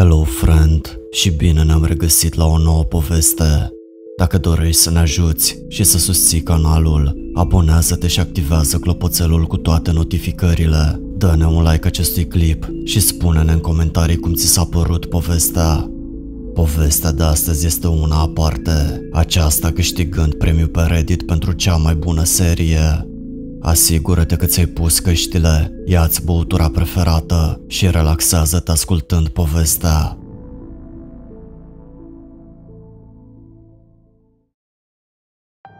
Hello friend și bine ne-am regăsit la o nouă poveste. Dacă dorești să ne ajuți și să susții canalul, abonează-te și activează clopoțelul cu toate notificările. Dă-ne un like acestui clip și spune-ne în comentarii cum ți s-a părut povestea. Povestea de astăzi este una aparte, aceasta câștigând premiul pe Reddit pentru cea mai bună serie. Asigură-te că ți-ai pus căștile, ia-ți băutura preferată și relaxează-te ascultând povestea.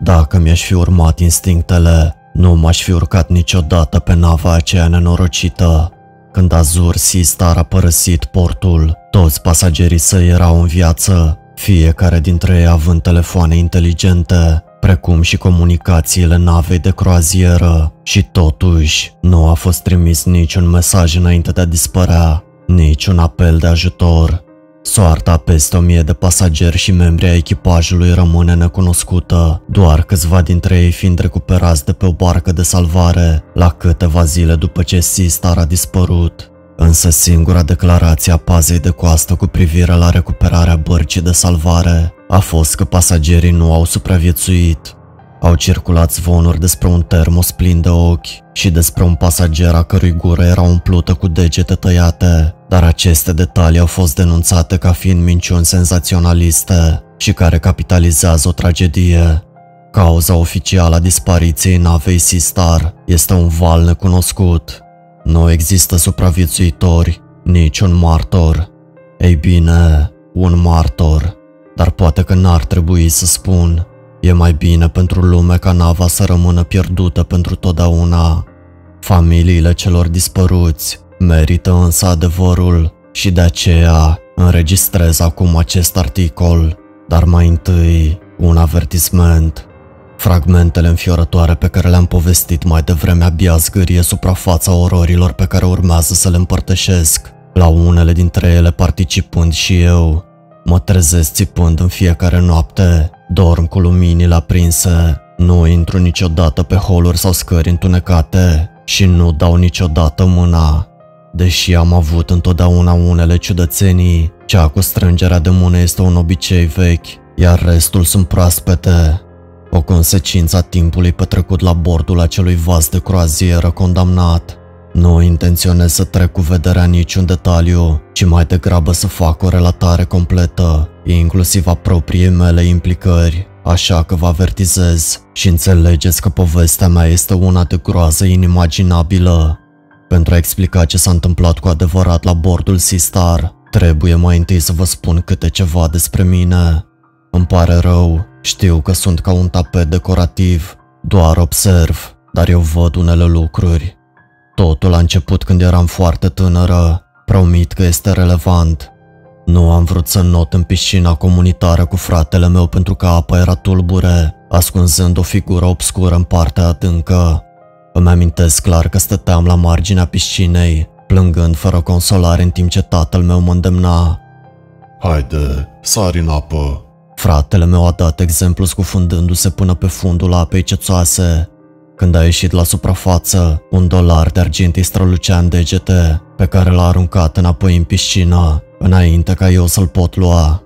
Dacă mi-aș fi urmat instinctele, nu m-aș fi urcat niciodată pe nava aceea nenorocită. Când Azure Seastar a părăsit portul, toți pasagerii săi erau în viață, fiecare dintre ei având telefoane inteligente, precum și comunicațiile navei de croazieră, și totuși nu a fost trimis niciun mesaj înainte de a dispărea, niciun apel de ajutor. Soarta peste 1000 de pasageri și membri ai echipajului rămâne necunoscută, doar câțiva dintre ei fiind recuperați de pe o barcă de salvare la câteva zile după ce Seastar a dispărut. Însă singura declarație a pazei de coastă cu privire la recuperarea bărcii de salvare a fost că pasagerii nu au supraviețuit. Au circulat zvonuri despre un termos plin de ochi și despre un pasager a cărui gură era umplută cu degete tăiate, dar aceste detalii au fost denunțate ca fiind minciuni senzaționaliste și care capitalizează o tragedie. Cauza oficială a dispariției navei Seastar este un val necunoscut. Nu există supraviețuitori, nici un martor. Ei bine, un martor, dar poate că n-ar trebui să spun. E mai bine pentru lume ca nava să rămână pierdută pentru totdeauna. Familiile celor dispăruți merită însă adevărul și de aceea înregistrez acum acest articol. Dar mai întâi, un avertisment. Fragmentele înfiorătoare pe care le-am povestit mai devreme abia zgârie suprafața ororilor pe care urmează să le împărtășesc, la unele dintre ele participând și eu. Mă trezesc țipând în fiecare noapte, dorm cu luminile aprinse, nu intru niciodată pe holuri sau scări întunecate și nu dau niciodată mâna. Deși am avut întotdeauna unele ciudățenii, cea cu strângerea de mână este un obicei vechi, iar restul sunt proaspete. O consecință a timpului petrecut la bordul acelui vas de croazieră condamnat. Nu intenționez să trec cu vederea niciun detaliu, ci mai degrabă să fac o relatare completă, inclusiv a propriei mele implicări, așa că vă avertizez și înțelegeți că povestea mea este una de groază inimaginabilă. Pentru a explica ce s-a întâmplat cu adevărat la bordul Seastar, trebuie mai întâi să vă spun câte ceva despre mine. Îmi pare rău, știu că sunt ca un tapet decorativ, doar observ, dar eu văd unele lucruri. Totul a început când eram foarte tânără, promit că este relevant. Nu am vrut să not în piscina comunitară cu fratele meu pentru că apa era tulbure, ascunzând o figură obscură în partea adâncă. Îmi amintesc clar că stăteam la marginea piscinei, plângând fără consolare în timp ce tatăl meu mă îndemna. Haide, sari în apă! Fratele meu a dat exemplu scufundându-se până pe fundul apei cețoase. Când a ieșit la suprafață, un $1 de argint îi strălucea în degete, pe care l-a aruncat înapoi în piscină, înainte ca eu să-l pot lua.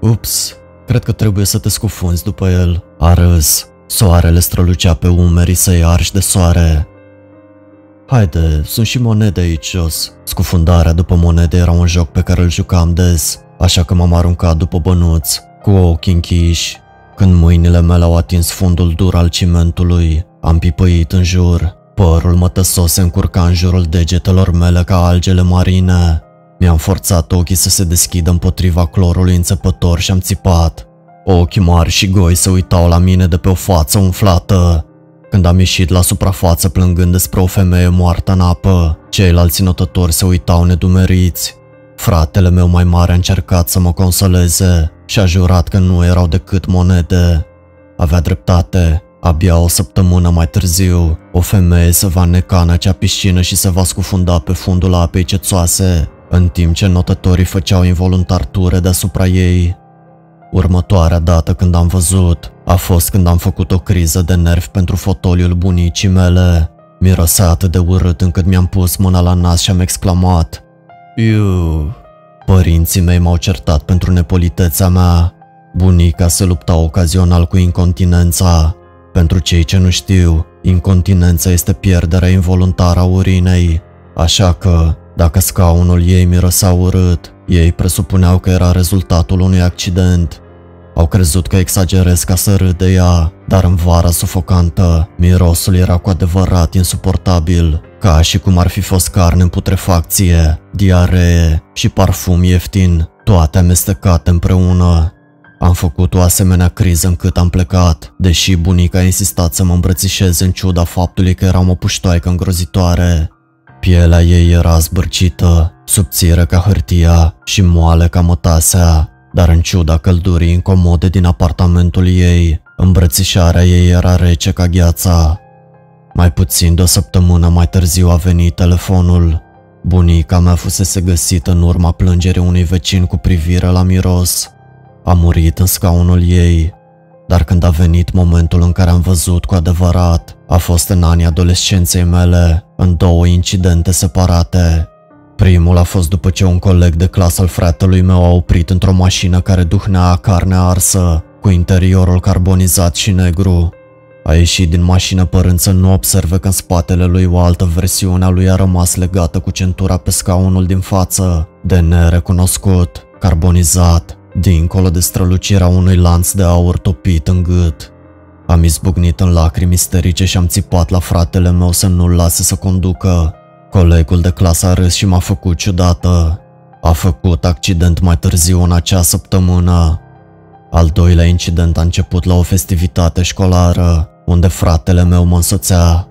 Ups, cred că trebuie să te scufunzi după el, a râs. Soarele strălucea pe umerii săi arși de soare. Haide, sunt și monede aici jos. Scufundarea după monede era un joc pe care îl jucam des, așa că m-am aruncat după bănuți, cu ochii închiși. Când mâinile mele au atins fundul dur al cimentului, am pipăit în jur. Părul mătăsos se încurca în jurul degetelor mele ca algele marine. Mi-am forțat ochii să se deschidă împotriva clorului înțepător și am țipat. Ochii mari și goi se uitau la mine de pe o față umflată. Când am ieșit la suprafață plângând despre o femeie moartă în apă, ceilalți notători se uitau nedumeriți. Fratele meu mai mare a încercat să mă consoleze și a jurat că nu erau decât monede. Avea dreptate, abia o săptămână mai târziu, o femeie se va neca în acea piscină și se va scufunda pe fundul apei cețoase, în timp ce notătorii făceau involuntar ture deasupra ei. Următoarea dată când am văzut, a fost când am făcut o criză de nervi pentru fotoliul bunicii mele. Mirosea atât de urât încât mi-am pus mâna la nas și am exclamat: "Iu!" Părinții mei m-au certat pentru nepolitețea mea. Bunica se lupta ocazional cu incontinența. Pentru cei ce nu știu, incontinența este pierderea involuntară a urinei, așa că, dacă scaunul ei mirosea urât, ei presupuneau că era rezultatul unui accident. Au crezut că exagerez ca să râd de ea, dar în vara sufocantă, mirosul era cu adevărat insuportabil, ca și cum ar fi fost carne în putrefacție, diaree și parfum ieftin, toate amestecate împreună. Am făcut o asemenea criză încât am plecat, deși bunica a insistat să mă îmbrățișeze în ciuda faptului că eram o puștoaică îngrozitoare. Pielea ei era zbârcită, subțire ca hârtia și moale ca mătasea, dar în ciuda căldurii incomode din apartamentul ei, îmbrățișarea ei era rece ca gheața. Mai puțin de o săptămână mai târziu a venit telefonul. Bunica mea fusese găsită în urma plângerii unui vecin cu privire la miros. A murit în scaunul ei, dar când a venit momentul în care am văzut cu adevărat, a fost în anii adolescenței mele, în două incidente separate. Primul a fost după ce un coleg de clasă al fratelui meu a oprit într-o mașină care duhnea carne arsă, cu interiorul carbonizat și negru. A ieșit din mașină părând să nu observe că în spatele lui o altă versiune a lui a rămas legată cu centura pe scaunul din față, de nerecunoscut, carbonizat, dincolo de strălucirea unui lanț de aur topit în gât. Am izbucnit în lacrimi isterice și am țipat la fratele meu să nu-l lase să conducă. Colegul de clasă a râs și m-a făcut ciudată. A făcut accident mai târziu în acea săptămână. Al doilea incident a început la o festivitate școlară, unde fratele meu mă însoțea.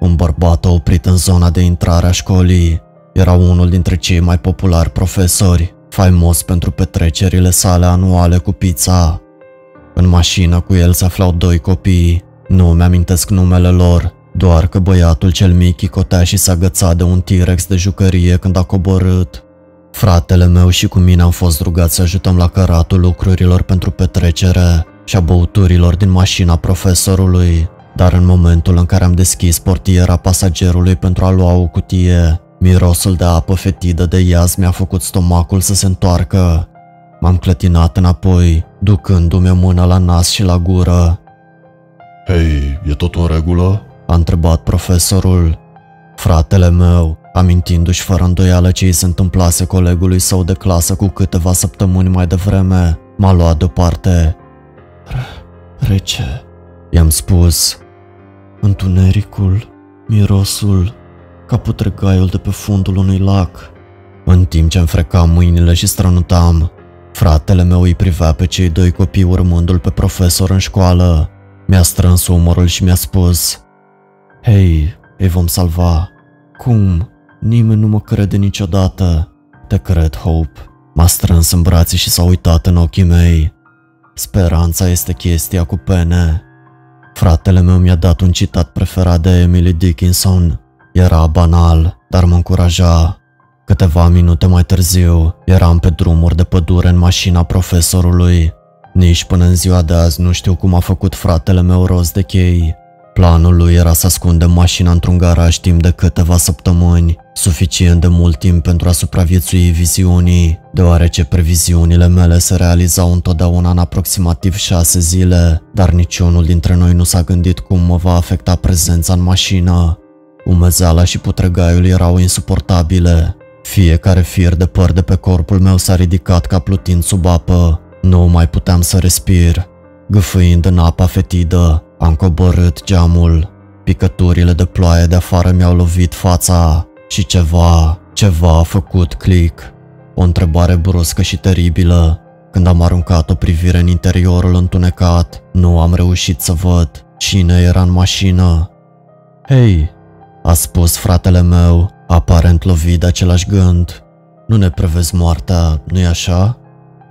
Un bărbat a oprit în zona de intrare a școlii. Era unul dintre cei mai populari profesori, faimos pentru petrecerile sale anuale cu pizza. În mașină cu el se aflau doi copii, nu mi-amintesc numele lor, doar că băiatul cel mic chicotea și s-a agățat de un T-Rex de jucărie când a coborât. Fratele meu și cu mine am fost rugați să ajutăm la căratul lucrurilor pentru petrecere și a băuturilor din mașina profesorului, dar în momentul în care am deschis portiera pasagerului pentru a lua o cutie, mirosul de apă fetidă de iaz mi-a făcut stomacul să se întoarcă. M-am clătinat înapoi, ducându-mi mâna la nas și la gură. "Hei, e tot în regulă?" a întrebat profesorul. Fratele meu, amintindu-și fără îndoială ce îi se întâmplase colegului său de clasă cu câteva săptămâni mai devreme, m-a luat deoparte. "Rece," i-am spus. "Întunericul, mirosul, ca putregaiul de pe fundul unui lac." În timp ce înfrecam mâinile și strănutam, fratele meu îi privea pe cei doi copii urmându-l pe profesor în școală. Mi-a strâns umărul și mi-a spus: "Hei, îi vom salva." "Cum? Nimeni nu mă crede niciodată." "Te cred, Hope." M-a strâns în brațe și s-a uitat în ochii mei. "Speranța este chestia cu pene." Fratele meu mi-a dat un citat preferat de Emily Dickinson. Era banal, dar mă încuraja. Câteva minute mai târziu, eram pe drumuri de pădure în mașina profesorului. Nici până în ziua de azi nu știu cum a făcut fratele meu rost de chei. Planul lui era să ascundă mașina într-un garaj timp de câteva săptămâni, suficient de mult timp pentru a supraviețui viziunii, deoarece previziunile mele se realizau întotdeauna în aproximativ 6 zile, dar niciunul dintre noi nu s-a gândit cum mă va afecta prezența în mașină. Umezeala și putregaiul erau insuportabile. Fiecare fir de păr de pe corpul meu s-a ridicat ca plutind sub apă. Nu mai puteam să respir. Gâfâind în apa fetidă, am coborât geamul. Picăturile de ploaie de afară mi-au lovit fața și ceva a făcut click. O întrebare bruscă și teribilă. Când am aruncat o privire în interiorul întunecat, nu am reușit să văd cine era în mașină. "Hei!" a spus fratele meu, aparent lovit de același gând. "Nu ne prevezi moartea, nu-i așa?"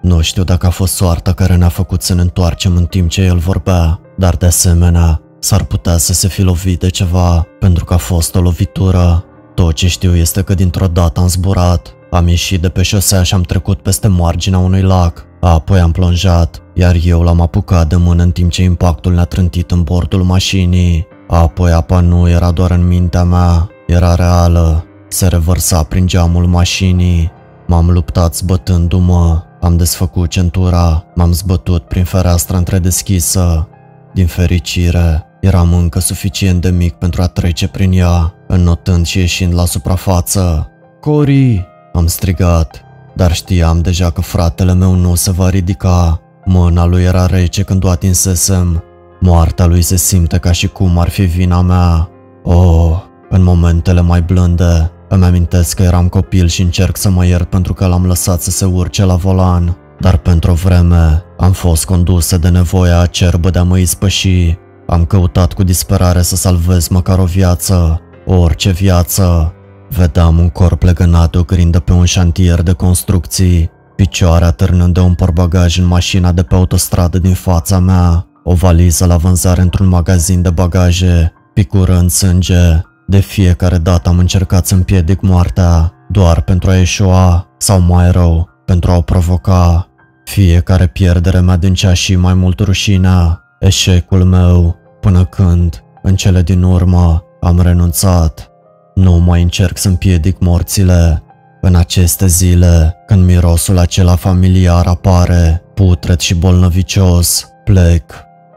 Nu știu dacă a fost soarta care ne-a făcut să ne întoarcem în timp ce el vorbea, dar de asemenea, s-ar putea să se fi lovit de ceva, pentru că a fost o lovitură. Tot ce știu este că dintr-o dată am zburat, am ieșit de pe șosea și am trecut peste marginea unui lac, apoi am plonjat, iar eu l-am apucat de mână în timp ce impactul ne-a trântit în bordul mașinii. Apoi apa nu era doar în mintea mea, era reală, se revărsa prin geamul mașinii. M-am luptat zbătându-mă, am desfăcut centura, m-am zbătut prin fereastra întredeschisă. Din fericire, eram încă suficient de mic pentru a trece prin ea, înnotând și ieșind la suprafață. Cori! Am strigat, dar știam deja că fratele meu nu se va ridica. Mâna lui era rece când o atinsesem. Moartea lui se simte ca și cum ar fi vina mea. Oh, în momentele mai blânde, îmi amintesc că eram copil și încerc să mă iert pentru că l-am lăsat să se urce la volan. Dar pentru o vreme, am fost condusă de nevoia acerbă de a mă ispăși. Am căutat cu disperare să salvez măcar o viață, orice viață. Vedeam un corp legănat de o grindă pe un șantier de construcții, picioare atârnând de un portbagaj în mașina de pe autostradă din fața mea, o valiză la vânzare într-un magazin de bagaje, picurând sânge. De fiecare dată am încercat să împiedic moartea, doar pentru a eșua, sau mai rău, pentru a o provoca. Fiecare pierdere mea adâncea și mai mult rușinea, eșecul meu, până când, în cele din urmă, am renunțat. Nu mai încerc să împiedic morțile. În aceste zile, când mirosul acela familiar apare, putred și bolnăvicios, plec.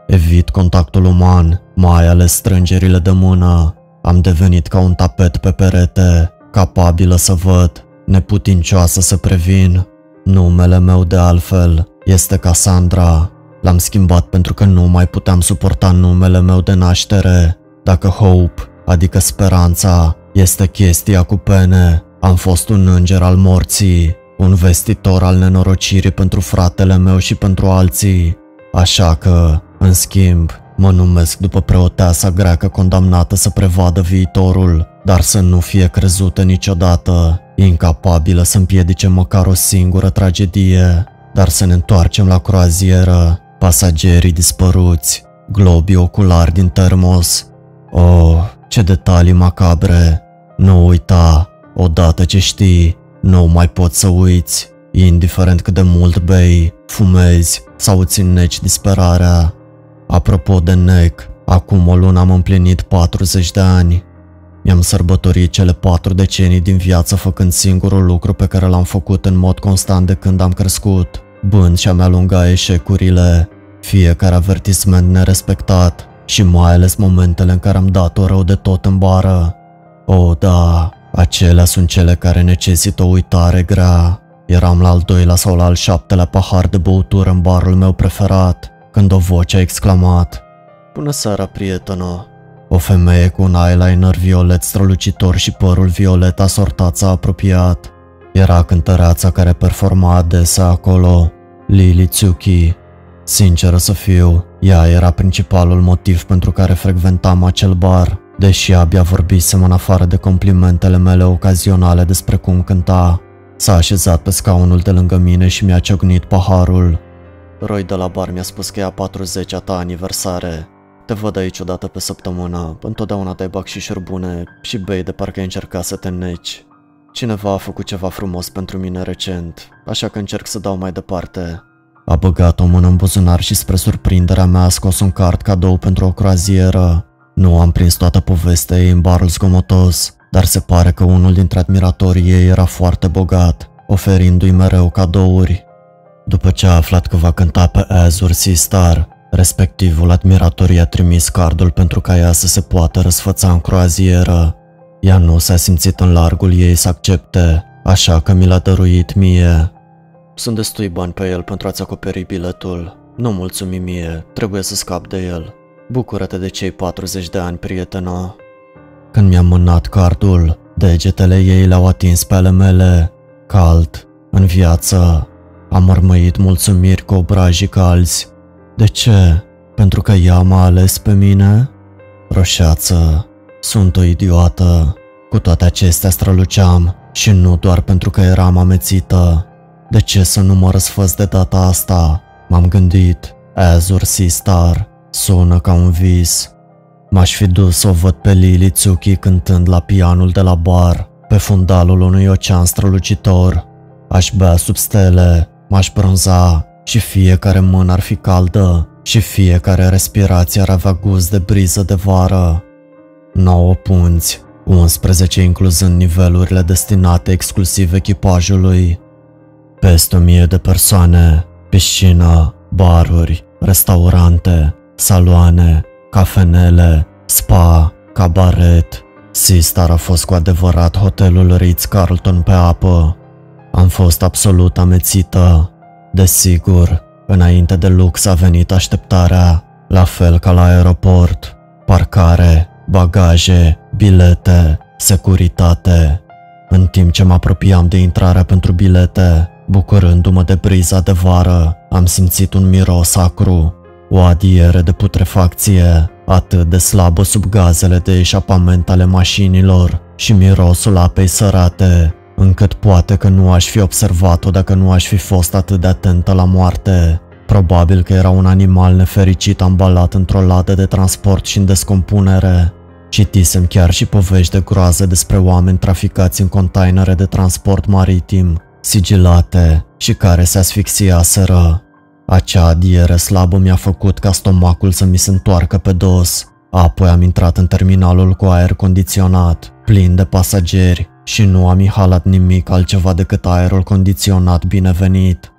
Evit contactul uman, mai ales strângerile de mână. Am devenit ca un tapet pe perete, capabilă să văd, neputincioasă să previn. Numele meu, de altfel, este Cassandra. L-am schimbat pentru că nu mai puteam suporta numele meu de naștere. Dacă Hope, adică speranța, este chestia cu pene, am fost un înger al morții, un vestitor al nenorocirii pentru fratele meu și pentru alții. Așa că, în schimb, mă numesc după preoteasa greacă condamnată să prevadă viitorul, dar să nu fie crezută niciodată, incapabilă să împiedice măcar o singură tragedie. Dar să ne întoarcem la croazieră, pasagerii dispăruți, globii oculari din termos. Oh, ce detalii macabre! Nu uita, odată ce știi, nu mai poți să uiți, indiferent cât de mult bei, fumezi sau îți înneci disperarea. Apropo de nec, acum o lună am împlinit 40 de ani. Mi-am sărbătorit cele 4 decenii din viață făcând singurul lucru pe care l-am făcut în mod constant de când am crescut, bând și-a mea lunga eșecurile, fiecare avertisment nerespectat, și mai ales momentele în care am dat-o rău de tot în bară. O, da, acelea sunt cele care necesită o uitare grea. Eram la al 2-lea sau la al 7-lea pahar de băutură în barul meu preferat, când o voce a exclamat: "Bună seara, prietenă!" O femeie cu un eyeliner violet strălucitor și părul violet asortat s-a apropiat. Era cântăreața care performa adesea acolo, Lily Tsuki. Sinceră să fiu, ea era principalul motiv pentru care frecventam acel bar, deși abia vorbisem în afară de complimentele mele ocazionale despre cum cânta. S-a așezat pe scaunul de lângă mine și mi-a ciocnit paharul. Roy de la bar mi-a spus că e a 40-a ta aniversare. Te văd aici o dată pe săptămână, întotdeauna dai bacșișuri bune și bei de parcă ai încercat să te neci. Cineva a făcut ceva frumos pentru mine recent, așa că încerc să dau mai departe. A băgat o mână în buzunar și, spre surprinderea mea, a scos un card cadou pentru o croazieră. Nu am prins toată povestea ei în barul zgomotos, dar se pare că unul dintre admiratorii ei era foarte bogat, oferindu-i mereu cadouri. După ce a aflat că va cânta pe Azure Seastar, respectivul admirator i-a trimis cardul pentru ca ea să se poată răsfăța în croazieră. Ea nu s-a simțit în largul ei să accepte, așa că mi l-a dăruit mie. Sunt destui bani pe el pentru a-ți acoperi biletul. Nu mulțumi mie, trebuie să scap de el. Bucură-te de cei 40 de ani, prietena. Când mi-am mânat cardul, degetele ei l-au atins pe ale mele, cald, în viață. Am mărmăit mulțumiri cu obrajii calzi. De ce? Pentru că ea m-a ales pe mine? Roșeață, sunt o idiotă. Cu toate acestea străluceam și nu doar pentru că eram amețită. De ce să nu mă răsfăț de data asta? M-am gândit. Azure Seastar sună ca un vis. M-aș fi dus să o văd pe Lily Tsuki cântând la pianul de la bar, pe fundalul unui ocean strălucitor. Aș bea sub stele, m-aș bronza și fiecare mână ar fi caldă și fiecare respirație ar avea gust de briză de vară. 9 punți, 11 incluzând nivelurile destinate exclusiv echipajului. peste 1000 de persoane, piscină, baruri, restaurante, saloane, cafenele, spa, cabaret. Seastar a fost cu adevărat hotelul Ritz-Carlton pe apă. Am fost absolut amețită. Desigur, înainte de lux a venit așteptarea, la fel ca la aeroport, parcare, bagaje, bilete, securitate. În timp ce mă apropiam de intrarea pentru bilete, bucurându-mă de briza de vară, am simțit un miros acru, o adiere de putrefacție, atât de slabă sub gazele de eșapament ale mașinilor și mirosul apei sărate, încât poate că nu aș fi observat-o dacă nu aș fi fost atât de atentă la moarte. Probabil că era un animal nefericit ambalat într-o ladă de transport și în descompunere. Citisem chiar și povești de groază despre oameni traficați în containere de transport maritim, sigilate și care se asfixiaseră. Acea adiere slabă mi-a făcut ca stomacul să mi se întoarcă pe dos. Apoi am intrat în terminalul cu aer condiționat, plin de pasageri, și nu am ihalat nimic altceva decât aerul condiționat binevenit.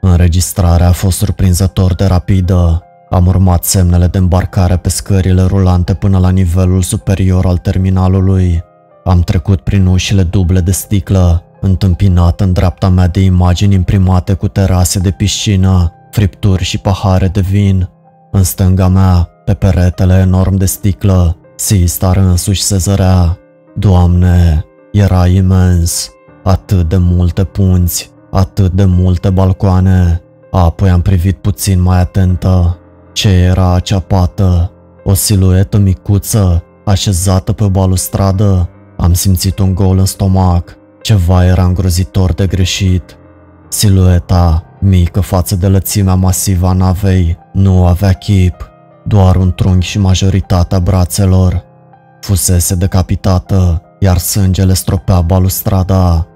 Înregistrarea a fost surprinzător de rapidă. Am urmat semnele de îmbarcare pe scările rulante până la nivelul superior al terminalului. Am trecut prin ușile duble de sticlă, întâmpinat în dreapta mea de imagini imprimate cu terase de piscină, fripturi și pahare de vin. În stânga mea, pe peretele enorm de sticlă, Seastar însuși se zărea. Doamne, era imens! Atât de multe punți, atât de multe balcoane. Apoi am privit puțin mai atentă. Ce era acea pată? O siluetă micuță, așezată pe o balustradă. Am simțit un gol în stomac. Ceva era îngrozitor de greșit. Silueta, mică față de lățimea masivă a navei, nu avea chip, doar un trunchi și majoritatea brațelor. Fusese decapitată, iar sângele stropea balustrada.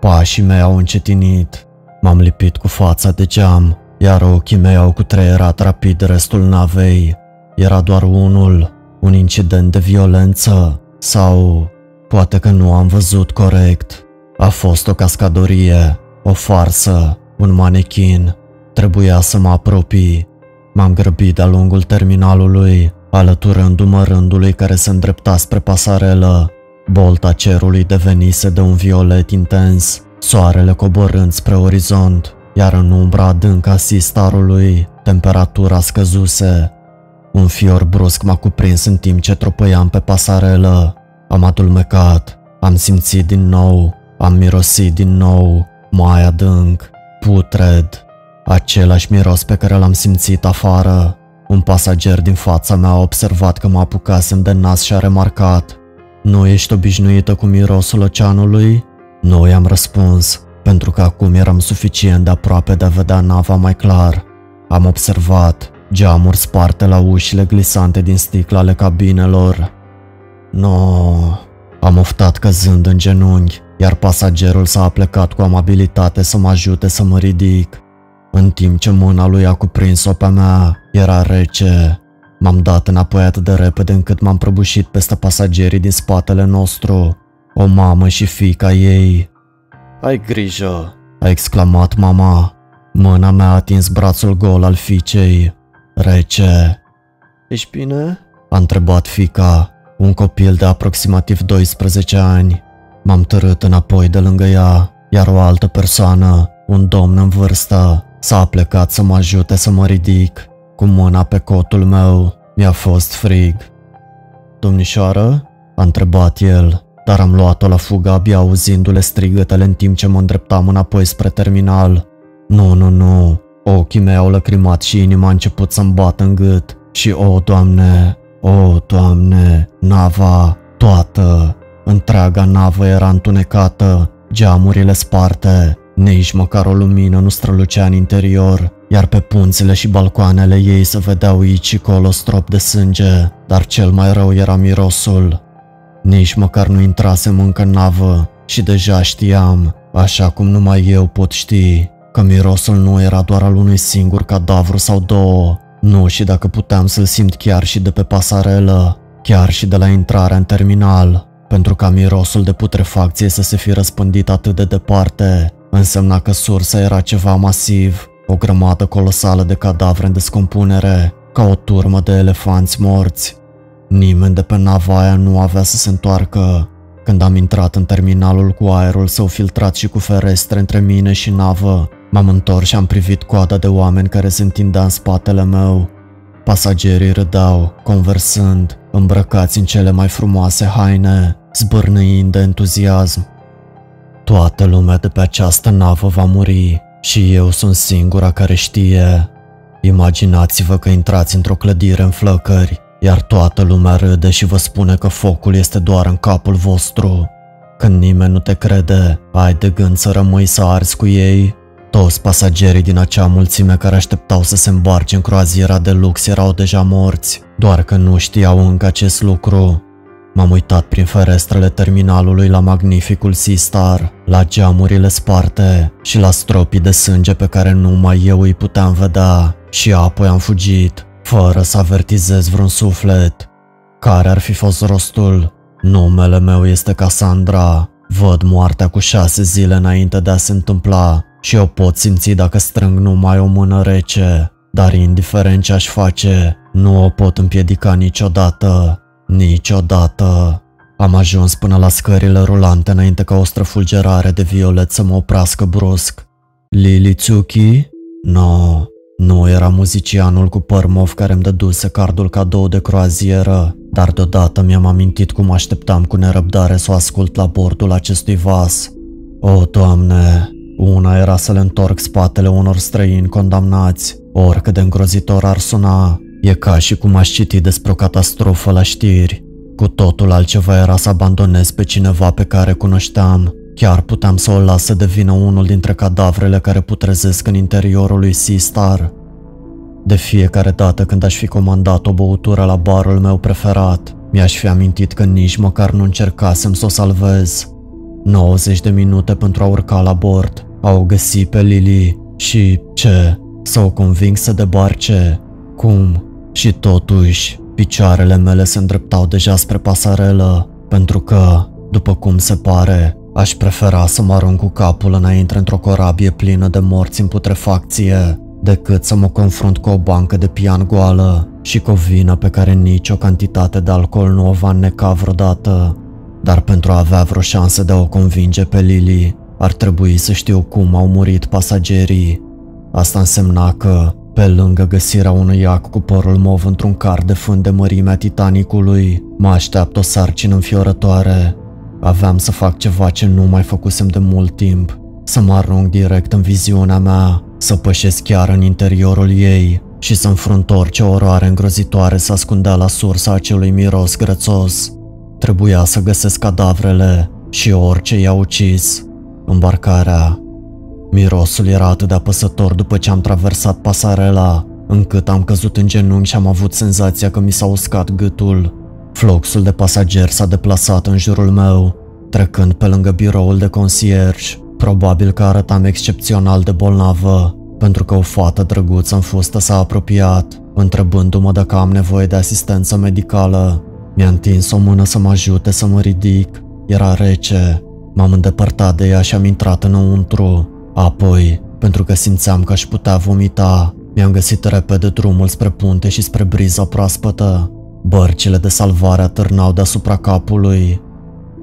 Pașii mei au încetinit. M-am lipit cu fața de geam, iar ochii mei au cutreierat rapid restul navei. Era doar unul, un incident de violență, sau poate că nu am văzut corect. A fost o cascadorie, o farsă, un manechin. Trebuia să mă apropii. M-am grăbit de-a lungul terminalului, alăturându-mă rândului care se îndrepta spre pasarelă. Bolta cerului devenise de un violet intens, soarele coborând spre orizont, iar în umbra adâncă a Seastarului, temperatura scăzuse. Un fior brusc m-a cuprins în timp ce tropăiam pe pasarelă. Am adulmecat, am simțit din nou, am mirosit din nou, mai adânc, putred. Același miros pe care l-am simțit afară. Un pasager din fața mea a observat că mă apucasem de nas și a remarcat: "Nu ești obișnuită cu mirosul oceanului?" Nu i-am răspuns, pentru că acum eram suficient de aproape de a vedea nava mai clar. Am observat geamuri sparte la ușile glisante din sticla ale cabinelor. "No," am oftat căzând în genunchi, iar pasagerul s-a aplecat cu amabilitate să mă ajute să mă ridic. În timp ce mâna lui a cuprins-o pe mea, era rece. M-am dat înapoi atât de repede încât m-am prăbușit peste pasagerii din spatele nostru, o mamă și fiica ei. "Ai grijă!" a exclamat mama. Mâna mea a atins brațul gol al fiicei, rece. "Ești bine?" a întrebat fiica, un copil de aproximativ 12 ani. M-am târât înapoi de lângă ea, iar o altă persoană, un domn în vârstă, s-a plecat să mă ajute să mă ridic. Cu mâna pe cotul meu, mi-a fost frig. "Domnișoară?" a întrebat el, dar am luat-o la fugă abia auzindu-le strigătele în timp ce mă îndreptam înapoi spre terminal. "Nu, nu, nu." Ochii mei au lăcrimat și inima a început să-mi bată în gât. Și o, Doamne, o, Doamne, nava, toată, întreaga navă era întunecată, geamurile sparte, nici măcar o lumină nu strălucea în interior, iar pe punțile și balcoanele ei se vedeau aici și colo strop de sânge, dar cel mai rău era mirosul. Nici măcar nu intrasem încă în navă și deja știam, așa cum numai eu pot ști, că mirosul nu era doar al unui singur cadavru sau două, nu, și dacă puteam să-l simt chiar și de pe pasarelă, chiar și de la intrarea în terminal, pentru ca mirosul de putrefacție să se fi răspândit atât de departe, Însemna că sursa era ceva masiv, o grămadă colosală de cadavre în descompunere, ca o turmă de elefanți morți. Nimeni de pe nava aia nu avea să se întoarcă. Când am intrat în terminalul cu aerul său filtrat și cu ferestre între mine și navă, m-am întors și am privit coada de oameni care se întindea în spatele meu. Pasagerii râdeau, conversând, îmbrăcați în cele mai frumoase haine, zbârnâind de entuziasm. Toată lumea de pe această navă va muri și eu sunt singura care știe. Imaginați-vă că intrați într-o clădire în flăcări, iar toată lumea râde și vă spune că focul este doar în capul vostru. Când nimeni nu te crede, ai de gând să rămâi să arzi cu ei? Toți pasagerii din acea mulțime care așteptau să se îmbarce în croaziera de lux erau deja morți, doar că nu știau încă acest lucru. M-am uitat prin ferestrele terminalului la magnificul Seastar, la geamurile sparte și la stropii de sânge pe care numai eu îi puteam vedea și apoi am fugit, fără să avertizez vreun suflet. Care ar fi fost rostul? Numele meu este Cassandra. Văd moartea cu 6 zile înainte de a se întâmpla și o pot simți dacă strâng numai o mână rece, dar indiferent ce aș face, nu o pot împiedica niciodată. Niciodată. Am ajuns până la scările rulante înainte ca o străfulgerare de violet să mă oprească brusc. Lily Tsuki? No, nu era muzicianul cu păr mov care îmi dăduse cardul cadou de croazieră, dar deodată mi-am amintit cum așteptam cu nerăbdare să o ascult la bordul acestui vas. O, Doamne! Una era să le întorc spatele unor străini condamnați, oricât de îngrozitor ar suna. E ca și cum aș citi despre o catastrofă la știri. Cu totul altceva era să abandonez pe cineva pe care cunoșteam. Chiar puteam să o las să devină unul dintre cadavrele care putrezesc în interiorul lui Seastar. De fiecare dată când aș fi comandat o băutură la barul meu preferat, mi-aș fi amintit că nici măcar nu încercasem să o salvez. 90 de minute pentru a urca la bord, a o găsi pe Lily și, ce, să o conving să debarce? Cum? Și totuși, picioarele mele se îndreptau deja spre pasarelă, pentru că, după cum se pare, aș prefera să mă arunc cu capul înainte într-o corabie plină de morți în putrefacție, decât să mă confrunt cu o bancă de pian goală și cu o vină pe care nicio cantitate de alcool nu o va înneca vreodată. Dar pentru a avea vreo șansă de a o convinge pe Lily, ar trebui să știu cum au murit pasagerii. Asta însemna că, pe lângă găsirea unui iac cu părul mov într-un car de fân de mărimea Titanicului, mă așteaptă o sarcină înfiorătoare. Aveam să fac ceva ce nu mai făcusem de mult timp, să mă arunc direct în viziunea mea, să pășesc chiar în interiorul ei și să înfrunt orice oroare îngrozitoare se ascundea la sursa acelui miros grățos. Trebuia să găsesc cadavrele și orice i-a ucis. Îmbarcarea. Mirosul era atât de apăsător după ce am traversat pasarela, încât am căzut în genunchi și am avut senzația că mi s-a uscat gâtul. Fluxul de pasageri s-a deplasat în jurul meu, trecând pe lângă biroul de concierge. Probabil că arătam excepțional de bolnavă, pentru că o fată drăguță în fustă s-a apropiat, întrebându-mă dacă am nevoie de asistență medicală. Mi-a întins o mână să mă ajute să mă ridic. Era rece. M-am îndepărtat de ea și am intrat înăuntru. Apoi, pentru că simțeam că aș putea vomita, mi-am găsit repede drumul spre punte și spre briza proaspătă. Bărcile de salvare atârnau deasupra capului.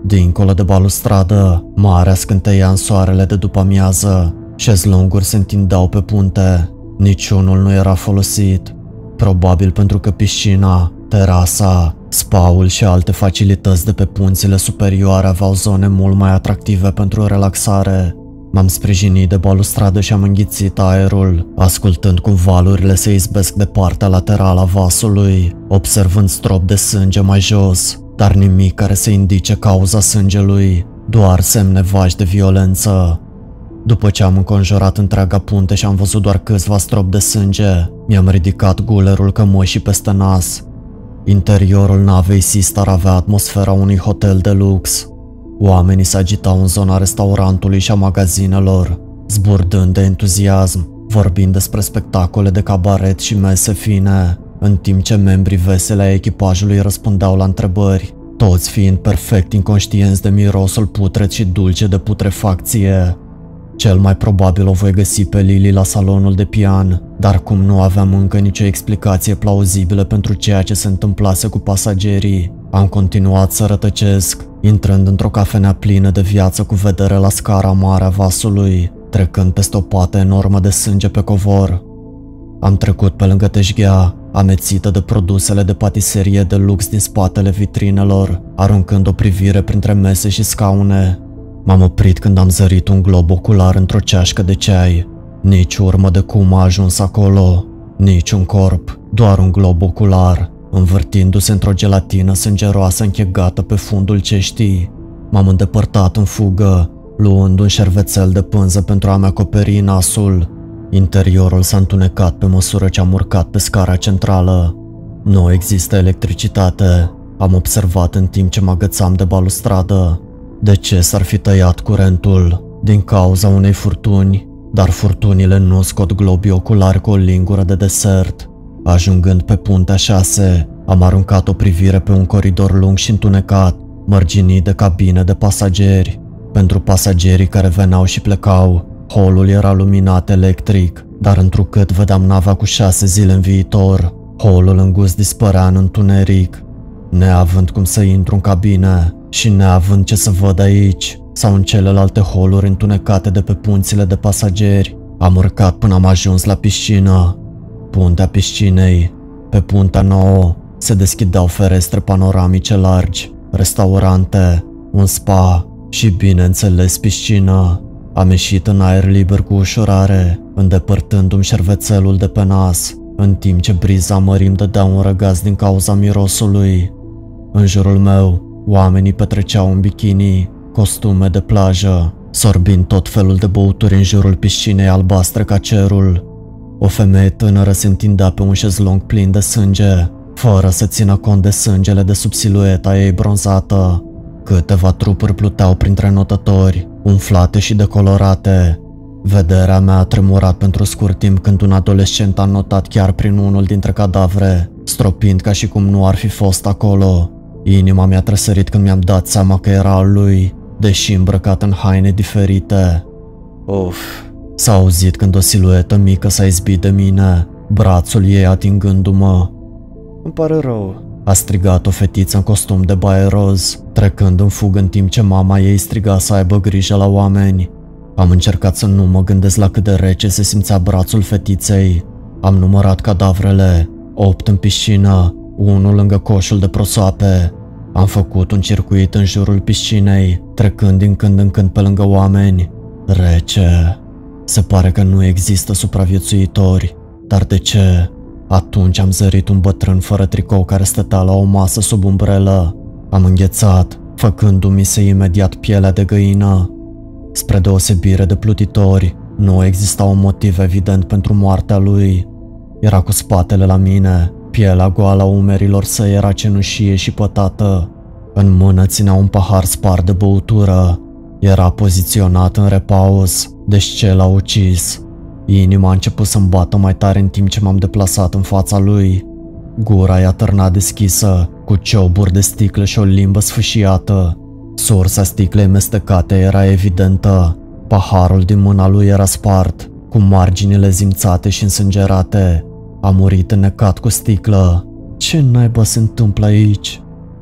Dincolo de balustradă, marea scânteia în soarele de după-amiază. Șezlonguri se întindeau pe punte. Niciunul nu era folosit. Probabil pentru că piscina, terasa, spaul și alte facilități de pe punțile superioare aveau zone mult mai atractive pentru relaxare. M-am sprijinit de balustradă și am înghițit aerul, ascultând cum valurile se izbesc de partea laterală a vasului, observând stropi de sânge mai jos, dar nimic care să indice cauza sângelui, doar semne vagi de violență. După ce am înconjurat întreaga punte și am văzut doar câțiva stropi de sânge, mi-am ridicat gulerul cămășii peste nas. Interiorul navei Seastar avea atmosfera unui hotel de lux. Oamenii se agitau în zona restaurantului și a magazinelor, zburdând de entuziasm, vorbind despre spectacole de cabaret și mese fine, în timp ce membrii veseli ai echipajului răspundeau la întrebări, toți fiind perfect inconștienți de mirosul putred și dulce de putrefacție. Cel mai probabil o voi găsi pe Lily la salonul de pian, dar cum nu aveam încă nicio explicație plauzibilă pentru ceea ce se întâmplase cu pasagerii, am continuat să rătăcesc, intrând într-o cafenea plină de viață cu vedere la scara mare a vasului, trecând peste o pată enormă de sânge pe covor. Am trecut pe lângă teșghea, amețită de produsele de patiserie de lux din spatele vitrinelor, aruncând o privire printre mese și scaune. M-am oprit când am zărit un glob ocular într-o ceașcă de ceai. Nici urmă de cum a ajuns acolo, nici un corp, doar un glob ocular, învârtindu-se într-o gelatină sângeroasă închegată pe fundul ceștii. M-am îndepărtat în fugă, luând un șervețel de pânză pentru a-mi acoperi nasul. Interiorul s-a întunecat pe măsură ce am urcat pe scara centrală. Nu există electricitate, am observat în timp ce mă agățam de balustradă. De ce s-ar fi tăiat curentul? Din cauza unei furtuni, dar furtunile nu scot globii oculari cu o lingură de desert. Ajungând pe puntea 6, am aruncat o privire pe un coridor lung și întunecat, mărginit de cabine de pasageri. Pentru pasagerii care veneau și plecau, holul era luminat electric, dar întrucât vedeam nava cu 6 zile în viitor, holul îngust dispărea în întuneric. Neavând cum să intru în cabine și neavând ce să văd aici sau în celelalte holuri întunecate de pe punțile de pasageri, am urcat până am ajuns la piscină. Puntea piscinei. Pe puntea 9 se deschideau ferestre panoramice largi, restaurante, un spa și, bineînțeles, piscină. Am ieșit în aer liber cu ușurare, îndepărtându-mi șervețelul de pe nas, în timp ce briza mării îmi dădea un răgaz din cauza mirosului. În jurul meu, oamenii petreceau în bikini, costume de plajă, sorbind tot felul de băuturi în jurul piscinei albastre ca cerul. O femeie tânără se întindea pe un șezlong plin de sânge, fără să țină cont de sângele de sub silueta ei bronzată. Câteva trupuri pluteau printre notători, umflate și decolorate. Vederea mea a tremurat pentru scurt timp când un adolescent a notat chiar prin unul dintre cadavre, stropind ca și cum nu ar fi fost acolo. Inima mi-a tresărit când mi-am dat seama că era al lui, deși îmbrăcat în haine diferite. Uf! S-a auzit când o siluetă mică s-a izbit de mine, brațul ei atingându-mă. Îmi pare rău, a strigat o fetiță în costum de baie roz, trecând în fugă în timp ce mama ei striga să aibă grijă la oameni. Am încercat să nu mă gândesc la cât de rece se simțea brațul fetiței. Am numărat cadavrele, 8 în piscină, unul lângă coșul de prosoape. Am făcut un circuit în jurul piscinei, trecând din când în când pe lângă oameni. Rece. Se pare că nu există supraviețuitori. Dar de ce? Atunci am zărit un bătrân fără tricou care stătea la o masă sub umbrelă. Am înghețat, făcându-mi se imediat pielea de găină. Spre deosebire de plutitori, nu exista un motiv evident pentru moartea lui. Era cu spatele la mine, pielea goală a umerilor săi era cenușie și pătată. În mână ținea un pahar spart de băutură. Era poziționat în repaus, deci cel a ucis. Inima a început să-mi bată mai tare în timp ce m-am deplasat în fața lui. Gura i-a târnat deschisă, cu cioburi de sticlă și o limbă sfâșiată. Sursa sticlei mestecate era evidentă. Paharul din mâna lui era spart, cu marginile zimțate și însângerate. A murit înnecat cu sticlă. Ce naiba se întâmplă aici?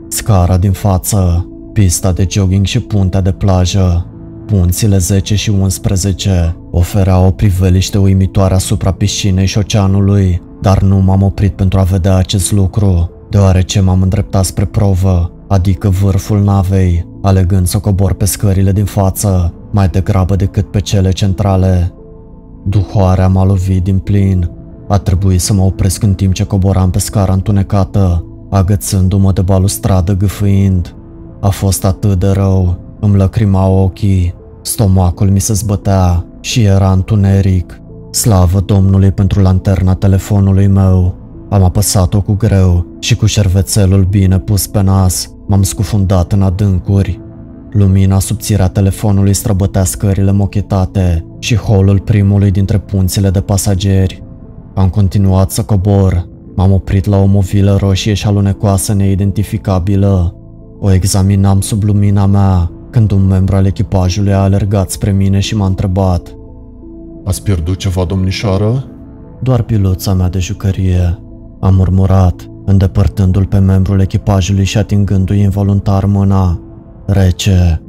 Scara din față, pista de jogging și puntea de plajă. Punțile 10 și 11 ofereau o priveliște uimitoare asupra piscinei și oceanului, dar nu m-am oprit pentru a vedea acest lucru, deoarece m-am îndreptat spre provă, adică vârful navei, alegând să cobor pe scările din față, mai degrabă decât pe cele centrale. Duhoarea m-a lovit din plin. A trebuit să mă opresc în timp ce coboram pe scara întunecată, agățându-mă de balustradă gâfâind. A fost atât de rău, îmi lăcrimau ochii, stomacul mi se zbătea și era întuneric. Slavă Domnului pentru lanterna telefonului meu. Am apăsat-o cu greu și cu șervețelul bine pus pe nas, m-am scufundat în adâncuri. Lumina subțire a telefonului străbătea scările mochetate și holul primului dintre punțile de pasageri. Am continuat să cobor, m-am oprit la o movilă roșie și alunecoasă neidentificabilă. O examinam sub lumina mea, când un membru al echipajului a alergat spre mine și m-a întrebat: „Ați pierdut ceva, domnișoară?" „Doar piluța mea de jucărie," am murmurat, îndepărtându-l pe membrul echipajului și atingându-i involuntar mâna rece.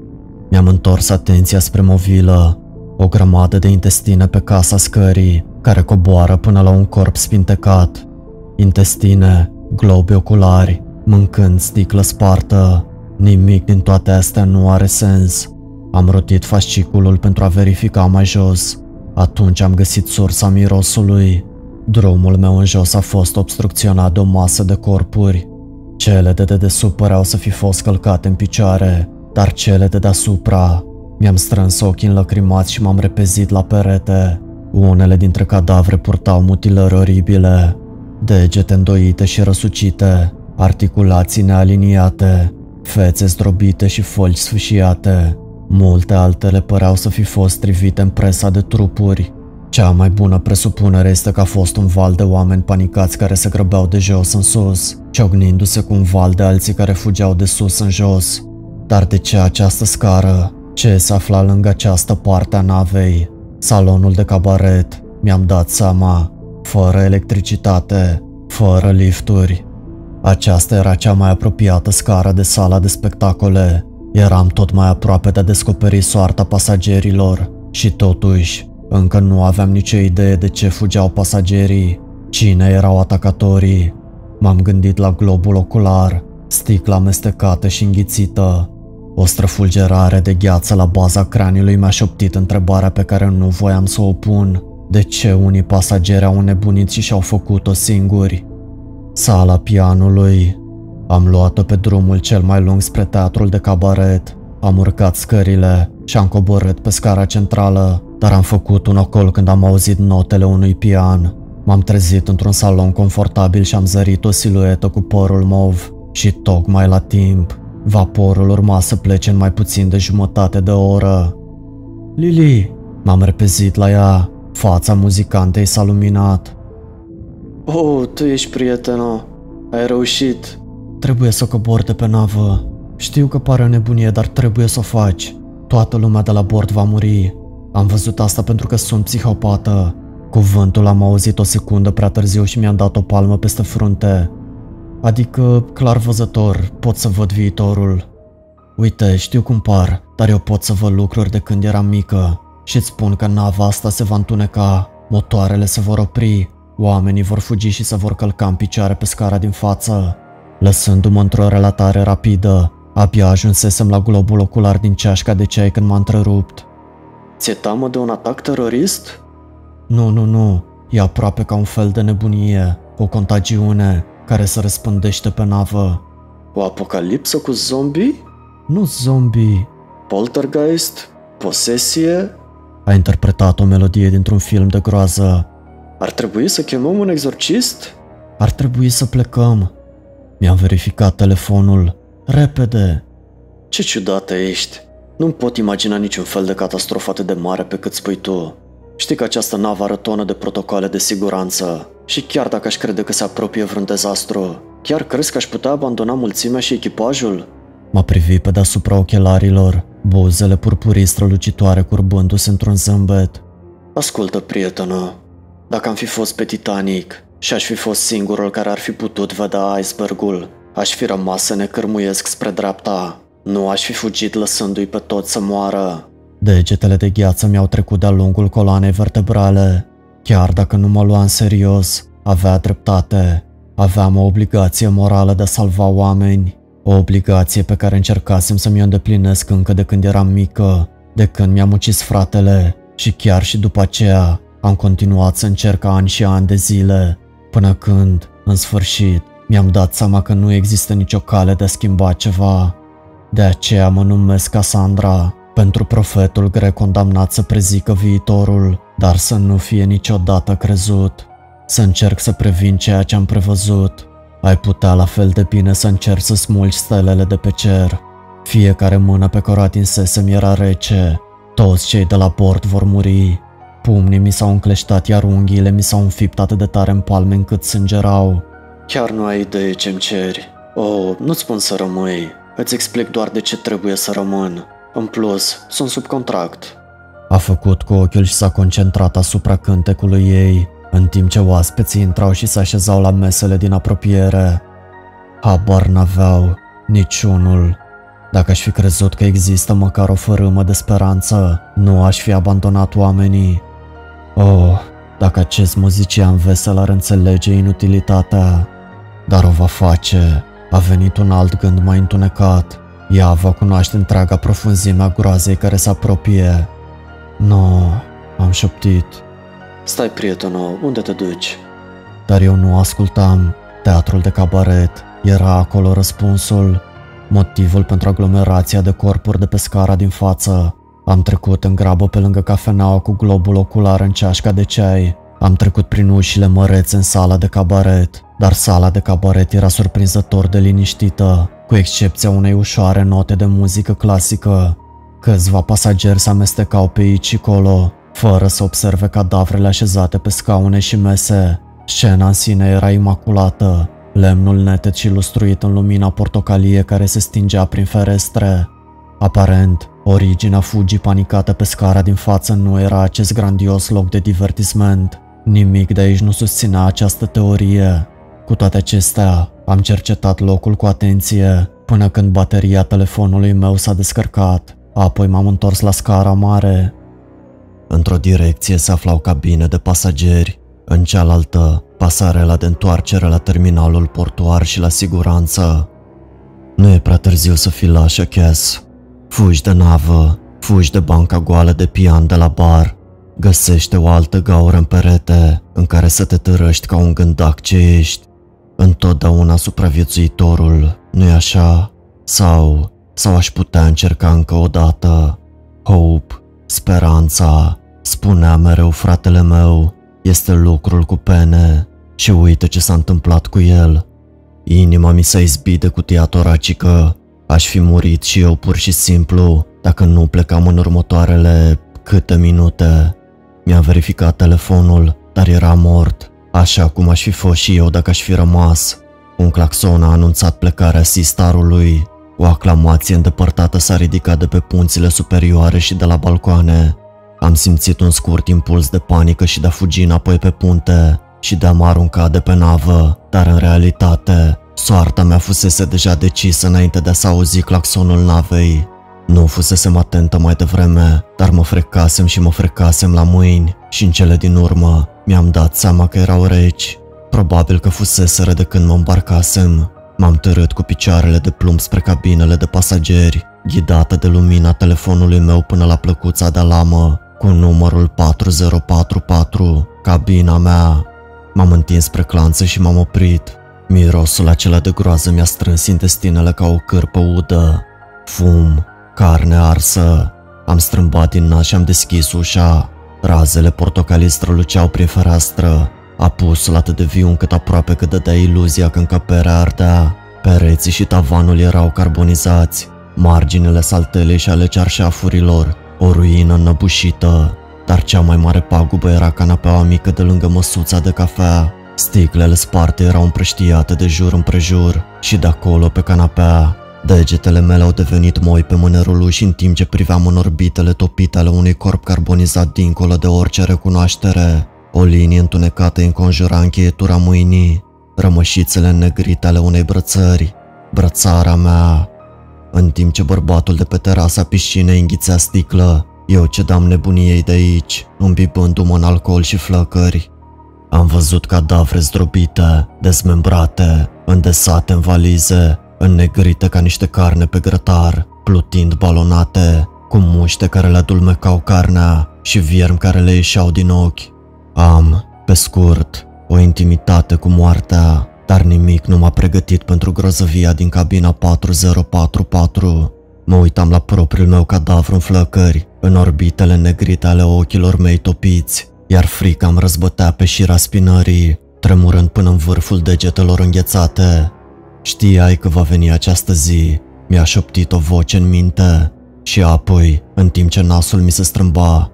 Mi-am întors atenția spre movilă, o grămadă de intestine pe casa scării, care coboară până la un corp spintecat. Intestine, globi oculari, mâncând sticlă spartă. Nimic din toate astea nu are sens. Am rotit fasciculul pentru a verifica mai jos. Atunci am găsit sursa mirosului. Drumul meu în jos a fost obstrucționat de o masă de corpuri. Cele de dedesubt păreau să fi fost călcate în picioare, dar cele de deasupra... Mi-am strâns ochii înlăcrimați și m-am repezit la perete. Unele dintre cadavre purtau mutilări oribile, degete îndoite și răsucite, articulații nealiniate, fețe zdrobite și folci sfâșiate. Multe altele păreau să fi fost trivite în presa de trupuri. Cea mai bună presupunere este că a fost un val de oameni panicați care se grăbeau de jos în sus, ciognindu-se cu un val de alții care fugeau de sus în jos. Dar de ce această scară? Ce se afla lângă această parte a navei? Salonul de cabaret, mi-am dat seama, fără electricitate, fără lifturi. Aceasta era cea mai apropiată scară de sala de spectacole. Eram tot mai aproape de a descoperi soarta pasagerilor și totuși, încă nu aveam nicio idee de ce fugeau pasagerii, cine erau atacatorii. M-am gândit la globul ocular, sticla amestecată și înghițită. O străfulgerare de gheață la baza craniului mi-a șoptit întrebarea pe care nu voiam să o pun. De ce unii pasageri au înnebunit și și-au făcut-o singuri? Sala pianului. Am luat-o pe drumul cel mai lung spre teatrul de cabaret. Am urcat scările și am coborât pe scara centrală, dar am făcut un ocol când am auzit notele unui pian. M-am trezit într-un salon confortabil și am zărit o siluetă cu părul mov și tocmai la timp. Vaporul urma să plece în mai puțin de jumătate de oră. „Lily!" m-am repezit la ea. Fața muzicantei s-a luminat. „Oh, tu ești prietena. Ai reușit." „Trebuie să cobor de pe navă. Știu că pare o nebunie, dar trebuie să o faci. Toată lumea de la bord va muri. Am văzut asta pentru că sunt psihopată." Cuvântul am auzit o secundă prea târziu și mi-am dat o palmă peste frunte. „Adică, clar văzător, pot să văd viitorul. Uite, știu cum par, dar eu pot să văd lucruri de când eram mică. Și-ți spun că nava asta se va întuneca, motoarele se vor opri, oamenii vor fugi și se vor călca în picioare pe scara din față." Lăsându-mă într-o relatare rapidă, abia ajunsesem la globul ocular din ceașca de ceai când m-a întrerupt. „Ți-e teamă de un atac terorist?" Nu. E aproape ca un fel de nebunie, o contagiune care se răspândește pe navă." „O apocalipsă cu zombii?" „Nu zombii." „Poltergeist? Posesie?" A interpretat o melodie dintr-un film de groază. „Ar trebui să chemăm un exorcist?" „Ar trebui să plecăm." Mi-am verificat telefonul. „Repede." „Ce ciudată ești. Nu-mi pot imagina niciun fel de catastrofă atât de mare pe cât spui tu. Știi că această navă are o tonă de protocoale de siguranță. Și chiar dacă aș crede că se apropie vreun dezastru, chiar crezi că aș putea abandona mulțimea și echipajul?" M-a privit pe deasupra ochelarilor, buzele purpurii strălucitoare curbându-se într-un zâmbet. „Ascultă, prietenă, dacă am fi fost pe Titanic și aș fi fost singurul care ar fi putut vedea icebergul, aș fi rămas să ne cărmuiesc spre dreapta. Nu aș fi fugit lăsându-i pe toți să moară." Degetele de gheață mi-au trecut de-a lungul coloanei vertebrale. Chiar dacă nu mă lua în serios, avea dreptate. Aveam o obligație morală de a salva oameni. O obligație pe care încercasem să mi-o îndeplinesc încă de când eram mică, de când mi-am ucis fratele. Și chiar și după aceea, am continuat să încerc ani și ani de zile, până când, în sfârșit, mi-am dat seama că nu există nicio cale de a schimba ceva. De aceea mă numesc Cassandra, pentru profetul grec condamnat să prezică viitorul, dar să nu fie niciodată crezut. Să încerc să previn ceea ce am prevăzut. Ai putea la fel de bine să încerci să smulgi stelele de pe cer. Fiecare mână pe care o atinsesem era rece. Toți cei de la bord vor muri. Pumnii mi s-au încleștat, iar unghiile mi s-au înfipt atât de tare în palme încât sângerau. „Chiar nu ai idee ce-mi ceri. Oh, nu-ți spun să rămâi. Îți explic doar de ce trebuie să rămân. În plus, sunt sub contract. A făcut cu ochiul și s-a concentrat asupra cântecului ei, în timp ce oaspeții intrau și se așezau la mesele din apropiere. Habar n-aveau, niciunul. Dacă aș fi crezut că există măcar o fărâmă de speranță, nu aș fi abandonat oamenii. Oh, dacă acest muzician vesel ar înțelege inutilitatea. Dar o va face. A venit un alt gând mai întunecat. Ea va cunoaște întreaga profunzime a groazei care se apropie. Nu, am șoptit. Stai, prietenul, unde te duci? Dar eu nu ascultam. Teatrul de cabaret. Era acolo răspunsul. Motivul pentru aglomerația de corpuri de pe scara din față. Am trecut în grabă pe lângă cafeneaua cu globul ocular în ceașca de ceai. Am trecut prin ușile mărețe în sala de cabaret. Dar sala de cabaret era surprinzător de liniștită, cu excepția unei ușoare note de muzică clasică. Câțiva pasageri se amestecau pe aici și colo, fără să observe cadavrele așezate pe scaune și mese. Scena în sine era imaculată, lemnul neted și lustruit în lumina portocalie care se stingea prin ferestre. Aparent, originea fugii panicată pe scara din față nu era acest grandios loc de divertisment. Nimic de aici nu susținea această teorie. Cu toate acestea, am cercetat locul cu atenție, până când bateria telefonului meu s-a descărcat, apoi m-am întors la scara mare. Într-o direcție se aflau cabine de pasageri, în cealaltă, pasarela de întoarcere la terminalul portuar și la siguranță. Nu e prea târziu să fii la Cass. Fugi de navă, fugi de banca goală de pian de la bar, găsește o altă gaură în perete în care să te târăști ca un gândac ce ești. Întotdeauna supraviețuitorul, nu-i așa? Sau aș putea încerca încă o dată. Hope, speranța, spunea mereu fratele meu, este lucrul cu pene și uite ce s-a întâmplat cu el. Inima mi s-a izbit de cutia toracică, aș fi murit și eu pur și simplu dacă nu plecam în următoarele câte minute. Mi-a verificat telefonul, dar era mort, așa cum aș fi fost și eu dacă aș fi rămas. Un claxon a anunțat plecarea Seastarului. O aclamație îndepărtată s-a ridicat de pe punțile superioare și de la balcoane. Am simțit un scurt impuls de panică și de a fugi înapoi pe punte și de a mă arunca de pe navă, dar în realitate, soarta mea fusese deja decisă înainte de a s-auzi claxonul navei. Nu fusesem atentă mai devreme, dar mă frecasem la mâini și în cele din urmă mi-am dat seama că erau reci. Probabil că fuseseră de când mă îmbarcasem. M-am târât cu picioarele de plumb spre cabinele de pasageri, ghidată de lumina telefonului meu până la plăcuța de alamă cu numărul 4044, cabina mea. M-am întins spre clanță și m-am oprit. Mirosul acela de groază mi-a strâns intestinele ca o cârpă udă. Fum, carne arsă. Am strâmbat din nas și am deschis ușa. Razele portocalii străluceau prin fereastră. Apusul atât de viu încât aproape că dădea iluzia că încăperea ardea. Pereții și tavanul erau carbonizați, marginile saltelei și ale cearșafurilor, o ruină înnăbușită. Dar cea mai mare pagubă era canapeaua mică de lângă măsuța de cafea. Sticlele sparte erau împrăștiate de jur împrejur și de acolo pe canapea. Degetele mele au devenit moi pe mânerul și în timp ce priveam în orbitele topite ale unui corp carbonizat dincolo de orice recunoaștere. O linie întunecată înconjura încheietura mâinii, rămășițele negrite ale unei brățări, brățara mea. În timp ce bărbatul de pe terasa piscinei înghițea sticlă, eu cedam nebuniei de aici, îmbibându-mă în alcool și flăcări. Am văzut cadavre zdrobite, dezmembrate, îndesate în valize, înnegrite ca niște carne pe grătar, plutind balonate, cu muște care le adulmecau carnea și viermi care le ieșeau din ochi. Am, pe scurt, o intimitate cu moartea, dar nimic nu m-a pregătit pentru grozăvia din cabina 4044. Mă uitam la propriul meu cadavru în flăcări, în orbitele negrite ale ochilor mei topiți, iar frica îmi răzbătea pe șira spinării, tremurând până în vârful degetelor înghețate. Știai că va veni această zi, mi-a șoptit o voce în minte, și apoi, în timp ce nasul mi se strâmba,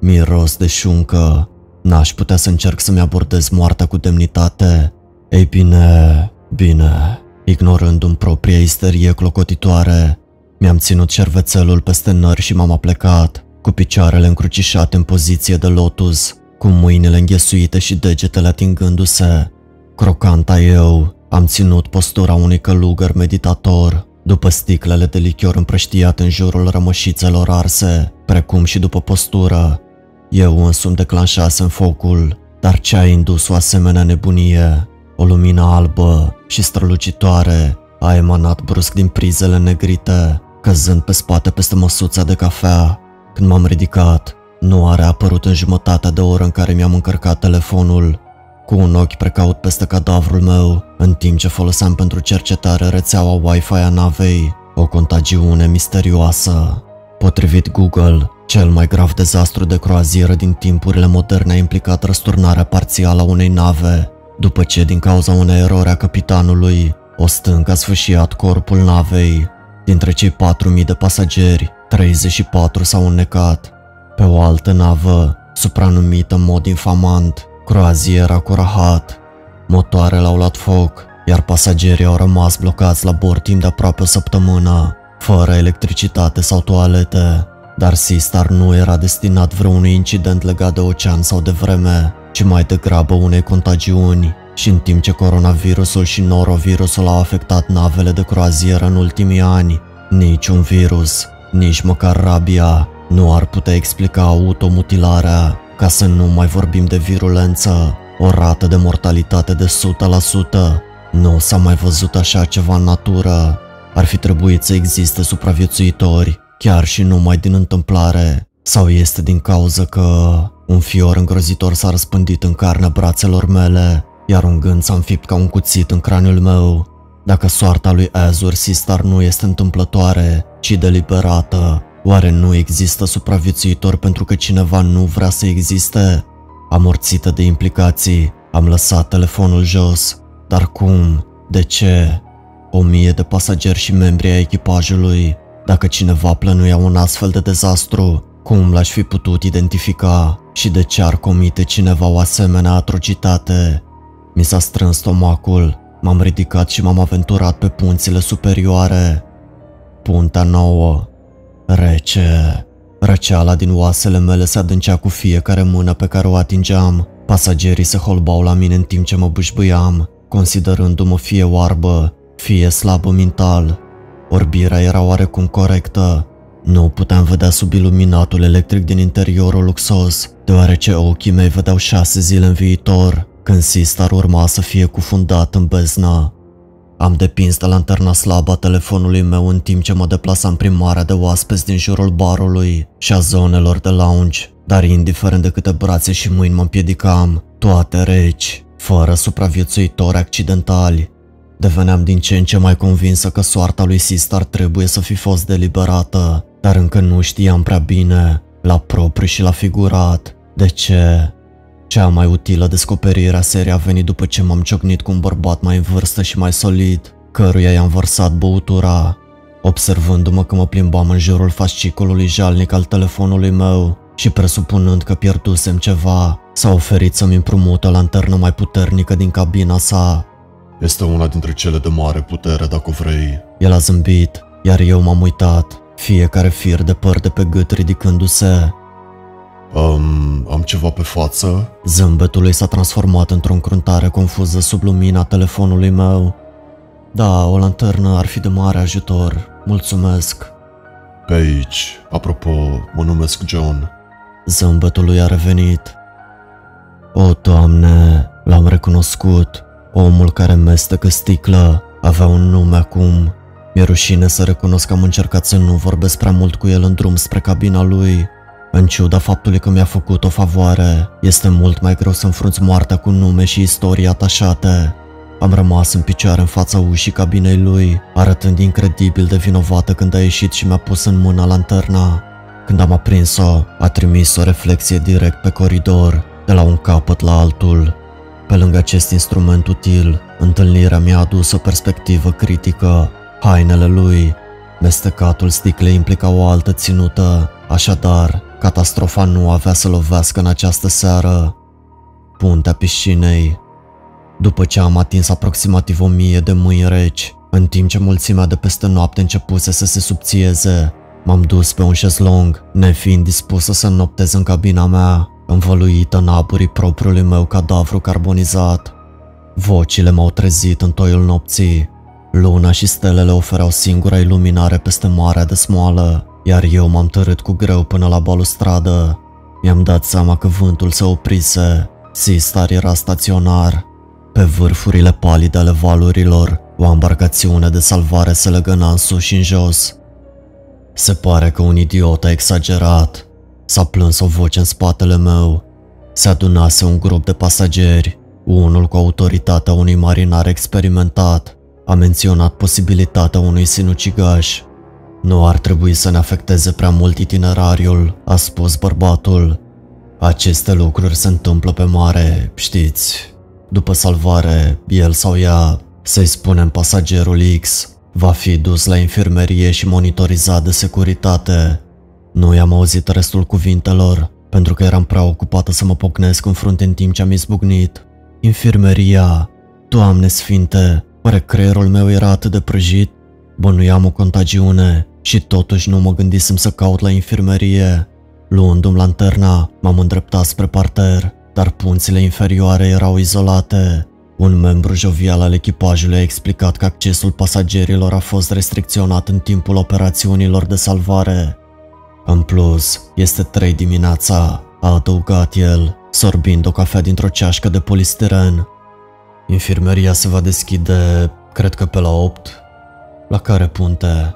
miros de șuncă, n-aș putea să încerc să-mi abordez moartea cu demnitate. Ei bine, ignorându-mi propria isterie clocotitoare, Mi-am ținut șervețelul peste nări și m-am aplecat, cu picioarele încrucișate în poziție de lotus, cu mâinile înghesuite și degetele atingându-se. Crocanta eu am ținut postura unui călugăr meditator, după sticlele de lichior împrăștiate în jurul rămășițelor arse, precum și după postură. Eu însumi declanșasem focul, dar ce a indus o asemenea nebunie? O lumină albă și strălucitoare a emanat brusc din prizele negrite, căzând pe spate peste măsuța de cafea. Când m-am ridicat, nu a reapărut în jumătatea de oră în care mi-am încărcat telefonul. Cu un ochi precaut peste cadavrul meu, în timp ce foloseam pentru cercetare rețeaua Wi-Fi a navei, o contagiune misterioasă. Potrivit Google, cel mai grav dezastru de croazieră din timpurile moderne a implicat răsturnarea parțială a unei nave, după ce, din cauza unei erori a capitanului, o stâncă a sfâșiat corpul navei. Dintre cei 4.000 de pasageri, 34 s-au înnecat. Pe o altă navă, supranumită în mod infamant croaziera cu rahat, motoarele au luat foc, iar pasagerii au rămas blocați la bord timp de aproape o săptămână, fără electricitate sau toalete. Dar Seastar nu era destinat vreunui incident legat de ocean sau de vreme, ci mai degrabă unei contagiuni. Și în timp ce coronavirusul și norovirusul au afectat navele de croazieră în ultimii ani, niciun virus, nici măcar rabia, nu ar putea explica automutilarea, ca să nu mai vorbim de virulență. O rată de mortalitate de 100%. Nu s-a mai văzut așa ceva în natură. Ar fi trebuit să existe supraviețuitori, chiar și numai din întâmplare. Sau este din cauza că un fior îngrozitor s-a răspândit în carnea brațelor mele, iar un gând s-a înfipt ca un cuțit în craniul meu? Dacă soarta lui Azure Seastar nu este întâmplătoare, ci deliberată, oare nu există supraviețuitor pentru că cineva nu vrea să existe? Amorțită de implicații, am lăsat telefonul jos. Dar cum? De ce? 1000 de pasageri și membri ai echipajului. Dacă cineva plănuia un astfel de dezastru, cum l-aș fi putut identifica? Și de ce ar comite cineva o asemenea atrocitate? Mi s-a strâns stomacul, m-am ridicat și m-am aventurat pe punțile superioare. Punta nouă. Rece. Răceala din oasele mele se adâncea cu fiecare mână pe care o atingeam. Pasagerii se holbau la mine în timp ce mă bâșbâiam, considerându-mă fie oarbă, fie slabă mental. Orbirea era oarecum corectă. Nu puteam vedea sub iluminatul electric din interiorul luxos, deoarece ochii mei vedeau 6 zile în viitor, când Seastar urma să fie cufundat în beznă. Am depins de lanterna slabă a telefonului meu în timp ce mă deplasam prin marea de oaspeți din jurul barului și a zonelor de lounge, dar indiferent de câte brațe și mâini mă împiedicam, toate reci, fără supraviețuitori accidentali. Deveneam din ce în ce mai convinsă că soarta lui Seastar trebuie să fi fost deliberată, dar încă nu știam prea bine, la propriu și la figurat, de ce. Cea mai utilă descoperire a seriei a venit după ce m-am ciocnit cu un bărbat mai în vârstă și mai solid, căruia i-am vărsat băutura. Observându-mă că mă plimbam în jurul fascicolului jalnic al telefonului meu și presupunând că pierdusem ceva, s-a oferit să-mi împrumute o lanternă mai puternică din cabina sa. Este una dintre cele de mare putere, dacă vrei. El a zâmbit, iar eu m-am uitat, fiecare fir de păr de pe gât ridicându-se. Am ceva pe față? Zâmbetul lui s-a transformat într-o încruntare confuză sub lumina telefonului meu. Da, o lanternă ar fi de mare ajutor. Mulțumesc. Pe aici. Apropo, mă numesc John. Zâmbetul lui a revenit. O, Doamne, l-am recunoscut. Omul care mestecă sticlă avea un nume acum. Mi-e rușine să recunosc că am încercat să nu vorbesc prea mult cu el în drum spre cabina lui. În ciuda faptului că mi-a făcut o favoare, este mult mai greu să înfrunți moartea cu nume și istorii atașate. Am rămas în picioare în fața ușii cabinei lui, arătând incredibil de vinovată când a ieșit și mi-a pus în mână lanterna. Când am aprins-o, a trimis o reflexie direct pe coridor, de la un capăt la altul. Pe lângă acest instrument util, întâlnirea mi-a adus o perspectivă critică. Hainele lui, mestecatul sticlei implica o altă ținută, așadar, catastrofa nu avea să lovească în această seară. Puntea piscinei. După ce am atins aproximativ 1000 de mâini reci, În timp ce mulțimea de peste noapte începuse să se subțieze, m-am dus pe un șezlong, nefiind dispusă să noptez în cabina mea, învăluită în aburii propriului meu cadavru carbonizat. Vocile m-au trezit în toiul nopții. Luna și stelele ofereau singura iluminare peste marea de smoală, iar eu m-am târât cu greu până la balustradă. Mi-am dat seama că vântul se oprise. Seastar era staționar. Pe vârfurile palide ale valurilor, o embarcațiune de salvare se legăna în sus și în jos. Se pare că un idiot a exagerat, s-a plâns o voce în spatele meu. Se adunase un grup de pasageri. Unul cu autoritatea unui marinar experimentat a menționat posibilitatea unui sinucigaș. Nu ar trebui să ne afecteze prea mult itinerariul, a spus bărbatul. Aceste lucruri se întâmplă pe mare, știți. După salvare, el sau ea, să-i spunem pasagerul X, va fi dus la infirmerie și monitorizat de securitate. Nu i-am auzit restul cuvintelor, pentru că eram prea ocupată să mă pocnesc în frunte în timp ce am izbucnit. Infirmeria! Doamne sfinte! Oare creierul meu era atât de prăjit? Bănuiam o contagiune și totuși nu mă gândisem să caut la infirmerie. Luându-mi lanterna, m-am îndreptat spre parter, dar punțile inferioare erau izolate. Un membru jovial al echipajului a explicat că accesul pasagerilor a fost restricționat în timpul operațiunilor de salvare. În plus, este 3 dimineața, a adăugat el, sorbind o cafea dintr-o ceașcă de polistiren. Infirmeria se va deschide, cred că pe la 8. La care punte?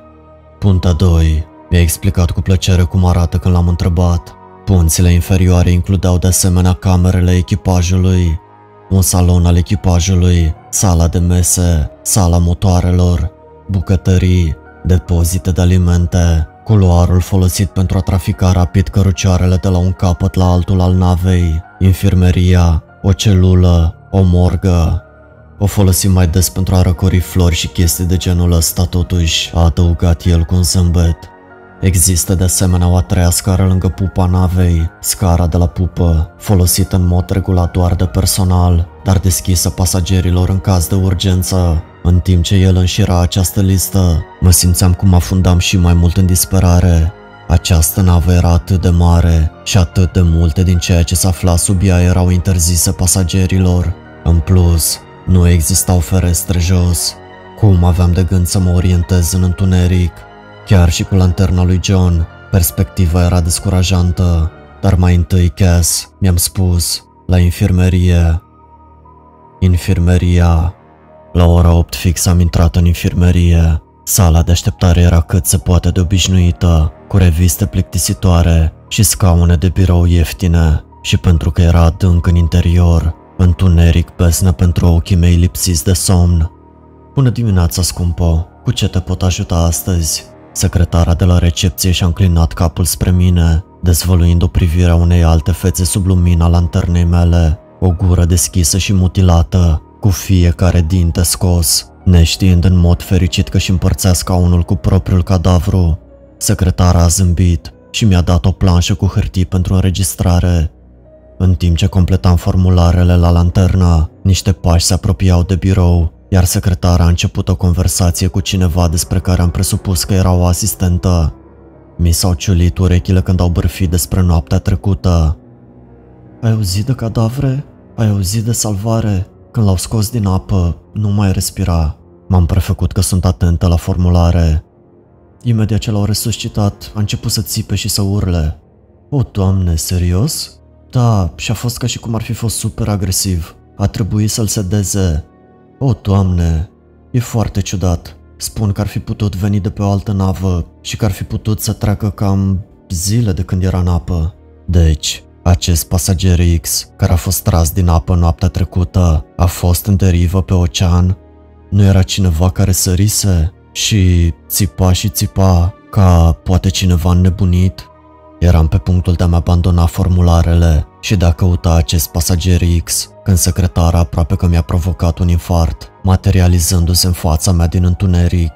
Punta 2. Mi-a explicat cu plăcere cum arată când l-am întrebat. Punțile inferioare includeau de asemenea camerele echipajului, un salon al echipajului, sala de mese, sala motoarelor, bucătării, depozite de alimente, culoarul folosit pentru a trafica rapid cărucioarele de la un capăt la altul al navei, infirmeria, o celulă, o morgă. O folosim mai des pentru a răcori flori și chestii de genul ăsta totuși, a adăugat el cu un zâmbet. Există de asemenea o a treia scară lângă pupa navei, scara de la pupă, folosită în mod regulat doar de personal, dar deschisă pasagerilor în caz de urgență. În timp ce el înșira această listă, mă simțeam cum afundam și mai mult în disperare. Această navă era atât de mare și atât de multe din ceea ce se afla sub ea erau interzise pasagerilor. În plus, nu existau ferestre jos. Cum aveam de gând să mă orientez în întuneric? Chiar și cu lanterna lui John, perspectiva era descurajantă, dar mai întâi Cass, mi-am spus, la infirmerie. Infirmeria. La ora 8 fix am intrat în infirmerie. Sala de așteptare era cât se poate de obișnuită, cu reviste plictisitoare și scaune de birou ieftine, și pentru că era adânc în interior, întuneric besnă pentru ochii mei lipsiți de somn. Bună dimineața, scumpă, cu ce te pot ajuta astăzi? Secretara de la recepție și-a înclinat capul spre mine, dezvăluind o privire a unei alte fețe sub lumina lanternei mele, o gură deschisă și mutilată, cu fiecare dinte scos, neștiind în mod fericit că și împărțea scaunul cu propriul cadavru. Secretara a zâmbit și mi-a dat o planșă cu hârtii pentru înregistrare. În timp ce completam formularele la lanternă, niște pași se apropiau de birou, iar secretara a început o conversație cu cineva despre care am presupus că era o asistentă. Mi s-au ciulit urechile când au bârfit despre noaptea trecută. Ai auzit de cadavre? Ai auzit de salvare? Când l-au scos din apă, nu mai respira. M-am prefăcut că sunt atentă la formulare. Imediat ce l-au resuscitat, a început să țipe și să urle. O, Doamne, serios? Da, și a fost ca și cum ar fi fost super agresiv. A trebuit să-l sedeze. O, Doamne, e foarte ciudat. Spun că ar fi putut veni de pe o altă navă și că ar fi putut să treacă cam zile de când era în apă. Deci, acest pasager X, care a fost tras din apă noaptea trecută, a fost în derivă pe ocean. Nu era cineva care sărise și țipa și țipa ca poate cineva înnebunit? Eram pe punctul de a-mi abandona formularele și de a căuta acest pasager X, când secretara aproape că mi-a provocat un infart, materializându-se în fața mea din întuneric.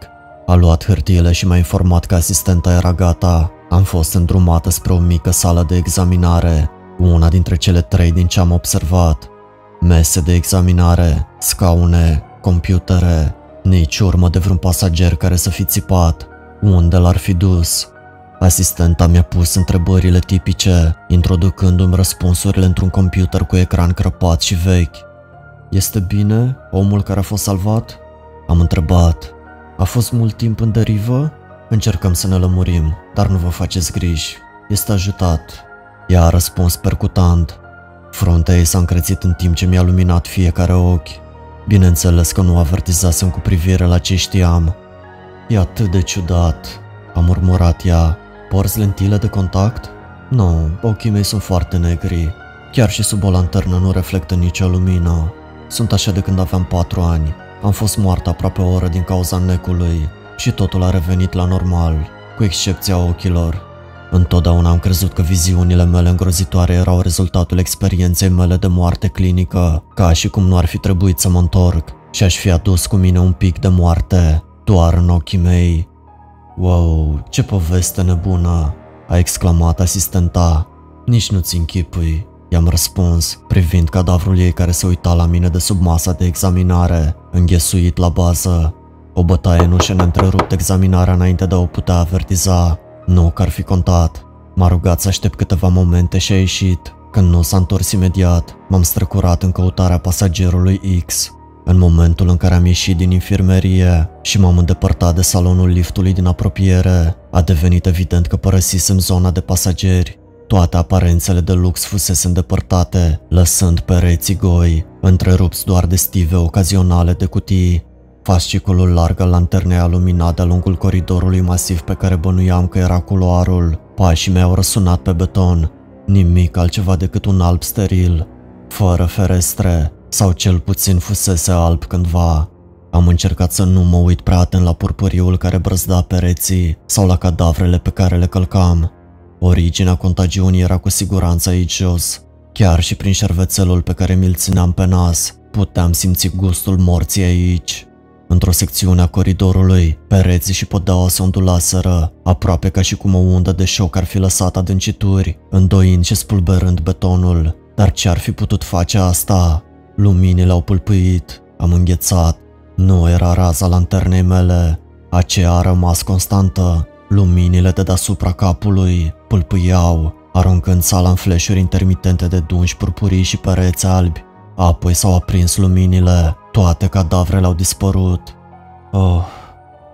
A luat hârtiile și m-a informat că asistenta era gata. Am fost îndrumată spre o mică sală de examinare, una dintre cele 3 din ce am observat. Mese de examinare, scaune, computere, Nici urmă de vreun pasager care să fi țipat. Unde l-ar fi dus? Asistenta mi-a pus întrebările tipice, introducându-mi răspunsurile într-un computer cu ecran crăpat și vechi. Este bine, omul care a fost salvat? Am întrebat. A fost mult timp în derivă? Încercăm să ne lămurim, dar nu vă faceți griji. Este ajutat. Ea a răspuns percutant. Fruntea ei s-a încrețit în timp ce mi-a luminat fiecare ochi. Bineînțeles că nu avertizasem cu privire la ce știam. E atât de ciudat, a murmurat ea. Porți lentile de contact? Nu, ochii mei sunt foarte negri. Chiar și sub o lanternă nu reflectă nicio lumină. Sunt așa de când aveam 4 ani. Am fost moartă aproape o oră din cauza necului și totul a revenit la normal, cu excepția ochilor. Întotdeauna am crezut că viziunile mele îngrozitoare erau rezultatul experienței mele de moarte clinică, ca și cum nu ar fi trebuit să mă întorc și aș fi adus cu mine un pic de moarte, doar în ochii mei. Wow, ce poveste nebună, a exclamat asistenta. Nici nu-ți închipui, i-am răspuns, privind cadavrul ei care se uita la mine de sub masa de examinare, înghesuit la bază. O bătaie în ușă ne-a întrerupt examinarea înainte de a o putea avertiza. Nu că ar fi contat. M-a rugat să aștept câteva momente și a ieșit. Când nu s-a întors imediat, m-am strecurat în căutarea pasagerului X. În momentul în care am ieșit din infirmerie și m-am îndepărtat de salonul liftului din apropiere, a devenit evident că părăsisem zona de pasageri. Toate aparențele de lux fusese îndepărtate, lăsând pereții goi, întrerupți doar de stive ocazionale de cutii. Fasciculul larg al lanternei a luminat de-a lungul coridorului masiv pe care bănuiam că era culoarul. Pașii mei au răsunat pe beton. Nimic altceva decât un alb steril, fără ferestre, sau cel puțin fusese alb cândva. Am încercat să nu mă uit prea atent la purpuriul care brăzda pereții sau la cadavrele pe care le călcam. Originea contagiunii era cu siguranță aici jos. Chiar și prin șervețelul pe care mi-l țineam pe nas, puteam simți gustul morții aici. Într-o secțiune a coridorului, pereții și podeaua se ondulaseră, aproape ca și cum o undă de șoc ar fi lăsat adâncituri, îndoind și spulberând betonul. Dar ce ar fi putut face asta? Luminile au pulpuit, am înghețat. Nu era raza lanternei mele. Aceea a rămas constantă. Luminile de deasupra capului pulpuiau, aruncând sala în fleșuri intermitente de dungi purpurii și pereți albi. Apoi s-au aprins luminile, toate cadavrele au dispărut. Oh,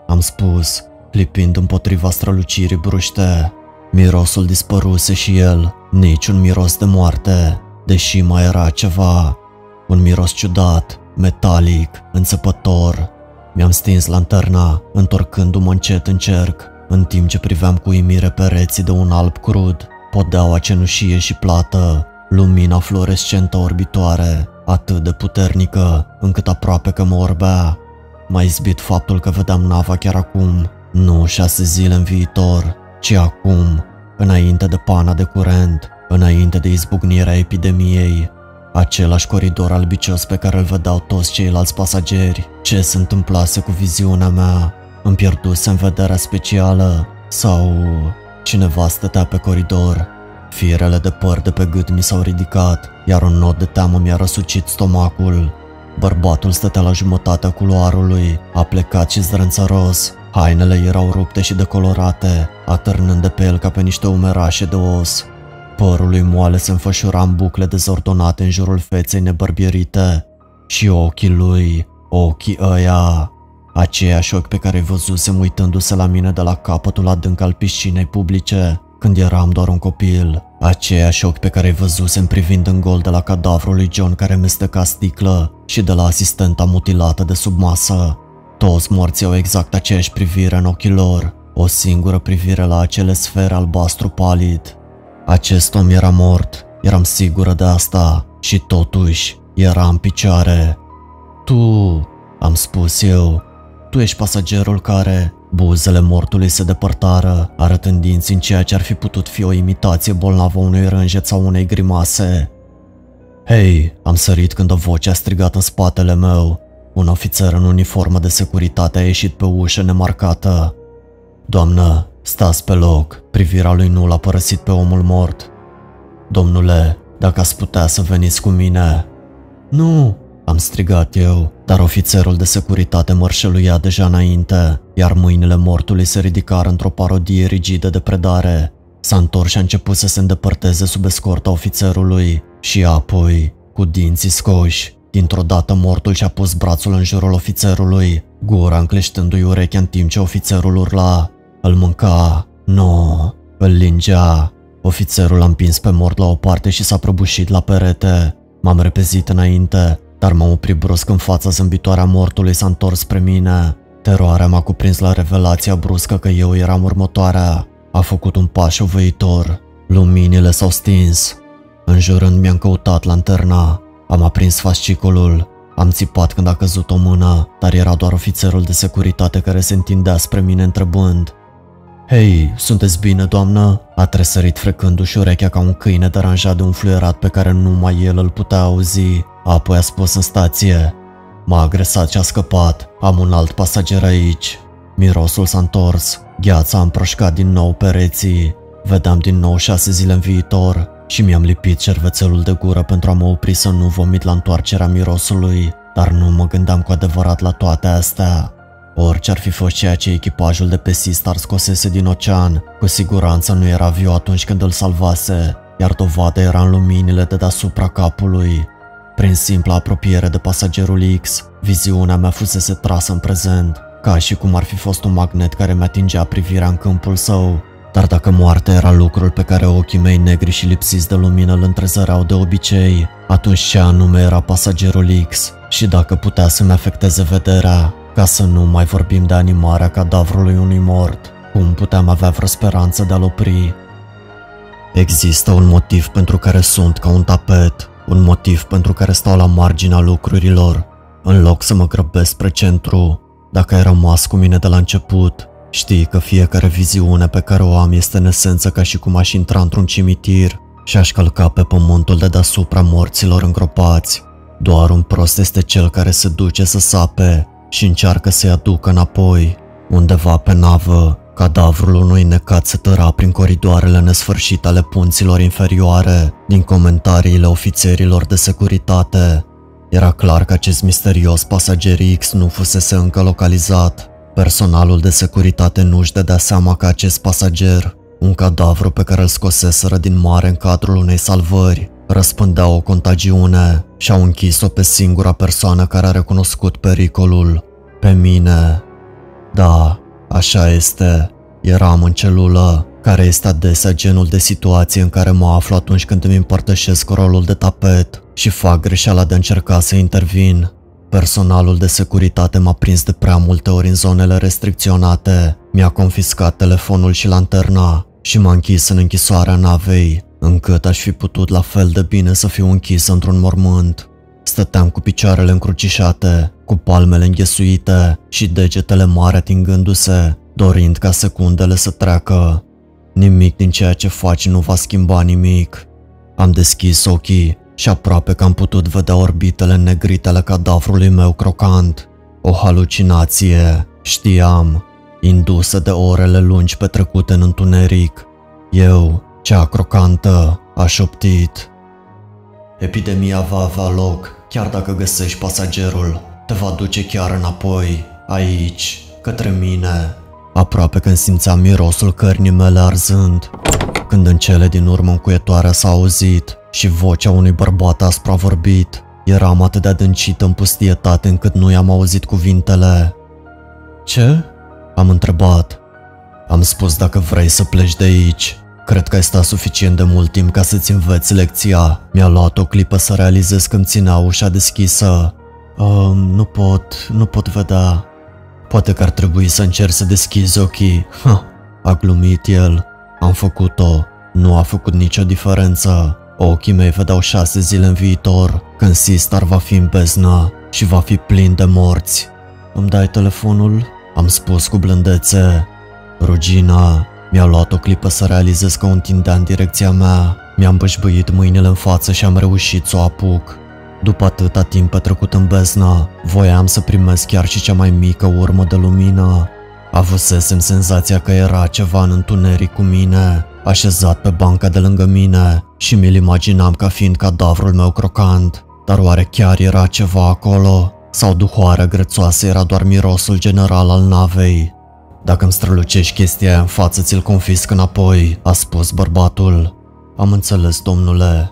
am spus, lipind împotriva strălucirii bruște. Mirosul dispăruse și el, niciun miros de moarte, deși mai era ceva. Un miros ciudat, metalic, înțepător. Mi-am stins lanterna, întorcându-mă încet în cerc, în timp ce priveam cu uimire pereții de un alb crud, podeaua cenușie și plată, lumina fluorescentă orbitoare, atât de puternică, încât aproape că mă orbea. M-a izbit faptul că vedeam nava chiar acum, nu 6 zile în viitor, ci acum, înainte de pana de curent, înainte de izbucnirea epidemiei. Același coridor albicios pe care îl vedeau toți ceilalți pasageri. Ce se întâmplase cu viziunea mea? Îmi pierduse în vederea specială? Sau cineva stătea pe coridor? Firele de păr de pe gât mi s-au ridicat, iar un nod de teamă mi-a răsucit stomacul. Bărbatul stătea la jumătatea culoarului, aplecat și zdrânțăros. Hainele erau rupte și decolorate, atârnând de pe el ca pe niște umerașe de os. Părul lui moale se înfășura în bucle dezordonate în jurul feței nebărbierite. Și ochii lui, ochii ăia, aceiași ochi pe care îi văzusem uitându-se la mine de la capătul adânc al piscinei publice, când eram doar un copil, aceiași ochi pe care îi văzusem privind în gol de la cadavrul lui John care mesteca sticlă și de la asistenta mutilată de sub masă. Toți morții au exact aceeași privire în ochii lor, o singură privire la acele sfere albastru palid. Acest om era mort, eram sigură de asta și totuși era în picioare. Tu, am spus eu, tu ești pasagerul care... Buzele mortului se depărtară, arătând dinți în ceea ce ar fi putut fi o imitație bolnavă unui rânjet sau unei grimase. Hei, am sărit când o voce a strigat în spatele meu. Un ofițer în uniformă de securitate a ieșit pe ușă nemarcată. Doamnă, stați pe loc, privirea lui nu l-a părăsit pe omul mort. Domnule, dacă ați putea să veniți cu mine. Nu, am strigat eu, dar ofițerul de securitate mărșăluia deja înainte, iar mâinile mortului se ridicară într-o parodie rigidă de predare. S-a întors și a început să se îndepărteze sub escorta ofițerului și apoi, cu dinții scoși, dintr-o dată mortul și-a pus brațul în jurul ofițerului, gura încleștându-i urechea în timp ce ofițerul urla. Îl mânca, nu, îl lingea. Ofițerul l-a împins pe mort la o parte și s-a prăbușit la perete. M-am repezit înainte, dar m-am oprit brusc când fața zâmbitoare a mortului s-a întors spre mine. Teroarea m-a cuprins la revelația bruscă că eu eram următoarea. A făcut un pas șovăitor. Luminile s-au stins. Înjurând mi-am căutat lanterna. Am aprins fascicolul. Am țipat când a căzut o mână, dar era doar ofițerul de securitate care se întindea spre mine întrebând: „Hei, sunteți bine, doamnă?" A tresărit frecându-și urechea ca un câine deranjat de un fluierat pe care numai el îl putea auzi. Apoi a spus în stație: „M-a agresat și a scăpat. Am un alt pasager aici." Mirosul s-a întors. Gheața a împroșcat din nou pereții. Vedeam din nou 6 zile în viitor și mi-am lipit cervețelul de gură pentru a mă opri să nu vomit la întoarcerea mirosului, dar nu mă gândeam cu adevărat la toate astea. Orice ar fi fost ceea ce echipajul de pe Seastar scosese din ocean, cu siguranță nu era viu atunci când îl salvase, iar dovada era în luminile de deasupra capului. Prin simpla apropiere de pasagerul X, viziunea mea fusese trasă în prezent, ca și cum ar fi fost un magnet care mi-atingea privirea în câmpul său. Dar dacă moartea era lucrul pe care ochii mei negri și lipsiți de lumină îl întrezăreau de obicei, atunci ce anume era pasagerul X și dacă putea să-mi afecteze vederea, ca să nu mai vorbim de animarea cadavrului unui mort, cum puteam avea vreo speranță de a-l opri? Există un motiv pentru care sunt ca un tapet, un motiv pentru care stau la marginea lucrurilor, în loc să mă grăbesc spre centru. Dacă ai rămas cu mine de la început, știi că fiecare viziune pe care o am este în esență ca și cum aș intra într-un cimitir și aș călca pe pământul de deasupra morților îngropați. Doar un prost este cel care se duce să sape și încearcă să-i aducă înapoi. Undeva pe navă, cadavrul unui necat se tăra prin coridoarele nesfârșite ale punților inferioare, din comentariile ofițerilor de securitate. Era clar că acest misterios pasager X nu fusese încă localizat. Personalul de securitate nu își dădea seama că acest pasager, un cadavru pe care îl scoseseră din mare în cadrul unei salvări, răspândea o contagiune și au închis-o pe singura persoană care a recunoscut pericolul, pe mine. Da, așa este, eram în celulă, care este adesea genul de situație în care mă aflu atunci când îmi împărtășesc rolul de tapet și fac greșeala de a încerca să intervin. Personalul de securitate m-a prins de prea multe ori în zonele restricționate, mi-a confiscat telefonul și lanterna și m-a închis în închisoarea navei, încât aș fi putut la fel de bine să fiu închis într-un mormânt. Stăteam cu picioarele încrucișate, cu palmele înghesuite și degetele mari atingându-se, dorind ca secundele să treacă. Nimic din ceea ce faci nu va schimba nimic. Am deschis ochii și aproape că am putut vedea orbitele negrite ale cadavrului meu crocant. O halucinație, știam, indusă de orele lungi petrecute în întuneric. Eu, cea crocantă, a șoptit: „Epidemia va avea loc, chiar dacă găsești pasagerul. Te va duce chiar înapoi, aici, către mine." Aproape când simțeam mirosul cărnii mele arzând, când în cele din urmă încuietoarea s-a auzit și vocea unui bărbat aspru a vorbit. Eram atât de adâncit în pustietate încât nu i-am auzit cuvintele. „Ce?" am întrebat. „Am spus, dacă vrei să pleci de aici, cred că ai stat suficient de mult timp ca să-ți înveți lecția." Mi-a luat o clipă să realizez când ținea ușa deschisă. Nu pot vedea." „Poate că ar trebui să încerci să deschizi ochii." „Ha!" a glumit el. Am făcut-o. Nu a făcut nicio diferență. Ochii mei vedeau 6 zile în viitor, când Seastar va fi în beznă și va fi plin de morți. „Îmi dai telefonul?" am spus cu blândețe. Rugina. Mi-a luat o clipă să realizez că o întindea în direcția mea. Mi-am bășbâit mâinile în față și am reușit să o apuc. După atâta timp petrecut în beznă, voiam să primesc chiar și cea mai mică urmă de lumină. Avusesem senzația că era ceva în întuneric cu mine, așezat pe banca de lângă mine, și mi-l imaginam ca fiind cadavrul meu crocant, Dar oare chiar era ceva acolo? Sau duhoarea grețoasă era doar mirosul general al navei? Dacă îmi strălucești chestia în față, ți-l confisc înapoi, a spus bărbatul. Am înțeles, domnule.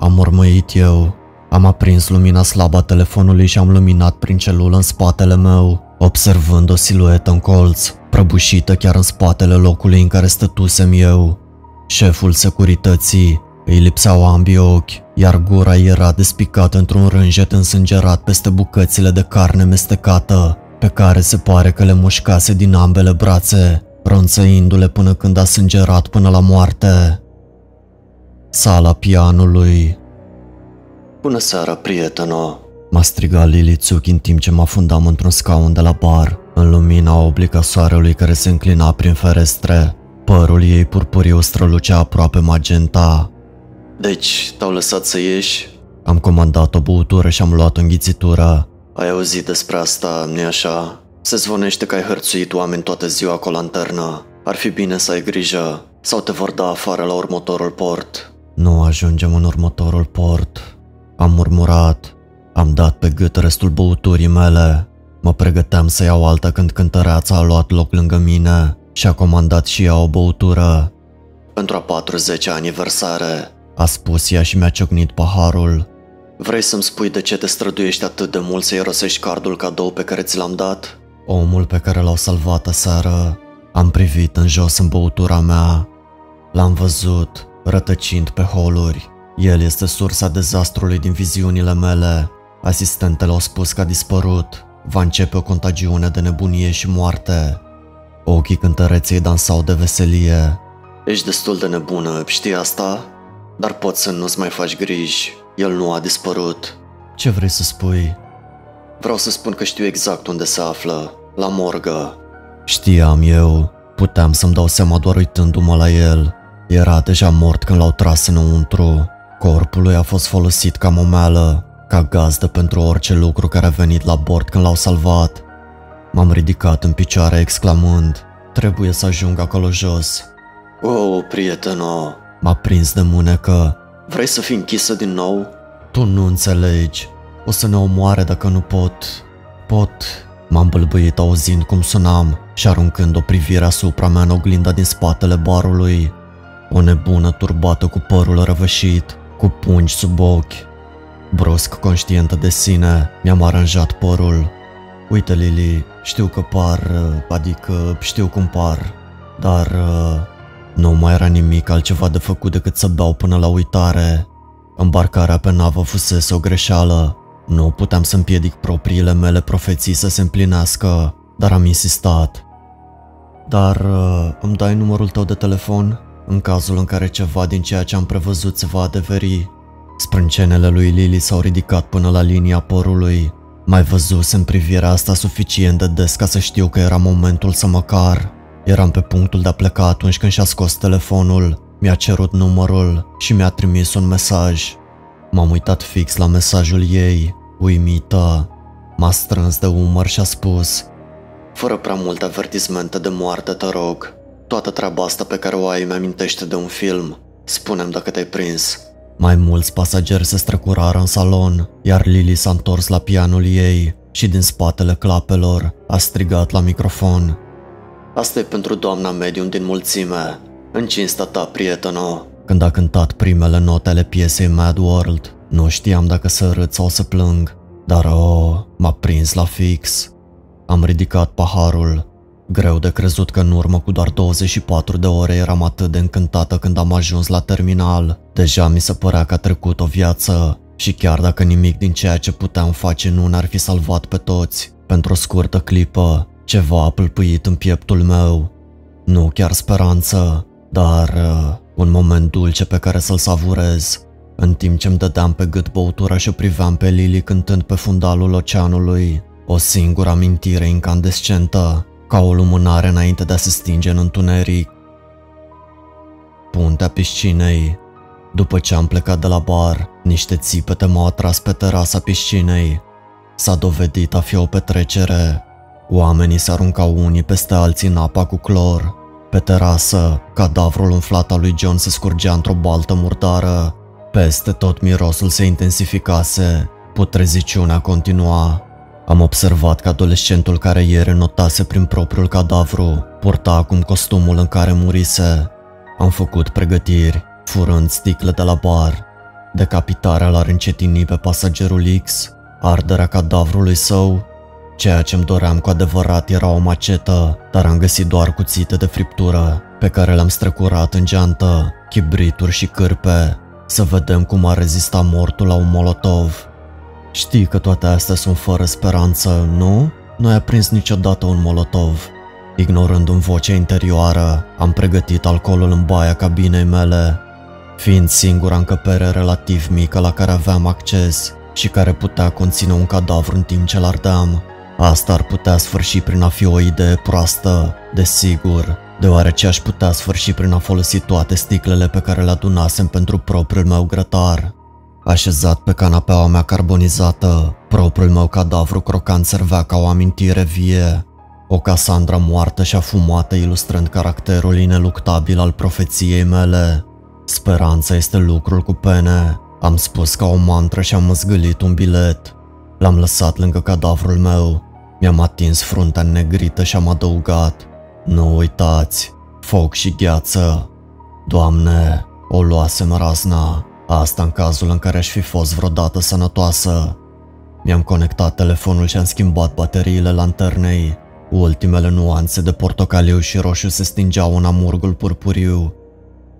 Am urmărit eu. Am aprins lumina slabă a telefonului și am luminat prin celulă în spatele meu, observând o siluetă în colț, prăbușită chiar în spatele locului în care stătusem eu. Șeful securității, îi lipseau ambii ochi, iar gura era despicată într-un rânjet însângerat peste bucățile de carne mestecată, pe care se pare că le mușcase din ambele brațe, ronțăindu-le până când a sângerat până la moarte. Sala pianului. Bună seara, prieteno, m-a strigat Lily Tsuki în timp ce mă afundam într-un scaun de la bar, în lumina oblică a soarelui care se înclina prin ferestre. Părul ei purpuriu strălucea aproape magenta. Deci, te-au lăsat să ieși? Am comandat o băutură și am luat o înghițitură. Ai auzit despre asta, nu-i așa? Se zvonește că ai hărțuit oameni toată ziua cu o lanternă. Ar fi bine să ai grijă, sau te vor da afară la următorul port. Nu ajungem în următorul port, am murmurat. Am dat pe gât restul băuturii mele. Mă pregăteam să iau alta când cântăreața a luat loc lângă mine și a comandat și ea o băutură. Pentru a 40-a aniversare, a spus ea și mi-a ciocnit paharul. Vrei să-mi spui de ce te străduiești atât de mult să irosești cardul cadou pe care ți l-am dat? Omul pe care l-au salvat aseară. Am privit în jos în băutura mea. L-am văzut, rătăcind pe holuri. El este sursa dezastrului din viziunile mele. Asistentele au spus că a dispărut. Va începe o contagiune de nebunie și moarte. Ochii cântăreței dansau de veselie. Ești destul de nebună, știi asta? Dar poți să nu-ți mai faci griji. El nu a dispărut. Ce vrei să spui? Vreau să spun că știu exact unde se află. La morgă. Știam eu. Puteam să-mi dau seama doar uitându-mă la el. Era deja mort când l-au tras înăuntru. Corpul lui a fost folosit ca momeală, ca gazdă pentru orice lucru care a venit la bord când l-au salvat. M-am ridicat în picioare exclamând, trebuie să ajung acolo jos. Oh, prieteno, m-a prins de mânecă. Vrei să fii închisă din nou? Tu nu înțelegi. O să ne omoare dacă nu pot. Pot. M-am bâlbâit auzind cum sunam și aruncând o privire asupra mea în oglinda din spatele barului. O nebună turbată cu părul răvășit, cu pungi sub ochi. Brusc conștientă de sine, mi-am aranjat părul. Uite, Lily, știu că par, adică știu cum par, dar... Nu mai era nimic altceva de făcut decât să beau până la uitare. Îmbarcarea pe navă fusese o greșeală. Nu puteam să împiedic propriile mele profeții să se împlinească, dar am insistat. Dar îmi dai numărul tău de telefon? În cazul în care ceva din ceea ce am prevăzut se va adeveri. Sprâncenele lui Lily s-au ridicat până la linia părului. Mai văzusem privirea asta suficient de des ca să știu că era momentul să mă car. Eram pe punctul de a pleca atunci când și-a scos telefonul, mi-a cerut numărul și mi-a trimis un mesaj. M-am uitat fix la mesajul ei, uimită. M-a strâns de umăr și a spus, fără prea multe avertismente de moarte, te rog. Toată treaba asta pe care o ai mi-amintește de un film. Spune-mi dacă te-ai prins. Mai mulți pasageri se străcurară în salon, iar Lily s-a întors la pianul ei și din spatele clapelor a strigat la microfon. Asta e pentru doamna medium din mulțime, în cinsta ta, prieteno. Când a cântat primele note ale piesei Mad World, nu știam dacă să râd sau să plâng, dar m-a prins la fix. Am ridicat paharul. Greu de crezut că în urmă cu doar 24 de ore eram atât de încântată când am ajuns la terminal. Deja mi se părea că a trecut o viață și chiar dacă nimic din ceea ce puteam face nu ne-ar fi salvat pe toți, pentru o scurtă clipă, ceva a pâlpâit în pieptul meu. Nu chiar speranță, dar un moment dulce pe care să-l savurez. În timp ce îmi dădeam pe gât băutura și o priveam pe Lily cântând pe fundalul oceanului, o singură amintire incandescentă, ca o lumânare înainte de a se stinge în întuneric. Puntea piscinei. După ce am plecat de la bar, niște țipete m-au atras pe terasa piscinei. S-a dovedit a fi o petrecere. Oamenii se aruncau unii peste alții în apa cu clor. Pe terasă, cadavrul umflat al lui John se scurgea într-o baltă murdară. Peste tot mirosul se intensificase, putreziciunea continua. Am observat că adolescentul care ieri înotase prin propriul cadavru purta acum costumul în care murise. Am făcut pregătiri, furând sticle de la bar. Decapitarea l-ar încetini pe pasagerul X, arderea cadavrului său. Ceea ce-mi doream cu adevărat era o macetă, dar am găsit doar cuțite de friptură, pe care le-am strecurat în geantă, chibrituri și cârpe, să vedem cum ar rezista mortul la un molotov. Știi că toate astea sunt fără speranță, nu? Nu ai aprins niciodată un molotov. Ignorându-mi vocea interioară, am pregătit alcoolul în baia cabinei mele. Fiind singura încăpere relativ mică la care aveam acces și care putea conține un cadavru în timp ce l-ardeam, asta ar putea sfârși prin a fi o idee proastă, desigur, deoarece aș putea sfârși prin a folosi toate sticlele pe care le adunasem pentru propriul meu grătar. Așezat pe canapeaua mea carbonizată, propriul meu cadavru crocant servea ca o amintire vie, o Cassandra moartă și afumată, ilustrând caracterul ineluctabil al profeției mele. Speranța este lucrul cu pene, am spus ca o mantră și am măzgălit un bilet. L-am lăsat lângă cadavrul meu, mi-am atins fruntea negrită și am adăugat: nu uitați, foc și gheață. Doamne, o luasem razna, asta în cazul în care aș fi fost vreodată sănătoasă. Mi-am conectat telefonul și am schimbat bateriile lanternei. Ultimele nuanțe de portocaliu și roșu se stingeau în amurgul purpuriu.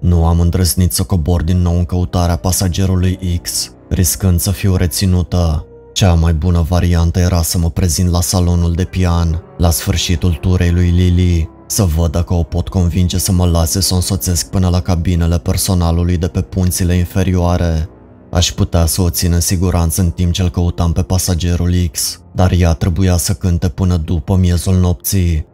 Nu am îndrăznit să cobor din nou în căutarea pasagerului X, riscând să fiu reținută. Cea mai bună variantă era să mă prezint la salonul de pian, la sfârșitul turei lui Lily, să văd dacă o pot convinge să mă lase să o însoțesc până la cabinele personalului de pe punțile inferioare. Aș putea să o țin în siguranță în timp ce îl căutam pe pasagerul X, dar ea trebuia să cânte până după miezul nopții.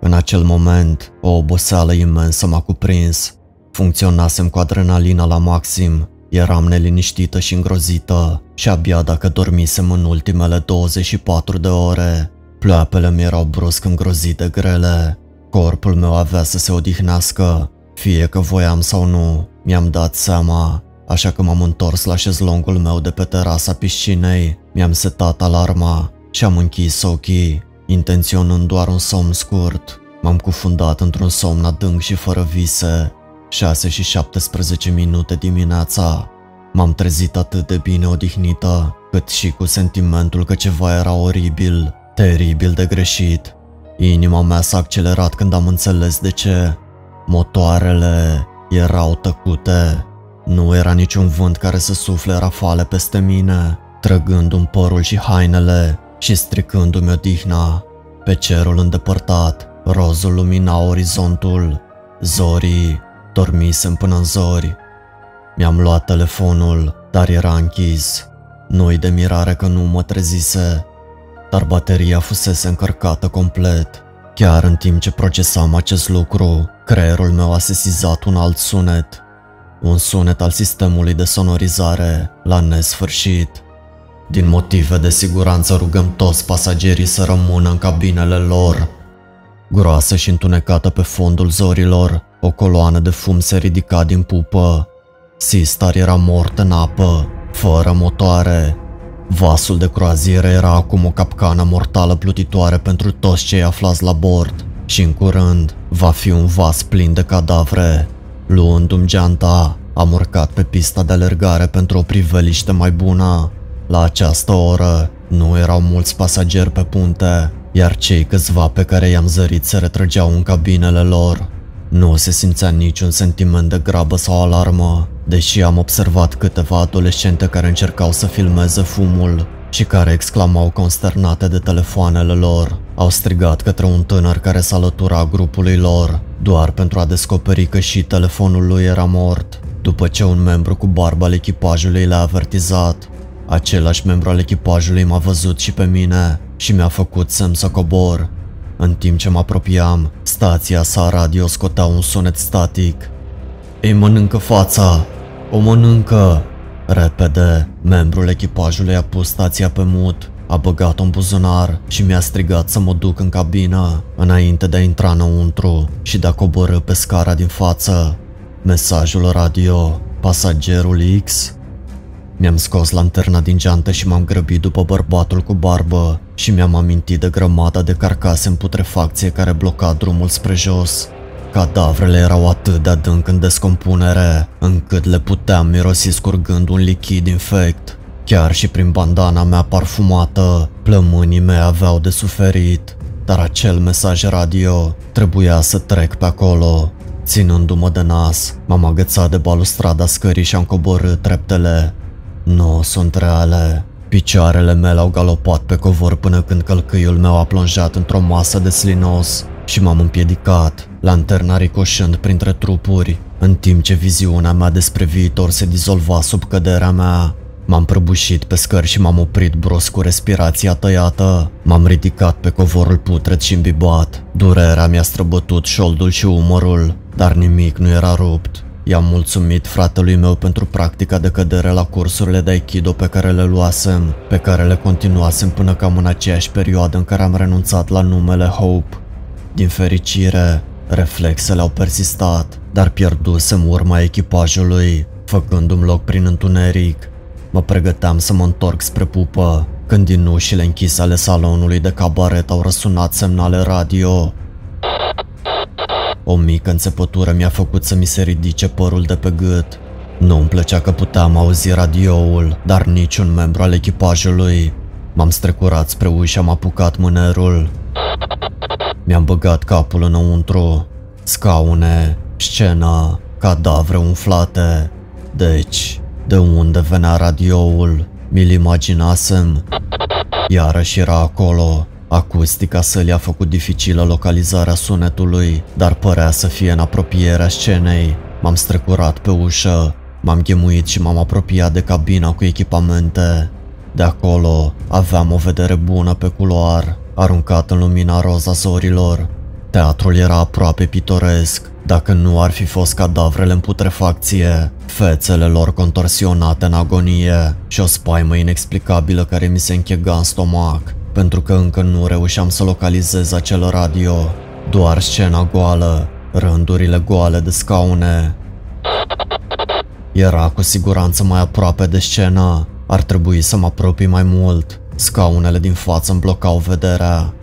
În acel moment, o oboseală imensă m-a cuprins. Funcționasem cu adrenalina la maxim, eram neliniștită și îngrozită și abia dacă dormisem în ultimele 24 de ore. Pleoapele mi erau brusc îngrozite grele, corpul meu avea să se odihnească, fie că voiam sau nu, mi-am dat seama, așa că m-am întors la șezlongul meu de pe terasa piscinei, mi-am setat alarma și am închis ochii, intenționând doar un somn scurt. M-am cufundat într-un somn adânc și fără vise. 6:17 dimineața. M-am trezit atât de bine odihnită, cât și cu sentimentul că ceva era oribil, teribil de greșit. Inima mea s-a accelerat când am înțeles de ce. Motoarele erau tăcute. Nu era niciun vânt care să sufle rafale peste mine, trăgându-mi părul și hainele și stricându-mi odihna. Pe cerul îndepărtat, rozul lumina orizontul. Zorii. Dormisem până în zori. Mi-am luat telefonul, dar era închis. Nu-i de mirare că nu mă trezise, dar bateria fusese încărcată complet. Chiar în timp ce procesam acest lucru, creierul meu a sesizat un alt sunet. Un sunet al sistemului de sonorizare, la nesfârșit. Din motive de siguranță rugăm toți pasagerii să rămână în cabinele lor. Groasă și întunecată pe fondul zorilor, o coloană de fum se ridica din pupă. Seastar era mort în apă, fără motoare. Vasul de croazieră era acum o capcană mortală plutitoare pentru toți cei aflați la bord și în curând va fi un vas plin de cadavre. Luându-mi geanta, am urcat pe pista de alergare pentru o priveliște mai bună. La această oră nu erau mulți pasageri pe punte, iar cei câțiva pe care i-am zărit se retrăgeau în cabinele lor. Nu se simțea niciun sentiment de grabă sau alarmă, deși am observat câteva adolescente care încercau să filmeze fumul și care exclamau consternate de telefoanele lor. Au strigat către un tânăr care s-a alăturat grupului lor, doar pentru a descoperi că și telefonul lui era mort, după ce un membru cu barbă al echipajului le-a avertizat. Același membru al echipajului m-a văzut și pe mine și mi-a făcut semn să cobor. În timp ce mă apropiam, stația sa radio scotea un sunet static. "Ei mănâncă fața! O mănâncă!" Repede, membrul echipajului a pus stația pe mut, a băgat-o în buzunar și mi-a strigat să mă duc în cabină, înainte de a intra înăuntru și de a coborî pe scara din față. Mesajul radio Pasagerul X. Mi-am scos lanterna din geantă și m-am grăbit după bărbatul cu barbă și mi-am amintit de grămada de carcase în putrefacție care bloca drumul spre jos. Cadavrele erau atât de adânc în descompunere, încât le puteam mirosi scurgând un lichid infect. Chiar și prin bandana mea parfumată, plămânii mei aveau de suferit, dar acel mesaj radio trebuia să trec pe acolo. Ținându-mă de nas, m-am agățat de balustrada scării și am coborât treptele. Nu sunt reale. Picioarele mele au galopat pe covor până când călcâiul meu a plonjat într-o masă de slinos și m-am împiedicat, lanterna ricoșând printre trupuri, în timp ce viziunea mea despre viitor se dizolva sub căderea mea. M-am prăbușit pe scări și m-am oprit brusc cu respirația tăiată. M-am ridicat pe covorul putred și imbibat. Durerea mi-a străbătut șoldul și umărul, dar nimic nu era rupt. I-am mulțumit fratelui meu pentru practica de cădere la cursurile de Aikido pe care le luasem, pe care le continuasem până cam în aceeași perioadă în care am renunțat la numele Hope. Din fericire, reflexele au persistat, dar pierdusem urma echipajului, făcându-mi loc prin întuneric. Mă pregăteam să mă întorc spre pupă, când din ușile închise ale salonului de cabaret au răsunat semnale radio. O mică înțepătură mi-a făcut să mi se ridice părul de pe gât. Nu-mi plăcea că puteam auzi radioul, dar niciun membru al echipajului. M-am strecurat spre ușă, am apucat mânerul. Mi-am băgat capul înăuntru. Scaune, scenă, cadavre umflate. Deci, de unde venea radioul? Mi-l imaginasem. Iarăși era acolo. Acustica sălii a făcut dificilă localizarea sunetului, dar părea să fie în apropierea scenei. M-am strecurat pe ușă, m-am ghemuit și m-am apropiat de cabina cu echipamente. De acolo aveam o vedere bună pe culoar, aruncat în lumina roz a zorilor. Teatrul era aproape pitoresc, dacă nu ar fi fost cadavrele în putrefacție, fețele lor contorsionate în agonie și o spaimă inexplicabilă care mi se închega în stomac, pentru că încă nu reușeam să localizez acel radio. Doar scena goală, rândurile goale de scaune. Era cu siguranță mai aproape de scenă, ar trebui să mă apropii mai mult. Scaunele din față îmi blocau vederea.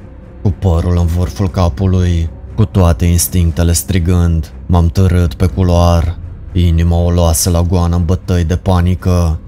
Cu părul în vârful capului, cu toate instinctele strigând, m-am târât pe culoar. Inima o luase la goană în bătăi de panică.